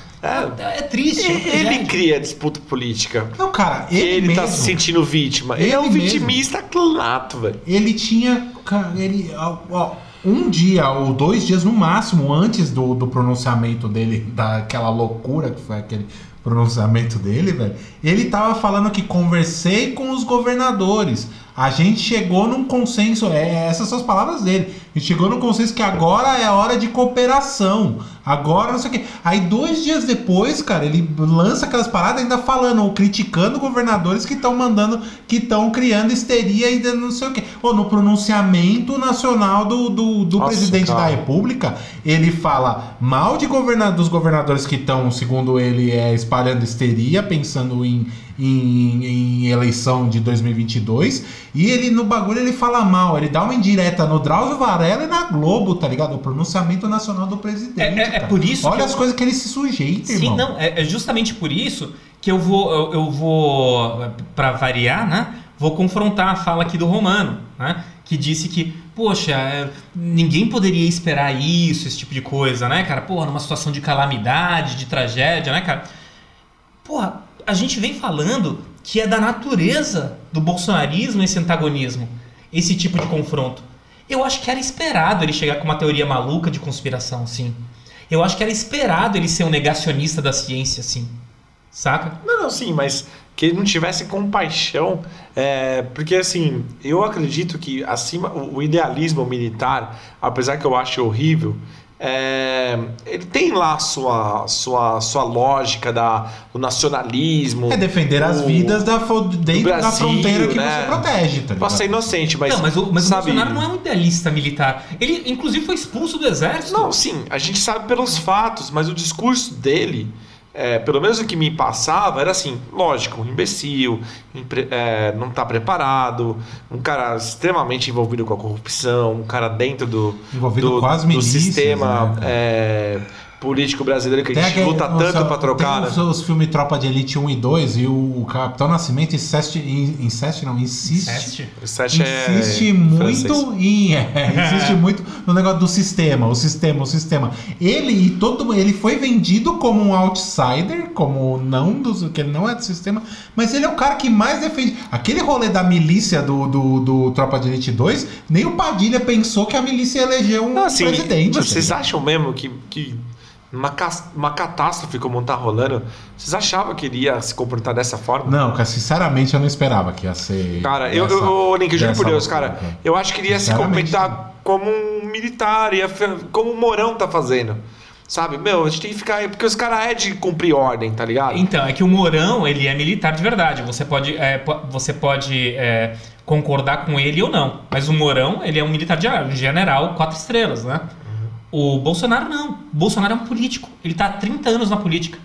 É, é triste. Ele, é ele cria disputa política. Não, cara, ele, ele mesmo, tá se sentindo vítima. Ele, ele é um vitimista clato, velho. Ele tinha... Ele, ó, ó, um dia ou dois dias no máximo antes do, do pronunciamento dele, daquela loucura que foi aquele pronunciamento dele, velho, ele tava falando que conversei com os governadores. A gente chegou num consenso, é, essas são as palavras dele. A gente chegou num consenso que agora é a hora de cooperação. Agora não sei o quê. Aí dois dias depois, cara, ele lança aquelas paradas ainda falando, ou criticando governadores que estão mandando, que estão criando histeria e não sei o quê. Ou no pronunciamento nacional do, do, do Nossa, presidente cara. da República, ele fala mal de governa- dos governadores que estão, segundo ele, é, espalhando histeria, pensando em... Em, em eleição de dois mil e vinte e dois, e ele no bagulho ele fala mal, ele dá uma indireta no Drauzio Varela e na Globo, tá ligado? O pronunciamento nacional do presidente. É, é, é por isso. Olha as eu... coisas que ele se sujeita, Sim, irmão. não, é, é justamente por isso que eu vou, eu, eu vou, pra variar, né? Vou confrontar a fala aqui do Romano, né? Que disse que, poxa, ninguém poderia esperar isso, esse tipo de coisa, né, cara? Porra, numa situação de calamidade, de tragédia, né, cara? Porra. A gente vem falando que é da natureza do bolsonarismo esse antagonismo, esse tipo de confronto. Eu acho que era esperado ele chegar com uma teoria maluca de conspiração, sim. Eu acho que era esperado ele ser um negacionista da ciência, sim. Saca? Não, não, sim, mas que ele não tivesse compaixão, é, porque assim, eu acredito que acima o idealismo militar, apesar que eu acho horrível, É, ele tem lá sua, sua, sua lógica da, do nacionalismo. É defender o, as vidas da, dentro Brasil, da fronteira que né? você protege. Tá Posso ser inocente, mas. Não, mas o, mas sabe, o Bolsonaro não é um idealista militar. Ele, inclusive, foi expulso do exército. Não, sim, a gente sabe pelos fatos, mas o discurso dele. É, pelo menos o que me passava era assim, lógico, um imbecil, impre- é, não está preparado, um cara extremamente envolvido com a corrupção, um cara dentro do, do, com as milícias, do sistema né? é, político brasileiro que tem a gente aquele, luta tanto para trocar. Tem né? os, os filmes Tropa de Elite um e dois e o Capitão Nascimento insiste, insiste não, insiste, insiste, insiste é muito em, é, insiste muito no negócio do sistema, o sistema, o sistema. Ele e todo ele foi vendido como um outsider, como não do que ele não é do sistema, mas ele é o cara que mais defende. Aquele rolê da milícia do, do, do Tropa de Elite dois, nem o Padilha pensou que a milícia elegeu um não, assim, presidente. Vocês assim. acham mesmo que, que... Uma, ca- uma catástrofe como tá rolando. Vocês achavam que ele ia se comportar dessa forma? Não, cara, sinceramente eu não esperava que ia ser. Cara, dessa, eu, eu, Link, eu juro por Deus, cara, cara, eu acho que ele ia se comportar como um militar, ia, como o Mourão tá fazendo. Sabe, meu, a gente tem que ficar... Porque os caras é de cumprir ordem, tá ligado? Então, é que o Mourão, ele é militar de verdade. Você pode, é, po- você pode é, concordar com ele ou não. Mas o Mourão, ele é um militar de general, quatro estrelas, né? O Bolsonaro não. O Bolsonaro é um político. Ele está há trinta anos na política.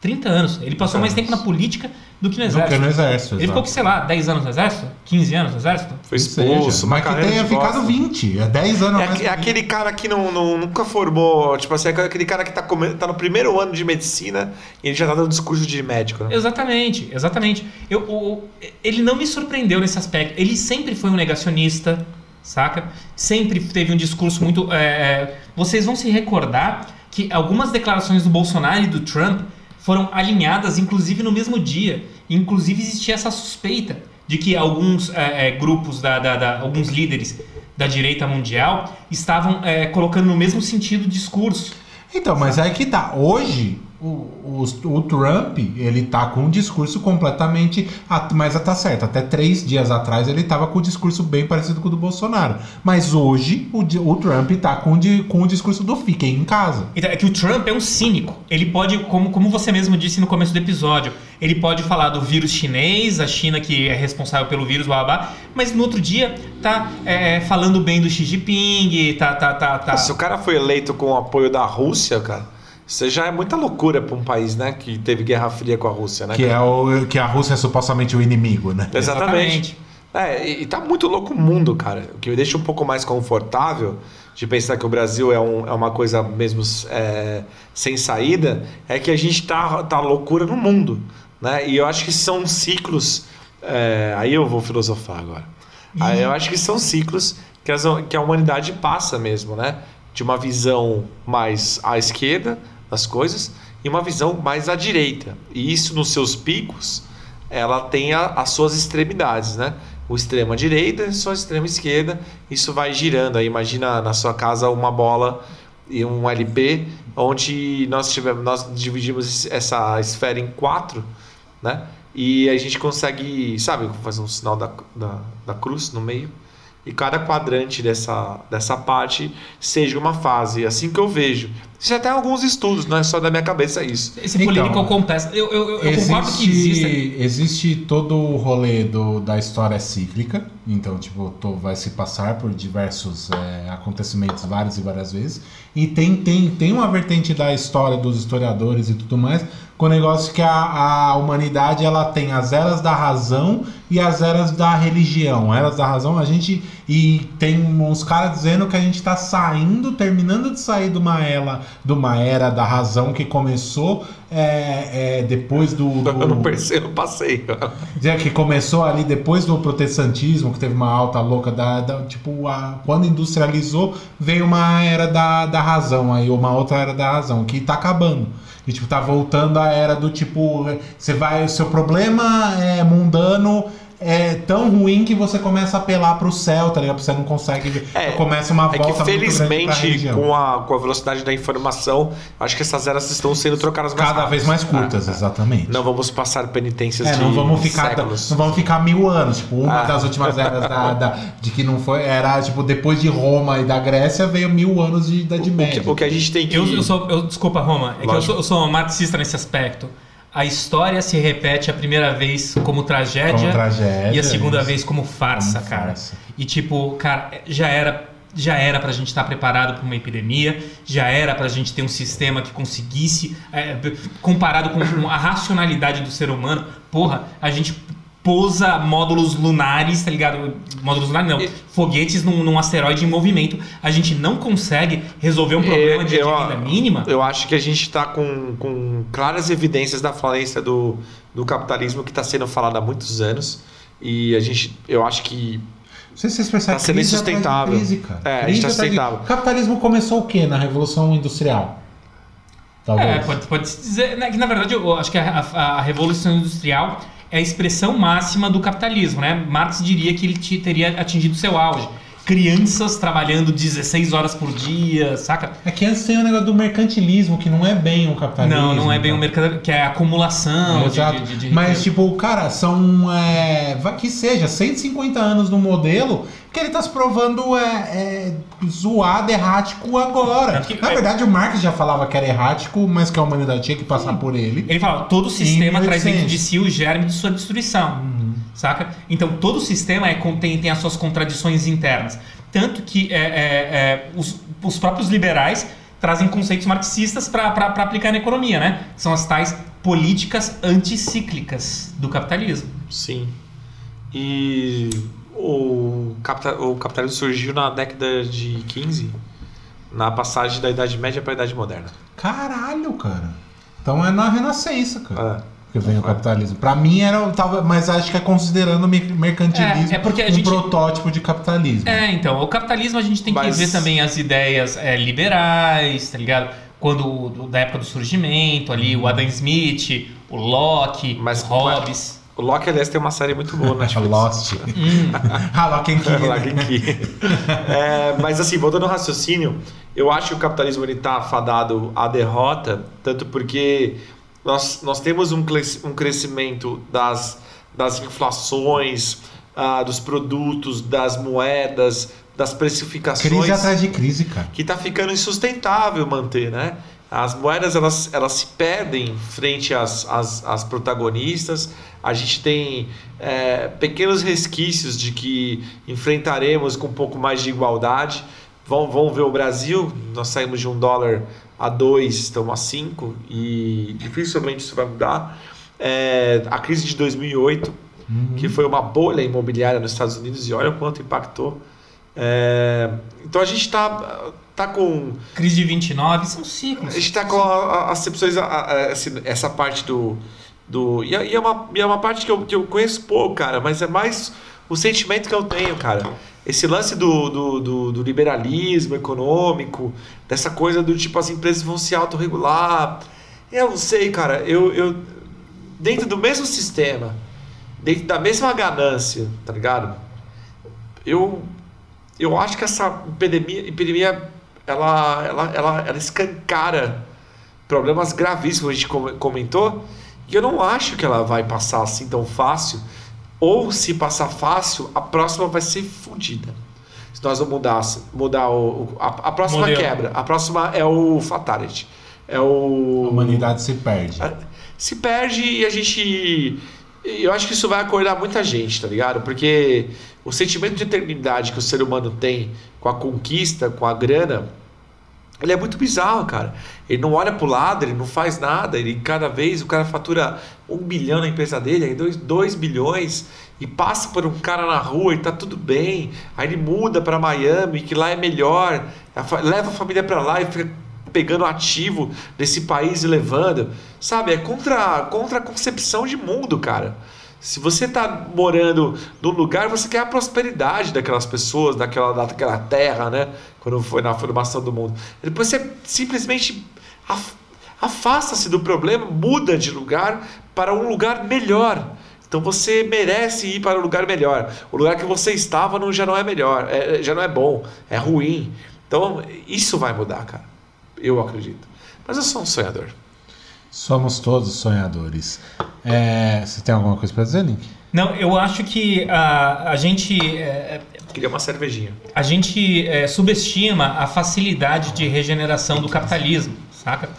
trinta anos. Ele passou mais tempo na política do que no exército. Do que no exército, Ele exato. ficou, sei lá, dez anos no exército? quinze anos no exército? Foi expulso. Mas que tenha ficado vinte. É dez anos. É, mais é aquele cara que não, não, nunca formou... Tipo assim, é aquele cara que está tá no primeiro ano de medicina e ele já está dando discurso de médico. Né? Exatamente. Exatamente. Eu, o, ele não me surpreendeu nesse aspecto. Ele sempre foi um negacionista... Saca? Sempre teve um discurso muito... É, vocês vão se recordar que algumas declarações do Bolsonaro e do Trump foram alinhadas, inclusive no mesmo dia. Inclusive existia essa suspeita de que alguns é, é, grupos, da, da, da, alguns líderes da direita mundial estavam é, colocando no mesmo sentido o discurso. Então, mas é que tá. Hoje... O, o, o Trump, ele tá com um discurso completamente... Mas tá certo, até três dias atrás ele tava com um discurso bem parecido com o do Bolsonaro. Mas hoje o, o Trump tá com, com o discurso do fiquem em casa. É que o Trump é um cínico. Ele pode, como, como você mesmo disse no começo do episódio, ele pode falar do vírus chinês, a China que é responsável pelo vírus, blá, blá, blá, mas no outro dia tá é, falando bem do Xi Jinping, tá, tá, tá, tá... Se o cara foi eleito com o apoio da Rússia, cara... Isso já é muita loucura para um país, né? Que teve Guerra Fria com a Rússia, né? Que, é o, que a Rússia é supostamente o inimigo, né? Exatamente. É, e, e tá muito louco o mundo, cara. O que me deixa um pouco mais confortável de pensar que o Brasil é, um, é uma coisa mesmo é, sem saída é que a gente tá, tá loucura no mundo, né? E eu acho que são ciclos... É, aí eu vou filosofar agora. Hum. Aí eu acho que são ciclos que, as, que a humanidade passa mesmo, né? De uma visão mais à esquerda das coisas e uma visão mais à direita. E isso, nos seus picos, ela tem a, as suas extremidades, né? O extrema direita e sua extrema esquerda. Isso vai girando. Aí imagina na sua casa uma bola e um L P, onde nós tivemos, nós dividimos essa esfera em quatro, né? E a gente consegue, sabe, fazer um sinal da, da, da cruz no meio. E cada quadrante dessa, dessa parte seja uma fase, assim que eu vejo. Isso já tem alguns estudos, não é só da minha cabeça isso. Esse então, polêmico acontece. Eu, eu, eu existe, concordo que existe. Existe todo o rolê do, da história cíclica. Então, tipo, tô, vai se passar por diversos é, acontecimentos várias e várias vezes. E tem, tem, tem uma vertente da história dos historiadores e tudo mais, com o negócio que a, a humanidade ela tem as eras da razão e as eras da religião. Eras da razão, a gente... E tem uns caras dizendo que a gente está saindo, terminando de sair de uma era, de uma era da razão que começou é, é, depois do, do... Eu não percebi, eu passei. Que começou ali depois do protestantismo, que teve uma alta louca, da, da, tipo, a, quando industrializou, veio uma era da, da razão, aí uma outra era da razão, que está acabando. E, tipo, tá voltando à era do tipo... Você vai, o seu problema é mundano é tão ruim que você começa a apelar pro céu, tá ligado? Você não consegue... É, começa uma volta é que, felizmente, com a, com a velocidade da informação, acho que essas eras estão sendo trocadas mais cada rápido. Vez mais curtas, ah, exatamente. Não vamos passar penitências é, de não vamos ficar séculos. Não vamos ficar mil anos. Tipo, uma ah. das últimas eras da, da, de que não foi... Era, tipo, depois de Roma e da Grécia, veio mil anos de Idade Média. O que a gente tem que... Eu, eu sou, eu, desculpa, Roma. É que eu sou, eu sou marxista nesse aspecto. A história se repete a primeira vez como tragédia, como tragédia e a segunda isso. vez como farsa, como cara. Farsa. E tipo, cara, já era, já era pra gente estar preparado pra uma epidemia, já era pra gente ter um sistema que conseguisse, é, comparado com, com a racionalidade do ser humano, porra, a gente pousa módulos lunares, tá ligado? Módulos lunares não, e... foguetes num, num asteroide em movimento. A gente não consegue resolver um problema e, de renda mínima. Eu acho que a gente está com, com claras evidências da falência do, do capitalismo que está sendo falado há muitos anos. E a gente, eu acho que Não sei se vocês percebem, tá sendo insustentável. Crise, cara. É, crise tá sustentável. De... O capitalismo começou o quê? Na Revolução Industrial? Talvez. É, pode, pode se dizer, né, que na verdade eu acho que a, a, a Revolução Industrial é a expressão máxima do capitalismo, né? Marx diria que ele te teria atingido seu auge. Crianças trabalhando dezesseis horas por dia, saca? É que antes tem o negócio do mercantilismo, que não é bem o capitalismo. Não, não é bem o mercantilismo, que é a acumulação. Exato. De, de, de... Mas, tipo, cara, são... É, que seja, cento e cinquenta anos no modelo... que ele tá se provando é, é, zoado, errático agora. Porque, Na verdade, é... o Marx já falava que era errático, mas que a humanidade tinha que passar hum. por ele. Ele falava, todo sistema traz dentro de si o germe de sua destruição, hum. saca? Então, todo sistema é, tem, tem as suas contradições internas. Tanto que é, é, é, os, os próprios liberais trazem conceitos marxistas para aplicar na economia, né? São as tais políticas anticíclicas do capitalismo. Sim. E... O capitalismo surgiu na década de quinze, na passagem da Idade Média para a Idade Moderna. Caralho, cara. Então é na Renascença, cara. É. Que vem o capitalismo. Pra mim era, tava, mas acho que é considerando mercantilismo é, é porque a um gente... protótipo de capitalismo. É, então, o capitalismo a gente tem mas... que ver também as ideias é, liberais, tá ligado? Quando, da época do surgimento, ali, o Adam Smith, o Locke, mas, o Hobbes... Mas... O Locke, aliás, tem uma série muito boa na Netflix. Lost. Ah, Locke and Key. Locke and Key. É, mas assim, voltando ao raciocínio, eu acho que o capitalismo está fadado à derrota, tanto porque nós, nós temos um, um crescimento das, das inflações, ah, dos produtos, das moedas, das precificações. Crise atrás de crise, cara. Que está ficando insustentável manter, né? As moedas, elas, elas se perdem frente às, às, às protagonistas. A gente tem é, pequenos resquícios de que enfrentaremos com um pouco mais de igualdade. Vão, vão ver o Brasil, nós saímos de um dólar a dois, estamos a cinco e dificilmente isso vai mudar. É, a crise de dois mil e oito, uhum. que foi uma bolha imobiliária nos Estados Unidos e olha o quanto impactou. É, então a gente está... Tá com... Crise de vinte e nove, são ciclos. A gente tá com as excepções, essa parte do... do e, é uma, e é uma parte que eu, que eu conheço pouco, cara, mas é mais o sentimento que eu tenho, cara. Esse lance do, do, do, do liberalismo econômico, dessa coisa do tipo, as empresas vão se autorregular. Eu não sei, cara. Eu, eu, dentro do mesmo sistema, dentro da mesma ganância, tá ligado? Eu, eu acho que essa epidemia, epidemia ela, ela, ela, ela escancara problemas gravíssimos, a gente comentou, e eu não acho que ela vai passar assim tão fácil, ou se passar fácil, a próxima vai ser fodida. Se nós não mudar, mudar o, a, a próxima Morreu. quebra, a próxima é o fatality. É o... A humanidade se perde. Se perde e a gente... Eu acho que isso vai acordar muita gente, tá ligado? Porque o sentimento de eternidade que o ser humano tem com a conquista, com a grana, ele é muito bizarro, cara. Ele não olha pro lado, ele não faz nada, ele cada vez, o cara fatura um bilhão na empresa dele, aí dois, dois bilhões, e passa por um cara na rua e tá tudo bem, aí ele muda pra Miami, que lá é melhor, leva a família pra lá e fica... pegando ativo desse país e levando, sabe, é contra, contra a concepção de mundo, cara. Se você tá morando num lugar, você quer a prosperidade daquelas pessoas, daquela, daquela terra, né, quando foi na formação do mundo. E depois você simplesmente afasta-se do problema, muda de lugar para um lugar melhor. Então você merece ir para um lugar melhor. O lugar que você estava não, já não é melhor, é, já não é bom, é ruim. Então isso vai mudar, cara. Eu acredito. Mas eu sou um sonhador. Somos todos sonhadores. É, você tem alguma coisa para dizer, Link? Não, eu acho que a, a gente... É, queria uma cervejinha. A gente é, subestima a facilidade de regeneração do capitalismo, saca?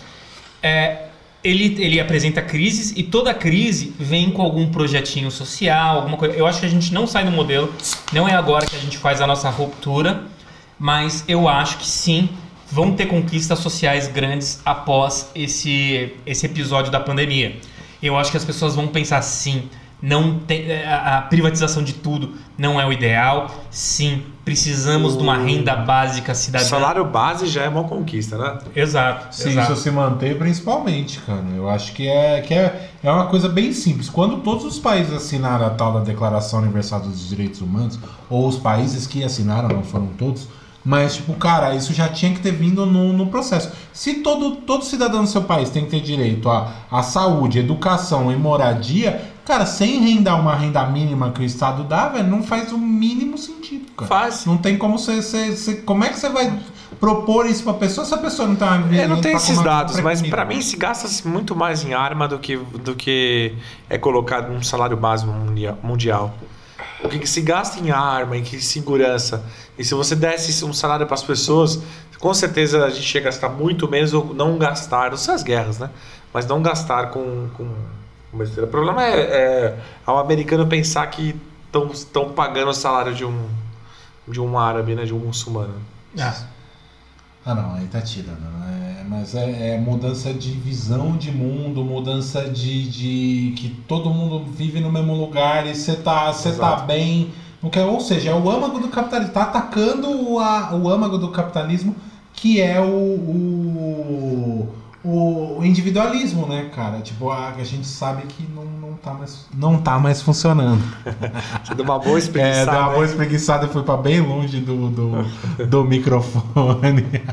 É, ele, ele apresenta crises e toda crise vem com algum projetinho social, alguma coisa. Eu acho que a gente não sai do modelo. Não é agora que a gente faz a nossa ruptura, mas eu acho que sim, vão ter conquistas sociais grandes após esse, esse episódio da pandemia. Eu acho que as pessoas vão pensar, sim, não tem, a, a privatização de tudo não é o ideal, sim, precisamos uh, de uma renda básica cidadã. Salário base já é uma conquista, né? Exato. Se exato. Isso se manter, principalmente, cara, eu acho que, é, que é, é uma coisa bem simples. Quando todos os países assinaram a tal da Declaração Universal dos Direitos Humanos, ou os países que assinaram, não foram todos, mas, tipo, cara, isso já tinha que ter vindo no, no processo. Se todo, todo cidadão do seu país tem que ter direito a, a saúde, educação e moradia, cara, sem renda, uma renda mínima que o Estado dá, velho, não faz o mínimo sentido, cara. Faz. Não tem como você... você, você como é que você vai propor isso pra pessoa se a pessoa não tá... Eu não tenho esses dados, mas pra mim se gasta muito mais em arma do que, do que é colocado num salário básico mundial. O que se gasta em arma, em que segurança. E se você desse um salário para as pessoas, com certeza a gente ia gastar muito menos ou não gastar, não sei as guerras, né? Mas não gastar com... com... O problema é, é, é o americano pensar que estão pagando o salário de um, de um árabe, né? De um muçulmano. Ah, ah não, aí tá tirando, né? Mas é, é mudança de visão de mundo, mudança de, de que todo mundo vive no mesmo lugar e você tá, tá bem. Não quer, ou seja, é o âmago do capitalismo. Tá atacando o, a, o âmago do capitalismo, que é o, o, o individualismo, né, cara? Tipo, a, a gente sabe que não, não, tá, mais, não tá mais funcionando. Você deu uma boa espreguiçada. É, deu uma boa espreguiçada e foi pra bem longe do, do, do microfone.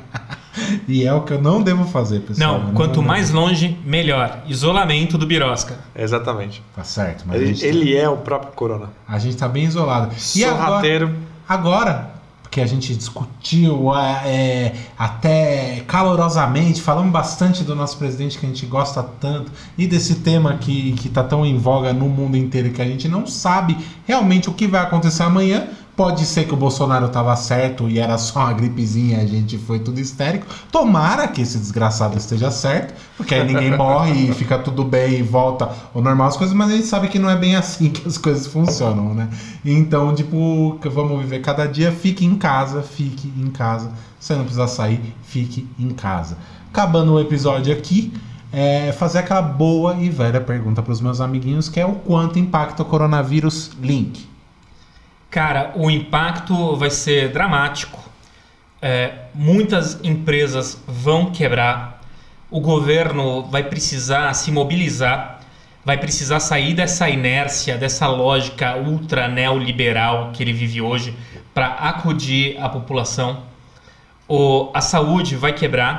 E é o que eu não devo fazer, pessoal. Não, não quanto mais fazer. Longe, melhor. Isolamento do Birosca. Exatamente. Tá certo. Mas ele ele tá... é o próprio corona. A gente tá bem isolado. Sorrateiro. E agora, agora, porque a gente discutiu é, até calorosamente, falamos bastante do nosso presidente que a gente gosta tanto e desse tema que, que tá tão em voga no mundo inteiro que a gente não sabe realmente o que vai acontecer amanhã. Pode ser que o Bolsonaro estava certo e era só uma gripezinha, a gente foi tudo histérico. Tomara que esse desgraçado esteja certo, porque aí ninguém morre e fica tudo bem e volta ao normal as coisas, mas a gente sabe que não é bem assim que as coisas funcionam, né? Então, tipo, vamos viver cada dia, fique em casa, fique em casa. Você não precisa sair, fique em casa. Acabando o episódio aqui, é fazer aquela boa e velha pergunta para os meus amiguinhos, que é o quanto impacta o coronavírus, Link? Cara, o impacto vai ser dramático. É, muitas empresas vão quebrar. O governo vai precisar se mobilizar, vai precisar sair dessa inércia, dessa lógica ultra neoliberal que ele vive hoje para acudir a população. O, a saúde vai quebrar.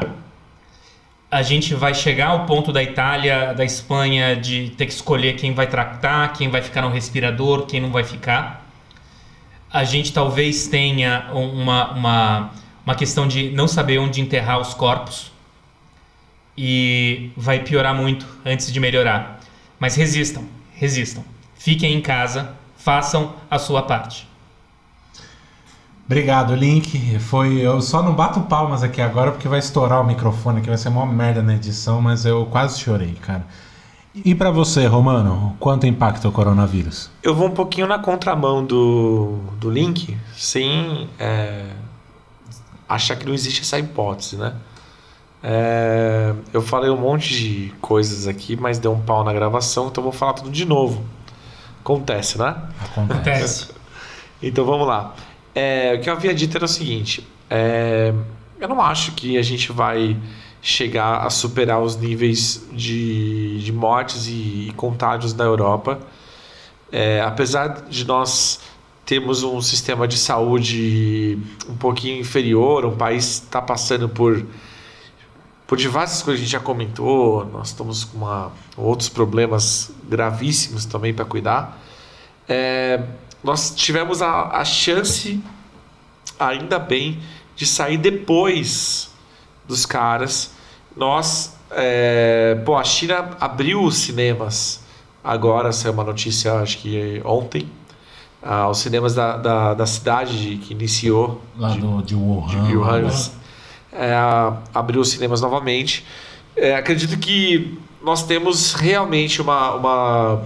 a gente vai chegar ao ponto da Itália, da Espanha, de ter que escolher quem vai tratar, quem vai ficar no respirador, quem não vai ficar. A gente talvez tenha uma, uma, uma questão de não saber onde enterrar os corpos e vai piorar muito antes de melhorar. Mas resistam, resistam. Fiquem em casa, façam a sua parte. Obrigado, Link. Foi, eu só não bato palmas aqui agora porque vai estourar o microfone aqui, vai ser uma merda na edição, mas eu quase chorei, cara. E pra você, Romano, quanto impacta o coronavírus? Eu vou um pouquinho na contramão do, do Link, sem é, achar que não existe essa hipótese, né? É, eu falei um monte de coisas aqui, mas deu um pau na gravação, então eu vou falar tudo de novo. Acontece, né? Acontece. Então vamos lá. É, o que eu havia dito era o seguinte, é, eu não acho que a gente vai chegar a superar os níveis de, de mortes e, e contágios da Europa. É, apesar de nós termos um sistema de saúde um pouquinho inferior, o país está passando por, por diversas coisas que a gente já comentou, nós estamos com uma, outros problemas gravíssimos também para cuidar. É, nós tivemos a, a chance, ainda bem, de sair depois dos caras. Nós, é, pô, a China abriu os cinemas agora, saiu uma notícia, acho que ontem, ah, os cinemas da, da, da cidade de, que iniciou lá de, do, de Wuhan, de Wuhan né? é, abriu os cinemas novamente. É, acredito que nós temos realmente uma, uma,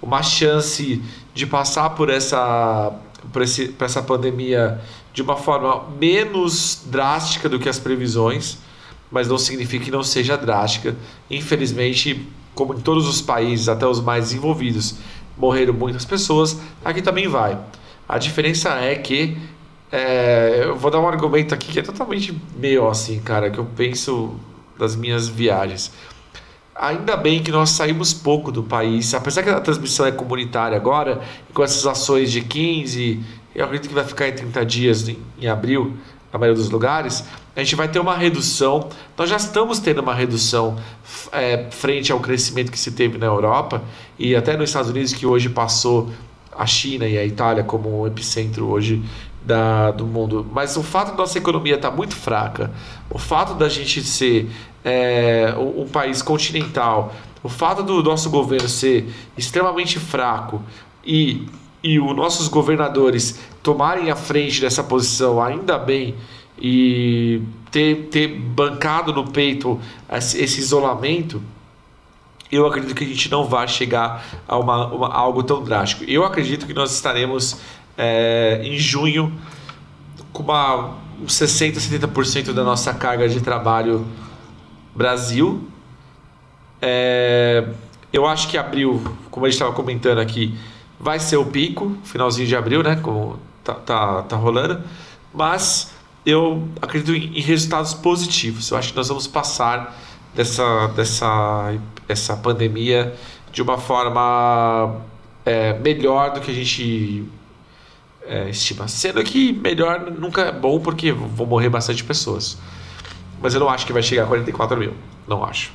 uma chance de passar por essa, por esse, por essa pandemia de uma forma menos drástica do que as previsões, mas não significa que não seja drástica. Infelizmente, como em todos os países, até os mais desenvolvidos, morreram muitas pessoas, aqui também vai. A diferença é que, é, eu vou dar um argumento aqui que é totalmente meu, assim, cara, que eu penso das minhas viagens. Ainda bem que nós saímos pouco do país, apesar que a transmissão é comunitária agora, e com essas ações de quinze... eu acredito que vai ficar em trinta dias em abril, na maioria dos lugares, a gente vai ter uma redução, nós já estamos tendo uma redução é, frente ao crescimento que se teve na Europa e até nos Estados Unidos, que hoje passou a China e a Itália como o epicentro hoje da, do mundo. Mas o fato da nossa economia estar muito fraca, o fato da gente ser é, um país continental, o fato do nosso governo ser extremamente fraco e... e os nossos governadores tomarem a frente dessa posição, ainda bem, e ter, ter bancado no peito esse isolamento, eu acredito que a gente não vai chegar a, uma, uma, a algo tão drástico. Eu acredito que nós estaremos é, em junho com uma, sessenta por cento, setenta por cento da nossa carga de trabalho Brasil. É, eu acho que abril, como a gente estava comentando aqui, vai ser o pico, finalzinho de abril, né? Como tá, tá, tá rolando. Mas eu acredito em, em resultados positivos. Eu acho que nós vamos passar dessa, dessa essa pandemia de uma forma é, melhor do que a gente é, estima. Sendo que melhor nunca é bom, porque vão morrer bastante pessoas. Mas eu não acho que vai chegar a quarenta e quatro mil. Não acho.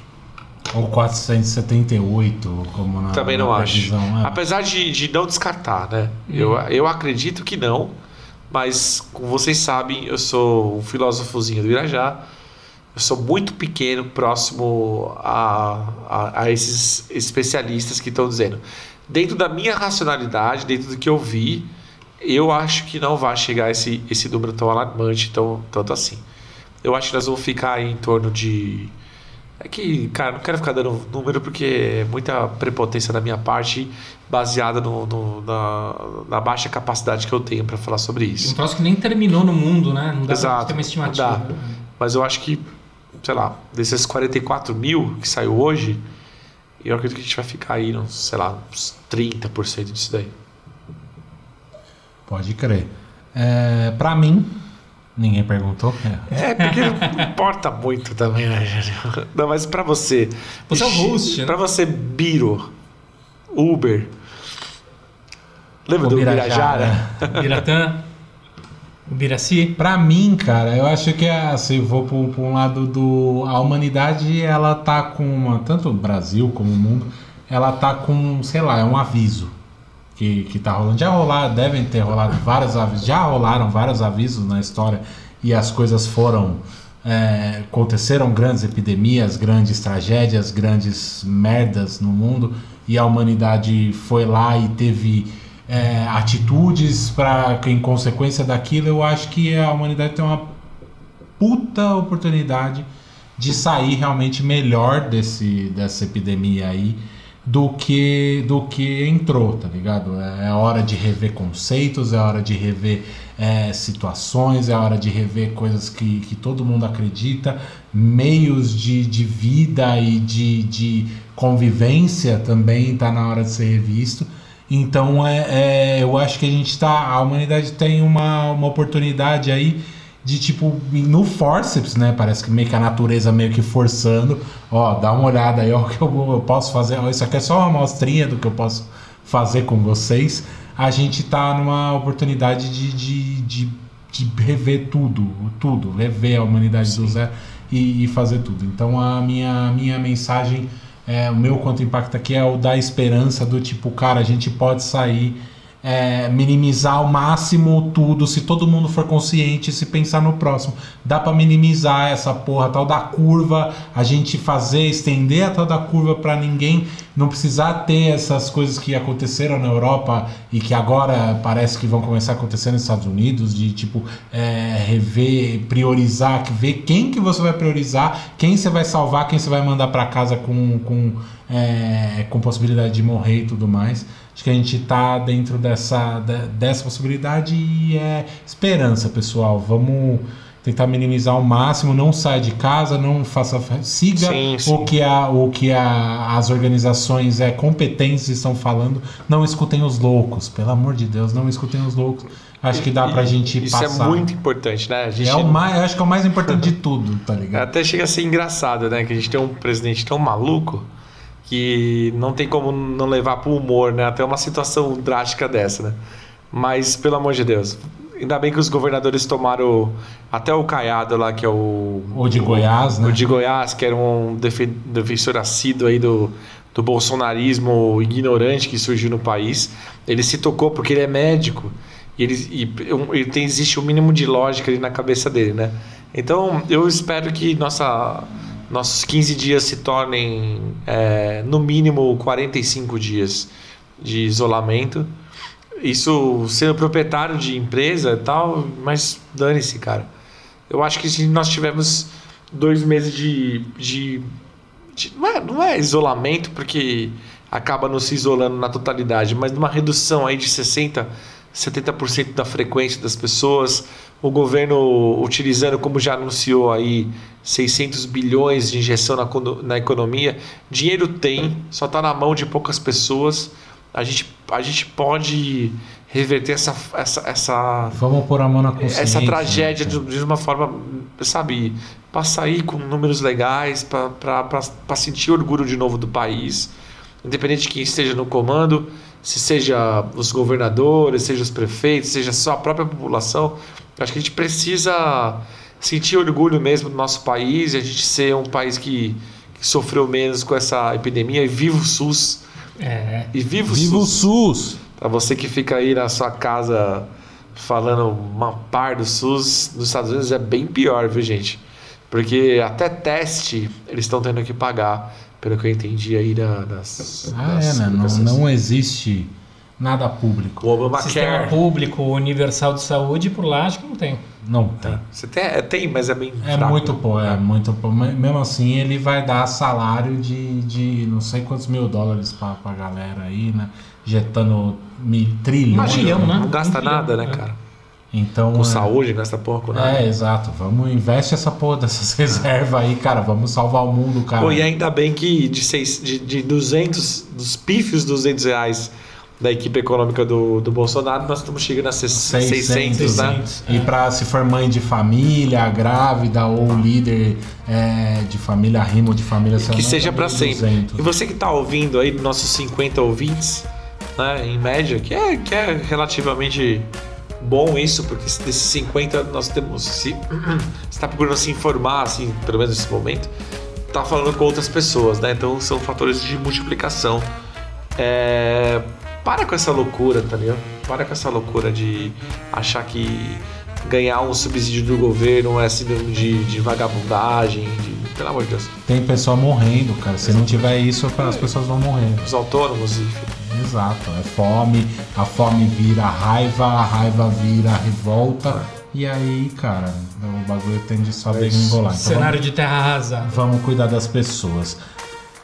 Ou quatrocentos e setenta e oito, como na também não na acho. É. Apesar de, de não descartar, né? Hum. Eu, eu acredito que não, mas como vocês sabem, eu sou um filósofozinho do Irajá. Eu sou muito pequeno, próximo a, a, a esses especialistas que estão dizendo. Dentro da minha racionalidade, dentro do que eu vi, eu acho que não vai chegar esse, esse número tão alarmante, tão, tanto assim. Eu acho que nós vamos ficar aí em torno de... É que, cara, não quero ficar dando número porque é muita prepotência da minha parte, baseada no, no, na, na baixa capacidade que eu tenho para falar sobre isso. Um troço que nem terminou no mundo, né? Não dá para ter uma estimativa. Não dá. Mas eu acho que, sei lá, desses quarenta e quatro mil que saiu hoje, eu acredito que a gente vai ficar aí, não, sei lá, uns trinta por cento disso daí. Pode crer. É, para mim... Ninguém perguntou? É, é porque não importa muito também, né? Não, mas pra você... Você é o host, pra né? você, Biro, Uber... Lembra o do Birajara? Biratã? O Biraci? Pra mim, cara, eu acho que é, se eu vou por, por um lado do... A humanidade, ela tá com uma... Tanto o Brasil como o mundo, ela tá com, sei lá, é um aviso que, que tá rolando. Já rolaram, devem ter rolado vários avisos. Já rolaram vários avisos na história e as coisas foram... É, aconteceram grandes epidemias, grandes tragédias, grandes merdas no mundo, e a humanidade foi lá e teve é, atitudes pra, em consequência daquilo. Eu acho que a humanidade tem uma puta oportunidade de sair realmente melhor desse, dessa epidemia aí do que, do que entrou, tá ligado? É hora de rever conceitos, é hora de rever é, situações, é hora de rever coisas que, que todo mundo acredita, meios de, de vida e de, de convivência também tá na hora de ser revisto. Então é, é, eu acho que a gente tá, a humanidade tem uma, uma oportunidade aí de tipo, no forceps, né, parece que meio que a natureza meio que forçando, ó, dá uma olhada aí, ó, o que eu, eu posso fazer, ó, isso aqui é só uma amostrinha do que eu posso fazer com vocês. A gente tá numa oportunidade de, de, de, de rever tudo, tudo, rever a humanidade Sim. do zero e, e fazer tudo. Então a minha, minha mensagem, é, o meu quanto impacta aqui é o da esperança do tipo, cara, a gente pode sair... É, minimizar ao máximo tudo, se todo mundo for consciente, se pensar no próximo, dá pra minimizar essa porra, tal da curva, a gente fazer, estender a tal da curva pra ninguém não precisar ter essas coisas que aconteceram na Europa e que agora parece que vão começar a acontecer nos Estados Unidos, de tipo é, rever, priorizar, ver quem que você vai priorizar, quem você vai salvar, quem você vai mandar pra casa com, com, é, com possibilidade de morrer e tudo mais. Acho que a gente está dentro dessa, dessa possibilidade e é esperança, pessoal. Vamos tentar minimizar ao máximo, não saia de casa, não faça, siga sim, sim. o que, a, o que a, as organizações é, competentes estão falando. Não escutem os loucos, pelo amor de Deus, não escutem os loucos. Acho que dá pra gente isso passar. Isso é muito importante, né? A gente... é o mais, acho que é o mais importante de tudo, tá ligado? Até chega a ser engraçado, né? Que a gente tem um presidente tão maluco que não tem como não levar pro humor, né? Até uma situação drástica dessa, né? Mas, pelo amor de Deus, ainda bem que os governadores tomaram até o Caiado lá, que é o... O de Goiás, o, né? O de Goiás, que era um defensor assíduo aí do, do bolsonarismo ignorante que surgiu no país. Ele se tocou porque ele é médico e, ele, e ele tem, existe um mínimo de lógica ali na cabeça dele, né? Então, eu espero que nossa... nossos quinze dias se tornem, é, no mínimo, quarenta e cinco dias de isolamento. Isso sendo proprietário de empresa e tal, mas dane-se, cara. Eu acho que se nós tivermos dois meses de... de, de não, é, não é isolamento, porque acaba não se isolando na totalidade, mas numa redução aí de sessenta por cento, setenta por cento da frequência das pessoas, o governo utilizando, como já anunciou aí, seiscentos bilhões de injeção na, na economia. Dinheiro tem, só está na mão de poucas pessoas. A gente, a gente pode reverter essa, essa, essa, vamos pôr a mão na consciência, essa tragédia, né, de uma forma, sabe, para sair com números legais, para sentir orgulho de novo do país, independente de quem esteja no comando, se seja os governadores, seja os prefeitos, seja só a própria população. Acho que a gente precisa sentir orgulho mesmo do nosso país, a gente ser um país que, que sofreu menos com essa epidemia. E viva o SUS! É. E viva o viva SUS! SUS. Para você que fica aí na sua casa falando uma par do SUS, nos Estados Unidos é bem pior, viu, gente? Porque até teste eles estão tendo que pagar, pelo que eu entendi aí da, das... Ah, das é, né? Não, não existe... nada público. O Obama Sistema Care. Público, universal de saúde, por lá acho que não tem. Não tem. Você tem, tem mas é bem é fraco. Muito pô, é muito pô. Mesmo assim, ele vai dar salário de, de não sei quantos mil dólares para a galera aí, né? Jetando mil, trilhões. Imagina, né? Não gasta um nada, trilhão, né, cara? Então, com é... saúde, gasta porra com nada. É, exato. Vamos, investe essa porra dessas reservas aí, cara. Vamos salvar o mundo, cara. Pô, e ainda bem que de, seis, de, de duzentos, dos pífios duzentos reais... da equipe econômica do, do Bolsonaro, nós estamos chegando a seiscentos, seiscentos, né? E para se for mãe de família, grávida ou líder é, de família, rimo de família... Que não, seja para sempre. E você que está ouvindo aí, nossos cinquenta ouvintes, né, em média, que é, que é relativamente bom isso, porque desses cinquenta nós temos, se está procurando se informar, assim, pelo menos nesse momento, está falando com outras pessoas, né? Então são fatores de multiplicação. É... Para com essa loucura, tá ligado? Para com essa loucura de achar que ganhar um subsídio do governo é síndrome de, de vagabundagem, de... pelo amor de Deus. Tem pessoa morrendo, cara. Se Exato. Não tiver isso, as pessoas vão morrer. Os autônomos, enfim. Exato. É fome, a fome vira raiva, a raiva vira revolta. É. E aí, cara, o bagulho tende só a desenrolar. Então, cenário vamos... de terra arrasada. Vamos cuidar das pessoas.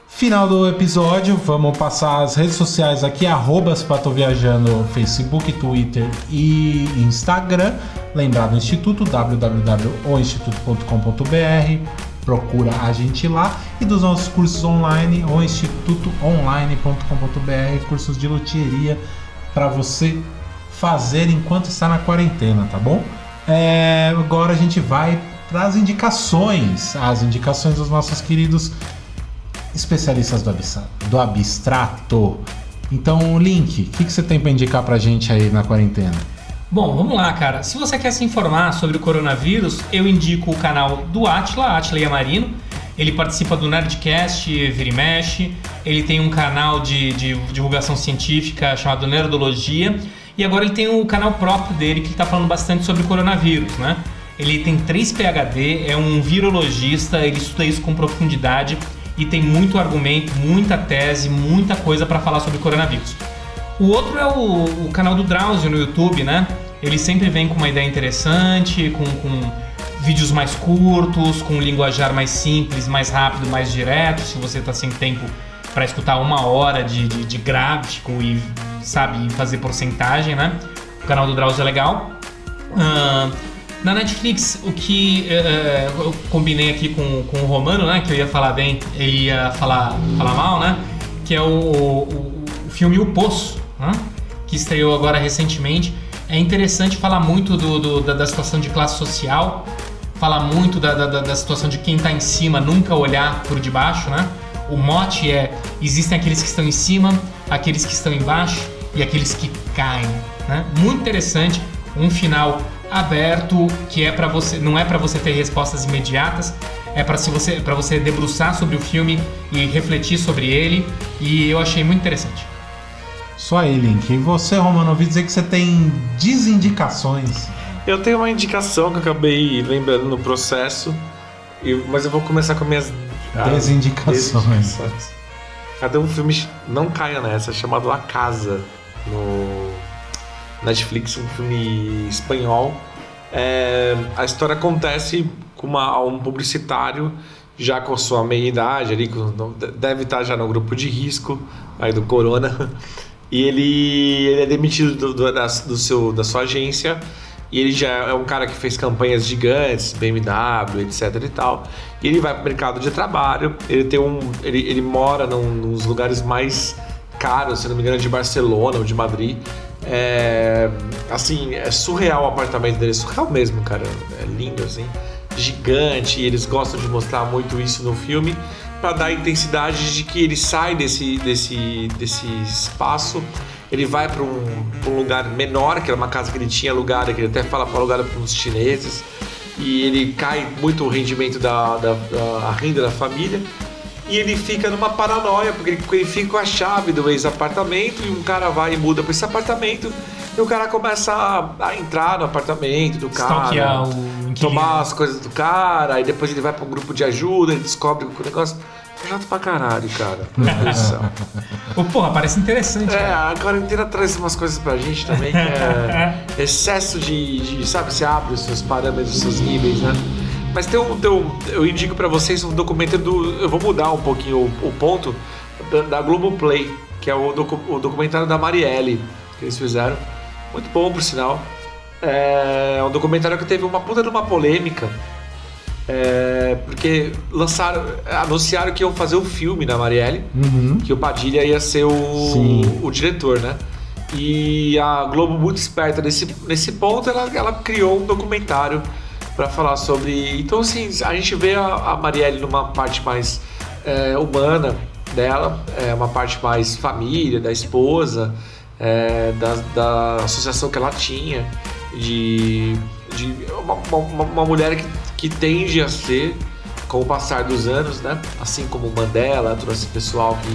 Final do episódio, vamos passar as redes sociais aqui, arroba Espatoviajando, Facebook, Twitter e Instagram. Lembrar do Instituto, w w w ponto o instituto ponto com ponto b r, procura a gente lá. E dos nossos cursos online, o instituto online ponto com ponto b r, cursos de luthieria para você fazer enquanto está na quarentena, tá bom? É, agora a gente vai para as indicações, as indicações dos nossos queridos... especialistas do, abs- do abstrato. Então, Link, o que, que você tem para indicar pra gente aí na quarentena? Bom, vamos lá, cara. Se você quer se informar sobre o coronavírus, eu indico o canal do Atila, Atila Yamarino. Ele participa do Nerdcast, vira e mexe. Ele tem um canal de, de divulgação científica chamado Nerdologia. E agora ele tem o um canal próprio dele, que ele tá falando bastante sobre o coronavírus, né? Ele tem três P H D, é um virologista, ele estuda isso com profundidade. E tem muito argumento, muita tese, muita coisa para falar sobre coronavírus. O outro é o, o canal do Drauzio no YouTube, né? Ele sempre vem com uma ideia interessante, com, com vídeos mais curtos, com um linguajar mais simples, mais rápido, mais direto. Se você tá sem tempo para escutar uma hora de, de, de gráfico e, sabe, fazer porcentagem, né? O canal do Drauzio é legal. Uh, Na Netflix, o que uh, eu combinei aqui com, com o Romano, né, que eu ia falar bem, ele ia falar, falar mal, né, que é o, o, o filme O Poço, né, que estreou agora recentemente. É interessante falar muito do, do, da, da situação de classe social, falar muito da, da, da situação de quem está em cima, nunca olhar por debaixo, né. O mote é, existem aqueles que estão em cima, aqueles que estão embaixo e aqueles que caem, né. Muito interessante, um final... aberto, que é para você, não é para você ter respostas imediatas, é para se você, para você debruçar sobre o filme e refletir sobre ele, e eu achei muito interessante. Só aí, Link. E você, Romano, ouvi dizer que você tem desindicações. Eu tenho uma indicação que eu acabei lembrando no processo, mas eu vou começar com minhas desindicações. desindicações. Cadê um filme, não caia nessa, chamado A Casa, no Netflix, um filme espanhol. É, a história acontece com uma, um publicitário já com sua meia-idade, ali, com, deve estar já no grupo de risco aí do corona, e ele, ele é demitido do, do, da, do seu, da sua agência, e ele já é um cara que fez campanhas gigantes, B M W, etc e tal, e ele vai para o mercado de trabalho, ele, tem um, ele, ele mora num, nos lugares mais caros, se não me engano, de Barcelona ou de Madrid. É, assim, é surreal o apartamento dele, é surreal mesmo, cara, é lindo assim, gigante, e eles gostam de mostrar muito isso no filme para dar a intensidade de que ele sai desse, desse, desse espaço, ele vai para um, um lugar menor, que era uma casa que ele tinha alugada, que ele até fala para alugar para uns chineses, e ele cai muito o rendimento da, da, da a renda da família. E ele fica numa paranoia, porque ele fica com a chave do ex-apartamento, e um cara vai e muda para esse apartamento, e o cara começa a, a entrar no apartamento do cara, o... tomar as coisas do cara, aí depois ele vai para um grupo de ajuda, ele descobre que o negócio é chato pra caralho, cara. Pô, porra, parece interessante. É, cara. A quarentena traz umas coisas pra gente também, que é excesso de, de, sabe, você abre os seus parâmetros, os seus níveis, né? Mas tem um, tem um, eu indico pra vocês um documentário do... Eu vou mudar um pouquinho o, o ponto da, da Globoplay, que é o, docu, o documentário da Marielle, que eles fizeram. Muito bom, por sinal. É um documentário que teve uma puta de uma polêmica, é, porque lançaram... Anunciaram que iam fazer o um filme da Marielle, uhum. que o Padilha ia ser o, o, o diretor, né? E a Globo, muito esperta nesse, nesse ponto, ela, ela criou um documentário para falar sobre... Então, assim, a gente vê a Marielle numa parte mais é, humana dela, é, uma parte mais família, da esposa, é, da, da associação que ela tinha. de, de uma, uma, uma mulher que, que tende a ser, com o passar dos anos, né? Assim como Mandela, todo esse pessoal que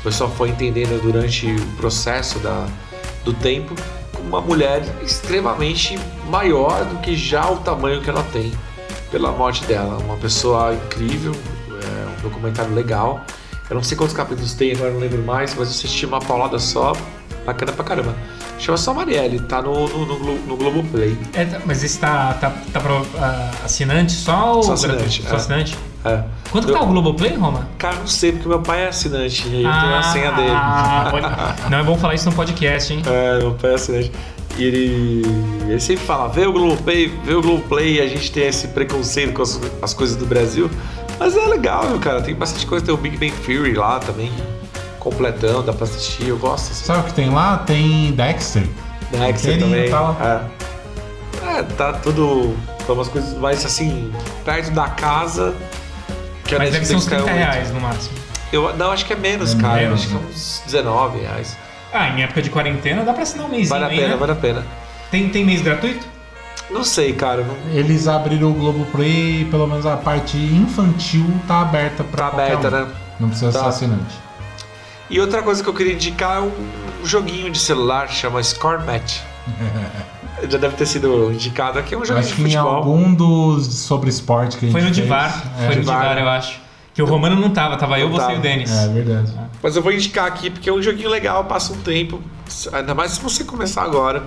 o pessoal foi entendendo durante o processo da, do tempo, uma mulher extremamente maior do que já o tamanho que ela tem pela morte dela. Uma pessoa incrível, é um documentário legal. Eu não sei quantos capítulos tem, agora não lembro mais, mas eu assisti uma paulada só, bacana pra caramba. Chama só Marielle, tá no, no, no, no Globoplay. É, mas esse tá, tá, tá pra uh, assinante só? Ou só assinante. Gratuito? É. Só assinante? É. Quanto eu, tá o Globoplay, Roma? Cara, não sei, porque meu pai é assinante, e aí ah, eu tenho a senha dele. Ah, pode... Não é bom falar isso no podcast, hein? É, meu pai é assinante. E ele, ele sempre fala, vê o Globoplay, vê o Globoplay, e a gente tem esse preconceito com as, as coisas do Brasil. Mas é legal, viu, cara? Tem bastante coisa, tem o Big Bang Theory lá também, completão, dá pra assistir, eu gosto. Assim. Sabe o que tem lá? Tem Dexter. Dexter também. Tá... É. é, tá tudo... São umas coisas mais, assim, perto da casa... Que mas deve ser uns trinta reais no máximo. Eu, não, acho que é menos, é cara. Menos, acho que é uns dezenove reais. Ah, em época de quarentena dá pra assinar um mês. Vale a pena, né? vale a pena. Tem, tem mês gratuito? Não sei, cara. Não... Eles abriram o Globoplay, pelo menos a parte infantil tá aberta pra tá aberta, um. Né? Não precisa tá. ser assinante. E outra coisa que eu queria indicar é um joguinho de celular que chama Score Match. Já deve ter sido indicado aqui, é um jogo de futebol. Acho que em algum dos sobre esporte que a gente fez. Foi no de bar, é, foi no de bar, eu acho. Que o Romano não tava, tava não eu, você e o Denis. É, verdade. Mas eu vou indicar aqui, porque é um joguinho legal, passa um tempo, ainda mais se você começar agora.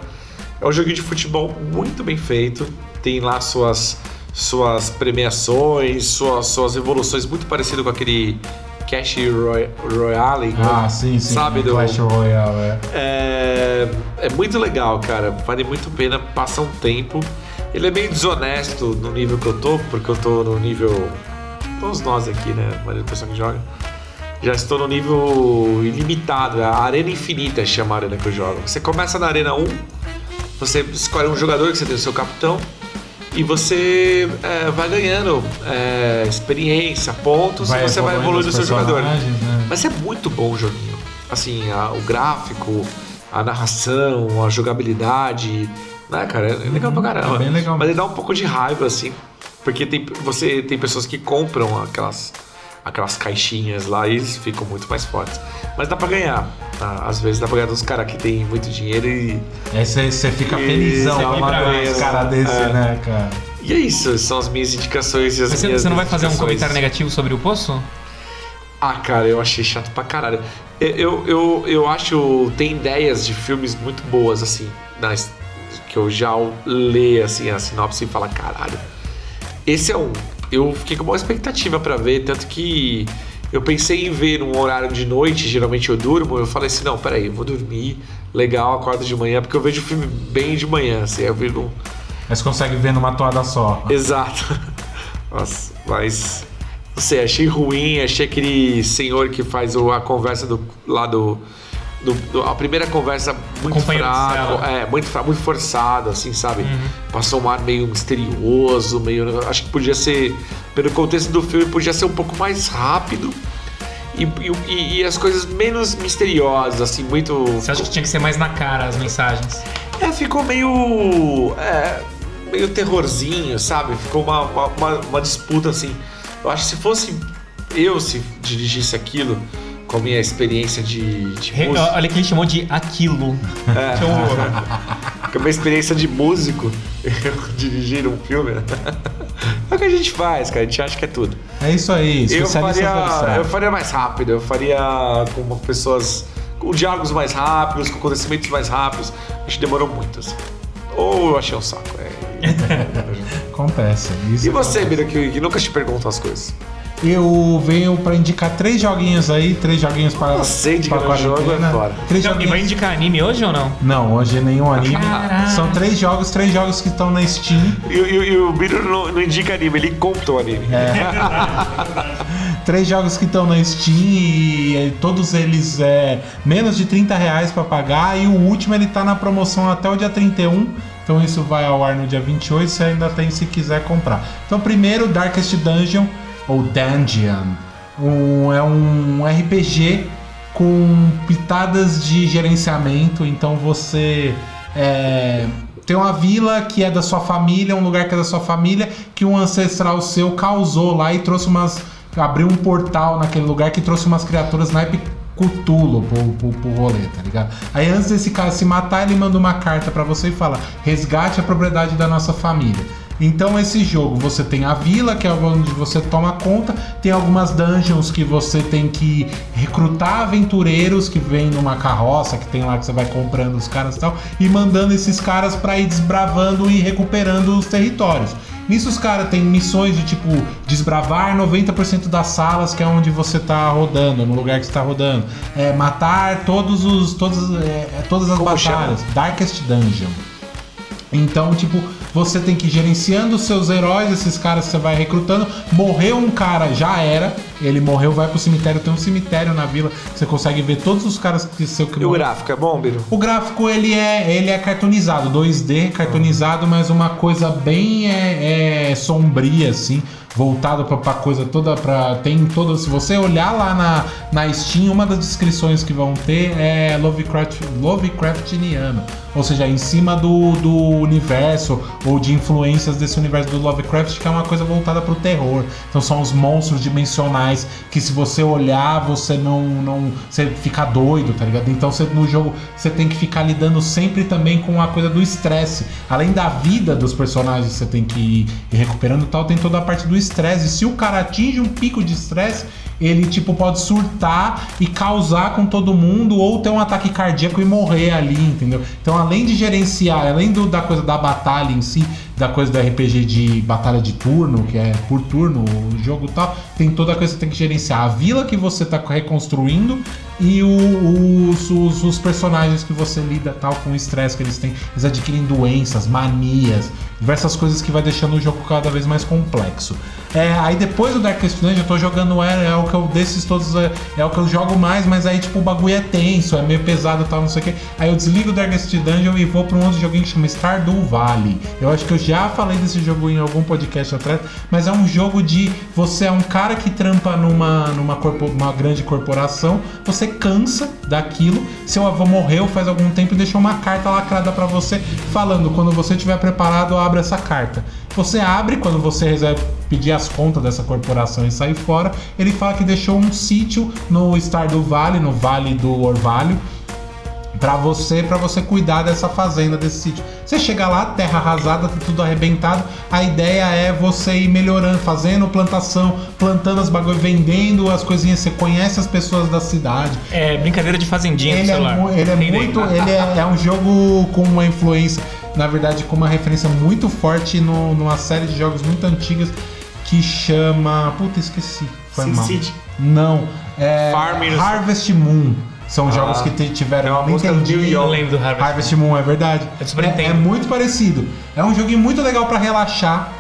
É um joguinho de futebol muito bem feito, tem lá suas, suas premiações, suas, suas evoluções, muito parecido com aquele... Cash Roy- Royale, ah, né? sim, sim, sabe? Do... Clash Royale, é. é. É muito legal, cara. Vale muito a pena passar um tempo. Ele é meio desonesto no nível que eu tô, porque eu tô no nível... Todos nós aqui, né? A maioria da pessoa que joga. Já estou no nível ilimitado. A Arena Infinita chama a arena que eu jogo. Você começa na Arena um, você escolhe um jogador que você tem o seu capitão, e você é, vai ganhando é, experiência, pontos, vai e você vai evoluindo o seu jogador. Né? Mas é muito bom o joguinho. Assim, a, o gráfico, a narração, a jogabilidade, né, cara? É legal pra caramba. É bem legal. Mas ele dá um pouco de raiva, assim, porque tem, você, tem pessoas que compram aquelas, aquelas caixinhas lá e eles ficam muito mais fortes. Mas dá pra ganhar. Às vezes dá pra ganhar dos caras que tem muito dinheiro e... E aí você fica felizão. É uma doença, cara desse, é. né, cara? E é isso, são as minhas indicações e as Mas minhas você não vai fazer um comentário negativo sobre o Poço? Ah, cara, eu achei chato pra caralho. Eu, eu, eu, eu acho... Tem ideias de filmes muito boas, assim, nas, que eu já leio, assim, a sinopse e falo, caralho. Esse é um... Eu fiquei com uma expectativa pra ver, tanto que... Eu pensei em ver num horário de noite, geralmente eu durmo, eu falei assim, não, peraí, eu vou dormir, legal, acordo de manhã, porque eu vejo o filme bem de manhã, assim, eu vi num... Mas consegue ver numa toada só. Exato. Nossa, mas, não sei, achei ruim, achei aquele senhor que faz a conversa do, lá do, do, do... A primeira conversa muito fraca, é, muito, muito forçada, assim, sabe? Uhum. Passou um ar meio misterioso, meio... Acho que podia ser... Pelo contexto do filme, podia ser um pouco mais rápido e, e, e as coisas menos misteriosas, assim, muito... Você acha que tinha que ser mais na cara as mensagens? É, ficou meio... É, meio terrorzinho, sabe? Ficou uma, uma, uma disputa, assim. Eu acho que se fosse eu, se dirigisse aquilo, com a minha experiência de... de Re, músico, olha que ele chamou de aquilo. É. Com a minha experiência de músico, eu dirigir um filme, né? É o que a gente faz, cara. A gente acha que é tudo. É isso aí. Eu faria, eu faria mais rápido. Eu faria com pessoas... Com diálogos mais rápidos, com acontecimentos mais rápidos. A gente demorou muito, assim. Ou eu achei um saco. É... acontece. Isso e você, Bira, que, que nunca te perguntam as coisas? Eu venho pra indicar três joguinhos aí. Três joguinhos para... Não sei, de cada jogo é fora. Três então, joguinhos... E vai indicar anime hoje ou não? Não, hoje é nenhum anime. Caraca. São três jogos, três jogos que estão na Steam. E, e, e o Biro não, não indica anime, ele compra o anime. É. Três jogos que estão na Steam e, e todos eles é menos de trinta reais pra pagar. E o último ele tá na promoção até o dia trinta e um. Então isso vai ao ar no dia vinte e oito, você ainda tem se quiser comprar. Então primeiro, Darkest Dungeon. Ou Dungeon, um, é um R P G com pitadas de gerenciamento, então você é, tem uma vila que é da sua família, um lugar que é da sua família, que um ancestral seu causou lá e trouxe umas... abriu um portal naquele lugar que trouxe umas criaturas naipe Cthulhu pro, pro, pro rolê, tá ligado? Aí antes desse cara se matar, ele manda uma carta pra você e fala: resgate a propriedade da nossa família. Então esse jogo, você tem a vila, que é onde você toma conta, tem algumas dungeons que você tem que recrutar aventureiros que vêm numa carroça que tem lá, que você vai comprando os caras e tal, e mandando esses caras pra ir desbravando e recuperando os territórios. Nisso os caras têm missões de tipo desbravar noventa por cento das salas, que é onde você tá rodando, no lugar que você tá rodando, é, matar todos os, todos, é, todas as batalhas, Darkest Dungeon. Então, tipo, você tem que ir gerenciando os seus heróis, esses caras que você vai recrutando. Morreu um cara, já era. Ele morreu, vai pro cemitério, tem um cemitério na vila. Você consegue ver todos os caras que seu criou. E o gráfico é bom, Biro? O gráfico, ele é, ele é cartunizado, dois D, cartunizado, mas uma coisa bem é, é, sombria, assim. Voltado pra, pra coisa toda, pra, tem todo, se você olhar lá na, na Steam, uma das descrições que vão ter é Lovecraft, Lovecraftiniano, ou seja, em cima do, do universo, ou de influências desse universo do Lovecraft, que é uma coisa voltada pro terror. Então são os monstros dimensionais, que se você olhar, você não, não você fica doido, tá ligado? Então você, no jogo, você tem que ficar lidando sempre também com a coisa do estresse, além da vida dos personagens, você tem que ir recuperando e tal, tem toda a parte do estresse. Se o cara atinge um pico de estresse, ele tipo pode surtar e causar com todo mundo, ou ter um ataque cardíaco e morrer ali, entendeu? Então, além de gerenciar, além do, da coisa da batalha em si, da coisa do R P G de batalha de turno, que é por turno o jogo e tal, tem toda a coisa que você tem que gerenciar, a vila que você tá reconstruindo e o, o, os, os personagens que você lida tal, com o estresse que eles têm, eles adquirem doenças, manias, diversas coisas que vai deixando o jogo cada vez mais complexo. É, aí depois do Darkest Dungeon, eu tô jogando é, é o que eu, desses todos, é, é o que eu jogo mais, mas aí tipo o bagulho é tenso, é meio pesado e tal, não sei o que, aí eu desligo o Darkest Dungeon e vou pra um outro joguinho que chama Stardew Valley. Eu acho que eu já falei desse jogo em algum podcast atrás, mas é um jogo de, você é um cara que trampa numa, numa corpo, uma grande corporação, você cansa daquilo, seu avô morreu faz algum tempo e deixou uma carta lacrada pra você, falando, quando você estiver preparado, abre essa carta. Você abre, quando você reserva, pedir as contas dessa corporação e sair fora, ele fala que deixou um sítio no Stardew Valley, no Vale do Orvalho, pra você, pra você cuidar dessa fazenda, desse sítio. Você chega lá, terra arrasada, tudo arrebentado, a ideia é você ir melhorando, fazendo plantação, plantando as bagulho, vendendo as coisinhas, você conhece as pessoas da cidade. É brincadeira de fazendinha no celular. É, ele é muito, ele é, é um jogo com uma influência, na verdade com uma referência muito forte no, numa série de jogos muito antigas que chama... Puta, esqueci. Foi mal. SimCity. Não. É Farmers. Harvest Moon. São ah, jogos que t- tiveram... É uma música do Harvest, Harvest Moon. Moon, é verdade. É, é muito parecido. É um joguinho muito legal pra relaxar.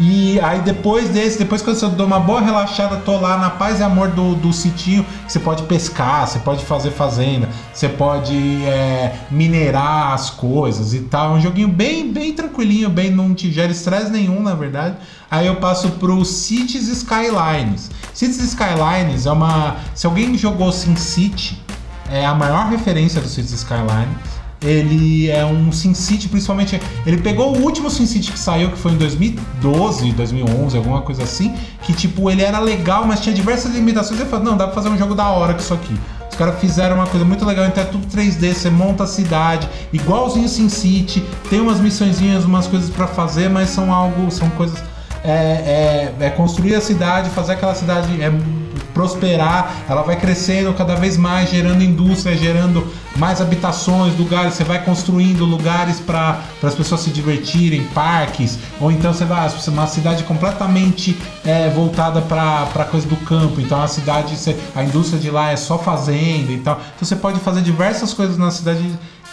E aí depois desse, depois quando você dá uma boa relaxada, tô lá na paz e amor do, do sitinho, que você pode pescar, você pode fazer fazenda, você pode é, minerar as coisas e tal. É um joguinho bem, bem tranquilinho, bem, não te gera estresse nenhum, na verdade. Aí eu passo pro Cities Skylines. Cities Skylines é uma... Se alguém jogou SimCity, é a maior referência do Cities Skylines. Ele é um SimCity, principalmente... Ele pegou o último SimCity que saiu, que foi em dois mil e doze, dois mil e onze, alguma coisa assim. Que, tipo, ele era legal, mas tinha diversas limitações. Ele falou, não, dá pra fazer um jogo da hora com isso aqui. Os caras fizeram uma coisa muito legal, então é tudo três D, você monta a cidade, igualzinho o SimCity. Tem umas missõezinhas, umas coisas pra fazer, mas são algo... São coisas... É, é, é construir a cidade, fazer aquela cidade... É, prosperar, ela vai crescendo cada vez mais, gerando indústria, gerando mais habitações, lugares, você vai construindo lugares para as pessoas se divertirem, parques, ou então você vai, uma cidade completamente é, voltada para a coisa do campo, então a cidade, a indústria de lá é só fazenda e tal, então você pode fazer diversas coisas na cidade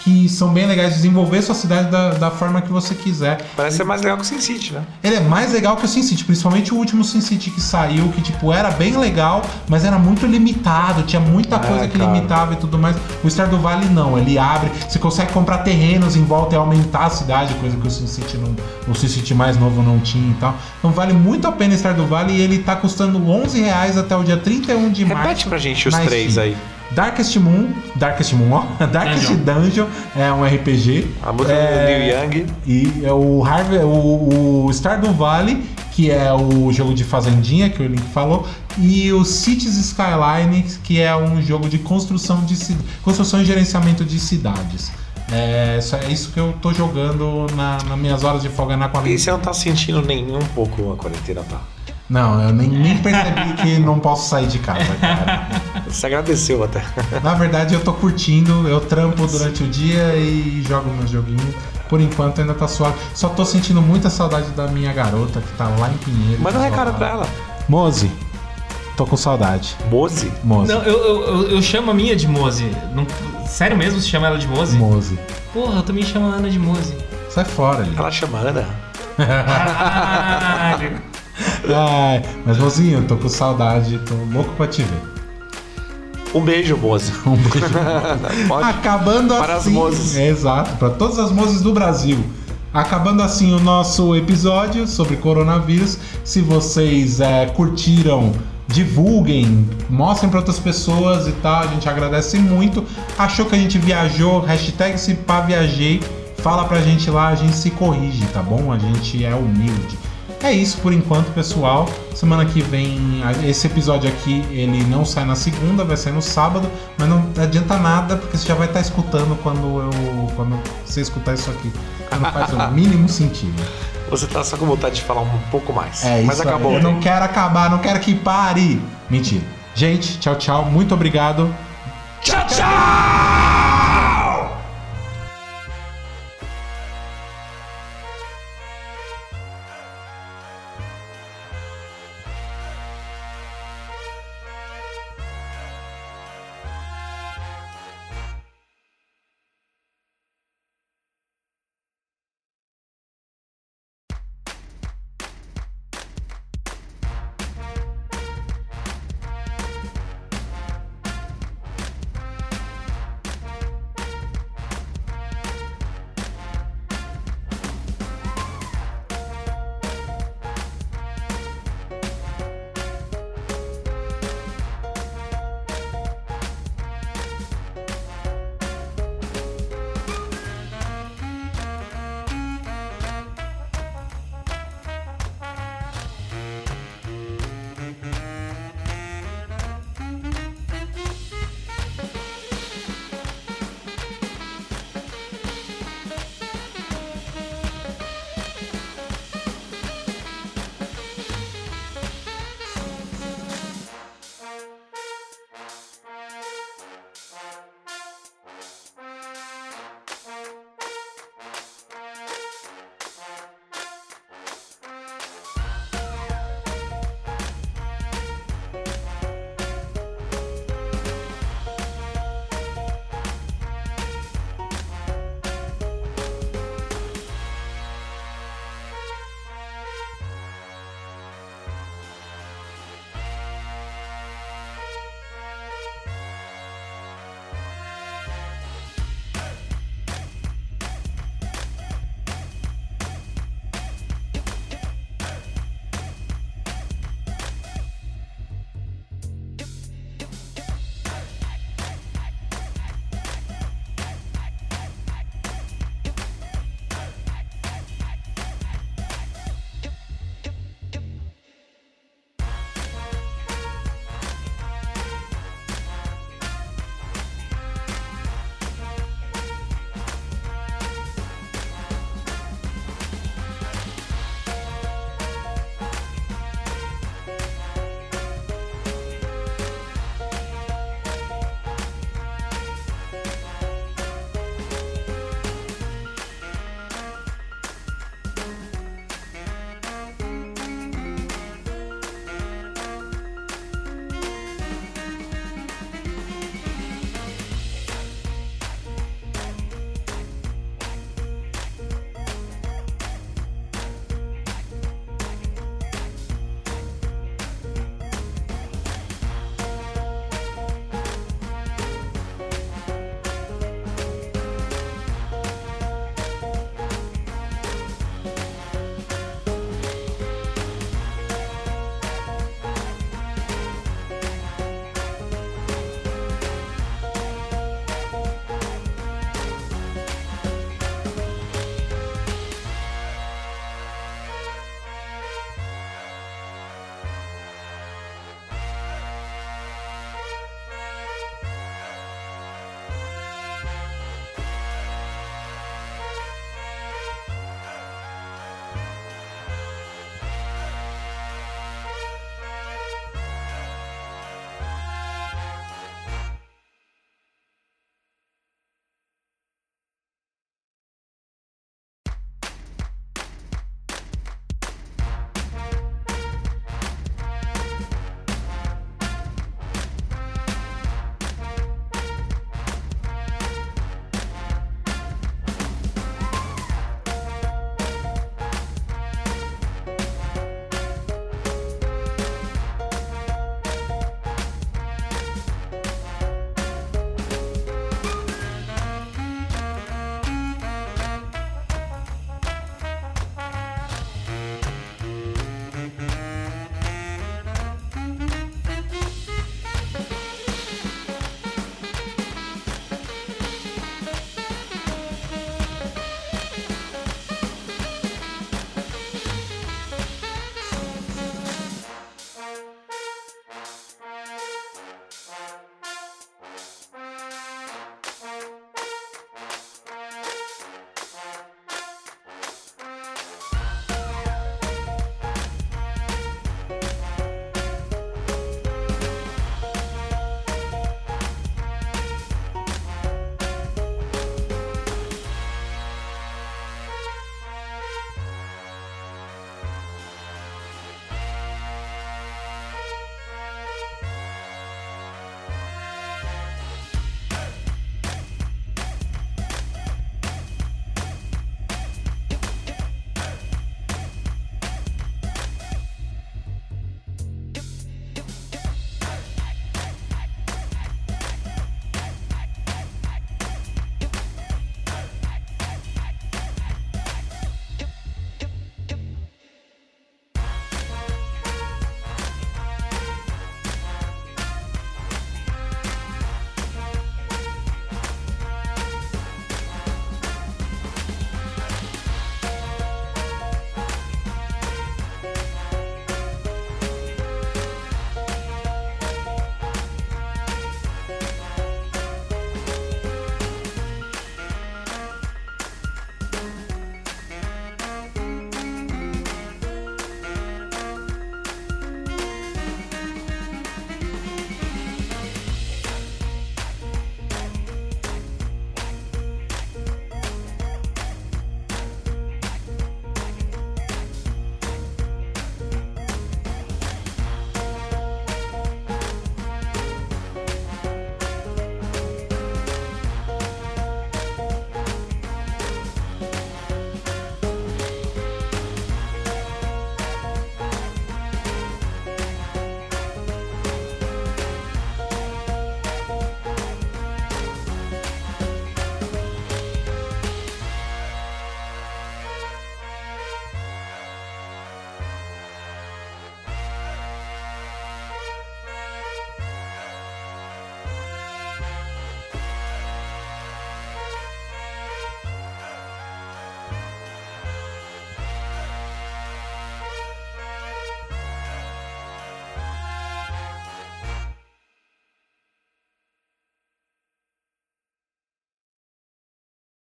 que são bem legais, desenvolver sua cidade da, da forma que você quiser. Parece ser mais legal que o SimCity, né? Ele é mais legal que o SimCity, principalmente o último SimCity que saiu, que tipo, era bem legal, mas era muito limitado, tinha muita coisa é, que cara. limitava e tudo mais. O Stardew Valley não, ele abre, você consegue comprar terrenos em volta e aumentar a cidade, coisa que o SimCity não, o SimCity mais novo não tinha e tal. Então vale muito a pena o Stardew Valley e ele tá custando onze reais até o dia trinta e um de março. Repete pra gente os três aí. Darkest Moon, Darkest Moon, ó, Darkest Dungeon. Dungeon é um R P G. A música é, do Neil Young. E é o, Harvey, o, o Stardew Valley, que é o jogo de fazendinha que o Link falou, e o Cities Skylines, que é um jogo de construção de construção e gerenciamento de cidades. É, é isso que eu tô jogando na, nas minhas horas de folga na quarentena. E você não tá sentindo nem um pouco a quarentena, tá? Não, eu nem, nem percebi que não posso sair de casa, cara. Você agradeceu até. Na verdade, eu tô curtindo, eu trampo durante o dia e jogo meu joguinho. Por enquanto ainda tá suave. Só tô sentindo muita saudade da minha garota que tá lá em Pinheiro. Manda um recado pra ela. Mozi, tô com saudade. Mozi? Mozi. Não, eu, eu, eu chamo a minha de Mozi. Não, sério mesmo, você chama ela de Mozi? Mozi. Porra, eu também chamo a Ana de Mozi. Sai fora, ali. Ela chama Ana? Caralho. Ai, mas Mozinho, eu tô com saudade, tô louco pra te ver. Um beijo, Moza. Um beijo. Acabando para assim. As mozes. É, exato, para todas as mozes do Brasil. Acabando assim o nosso episódio sobre coronavírus. Se vocês é, curtiram, divulguem, mostrem para outras pessoas e tal. A gente agradece muito. Achou que a gente viajou? Hashtag se pá viajei. Fala pra gente lá, a gente se corrige, tá bom? A gente é humilde. É isso por enquanto, pessoal. Semana que vem, esse episódio aqui, ele não sai na segunda, vai sair no sábado, mas não adianta nada, porque você já vai estar escutando quando, eu, quando você escutar isso aqui. Não faz o mínimo sentido. Você tá só com vontade de falar um pouco mais. É, mas isso acabou. Eu não quero acabar, não quero que pare. Mentira. Gente, tchau, tchau. Muito obrigado. Tchau, tchau!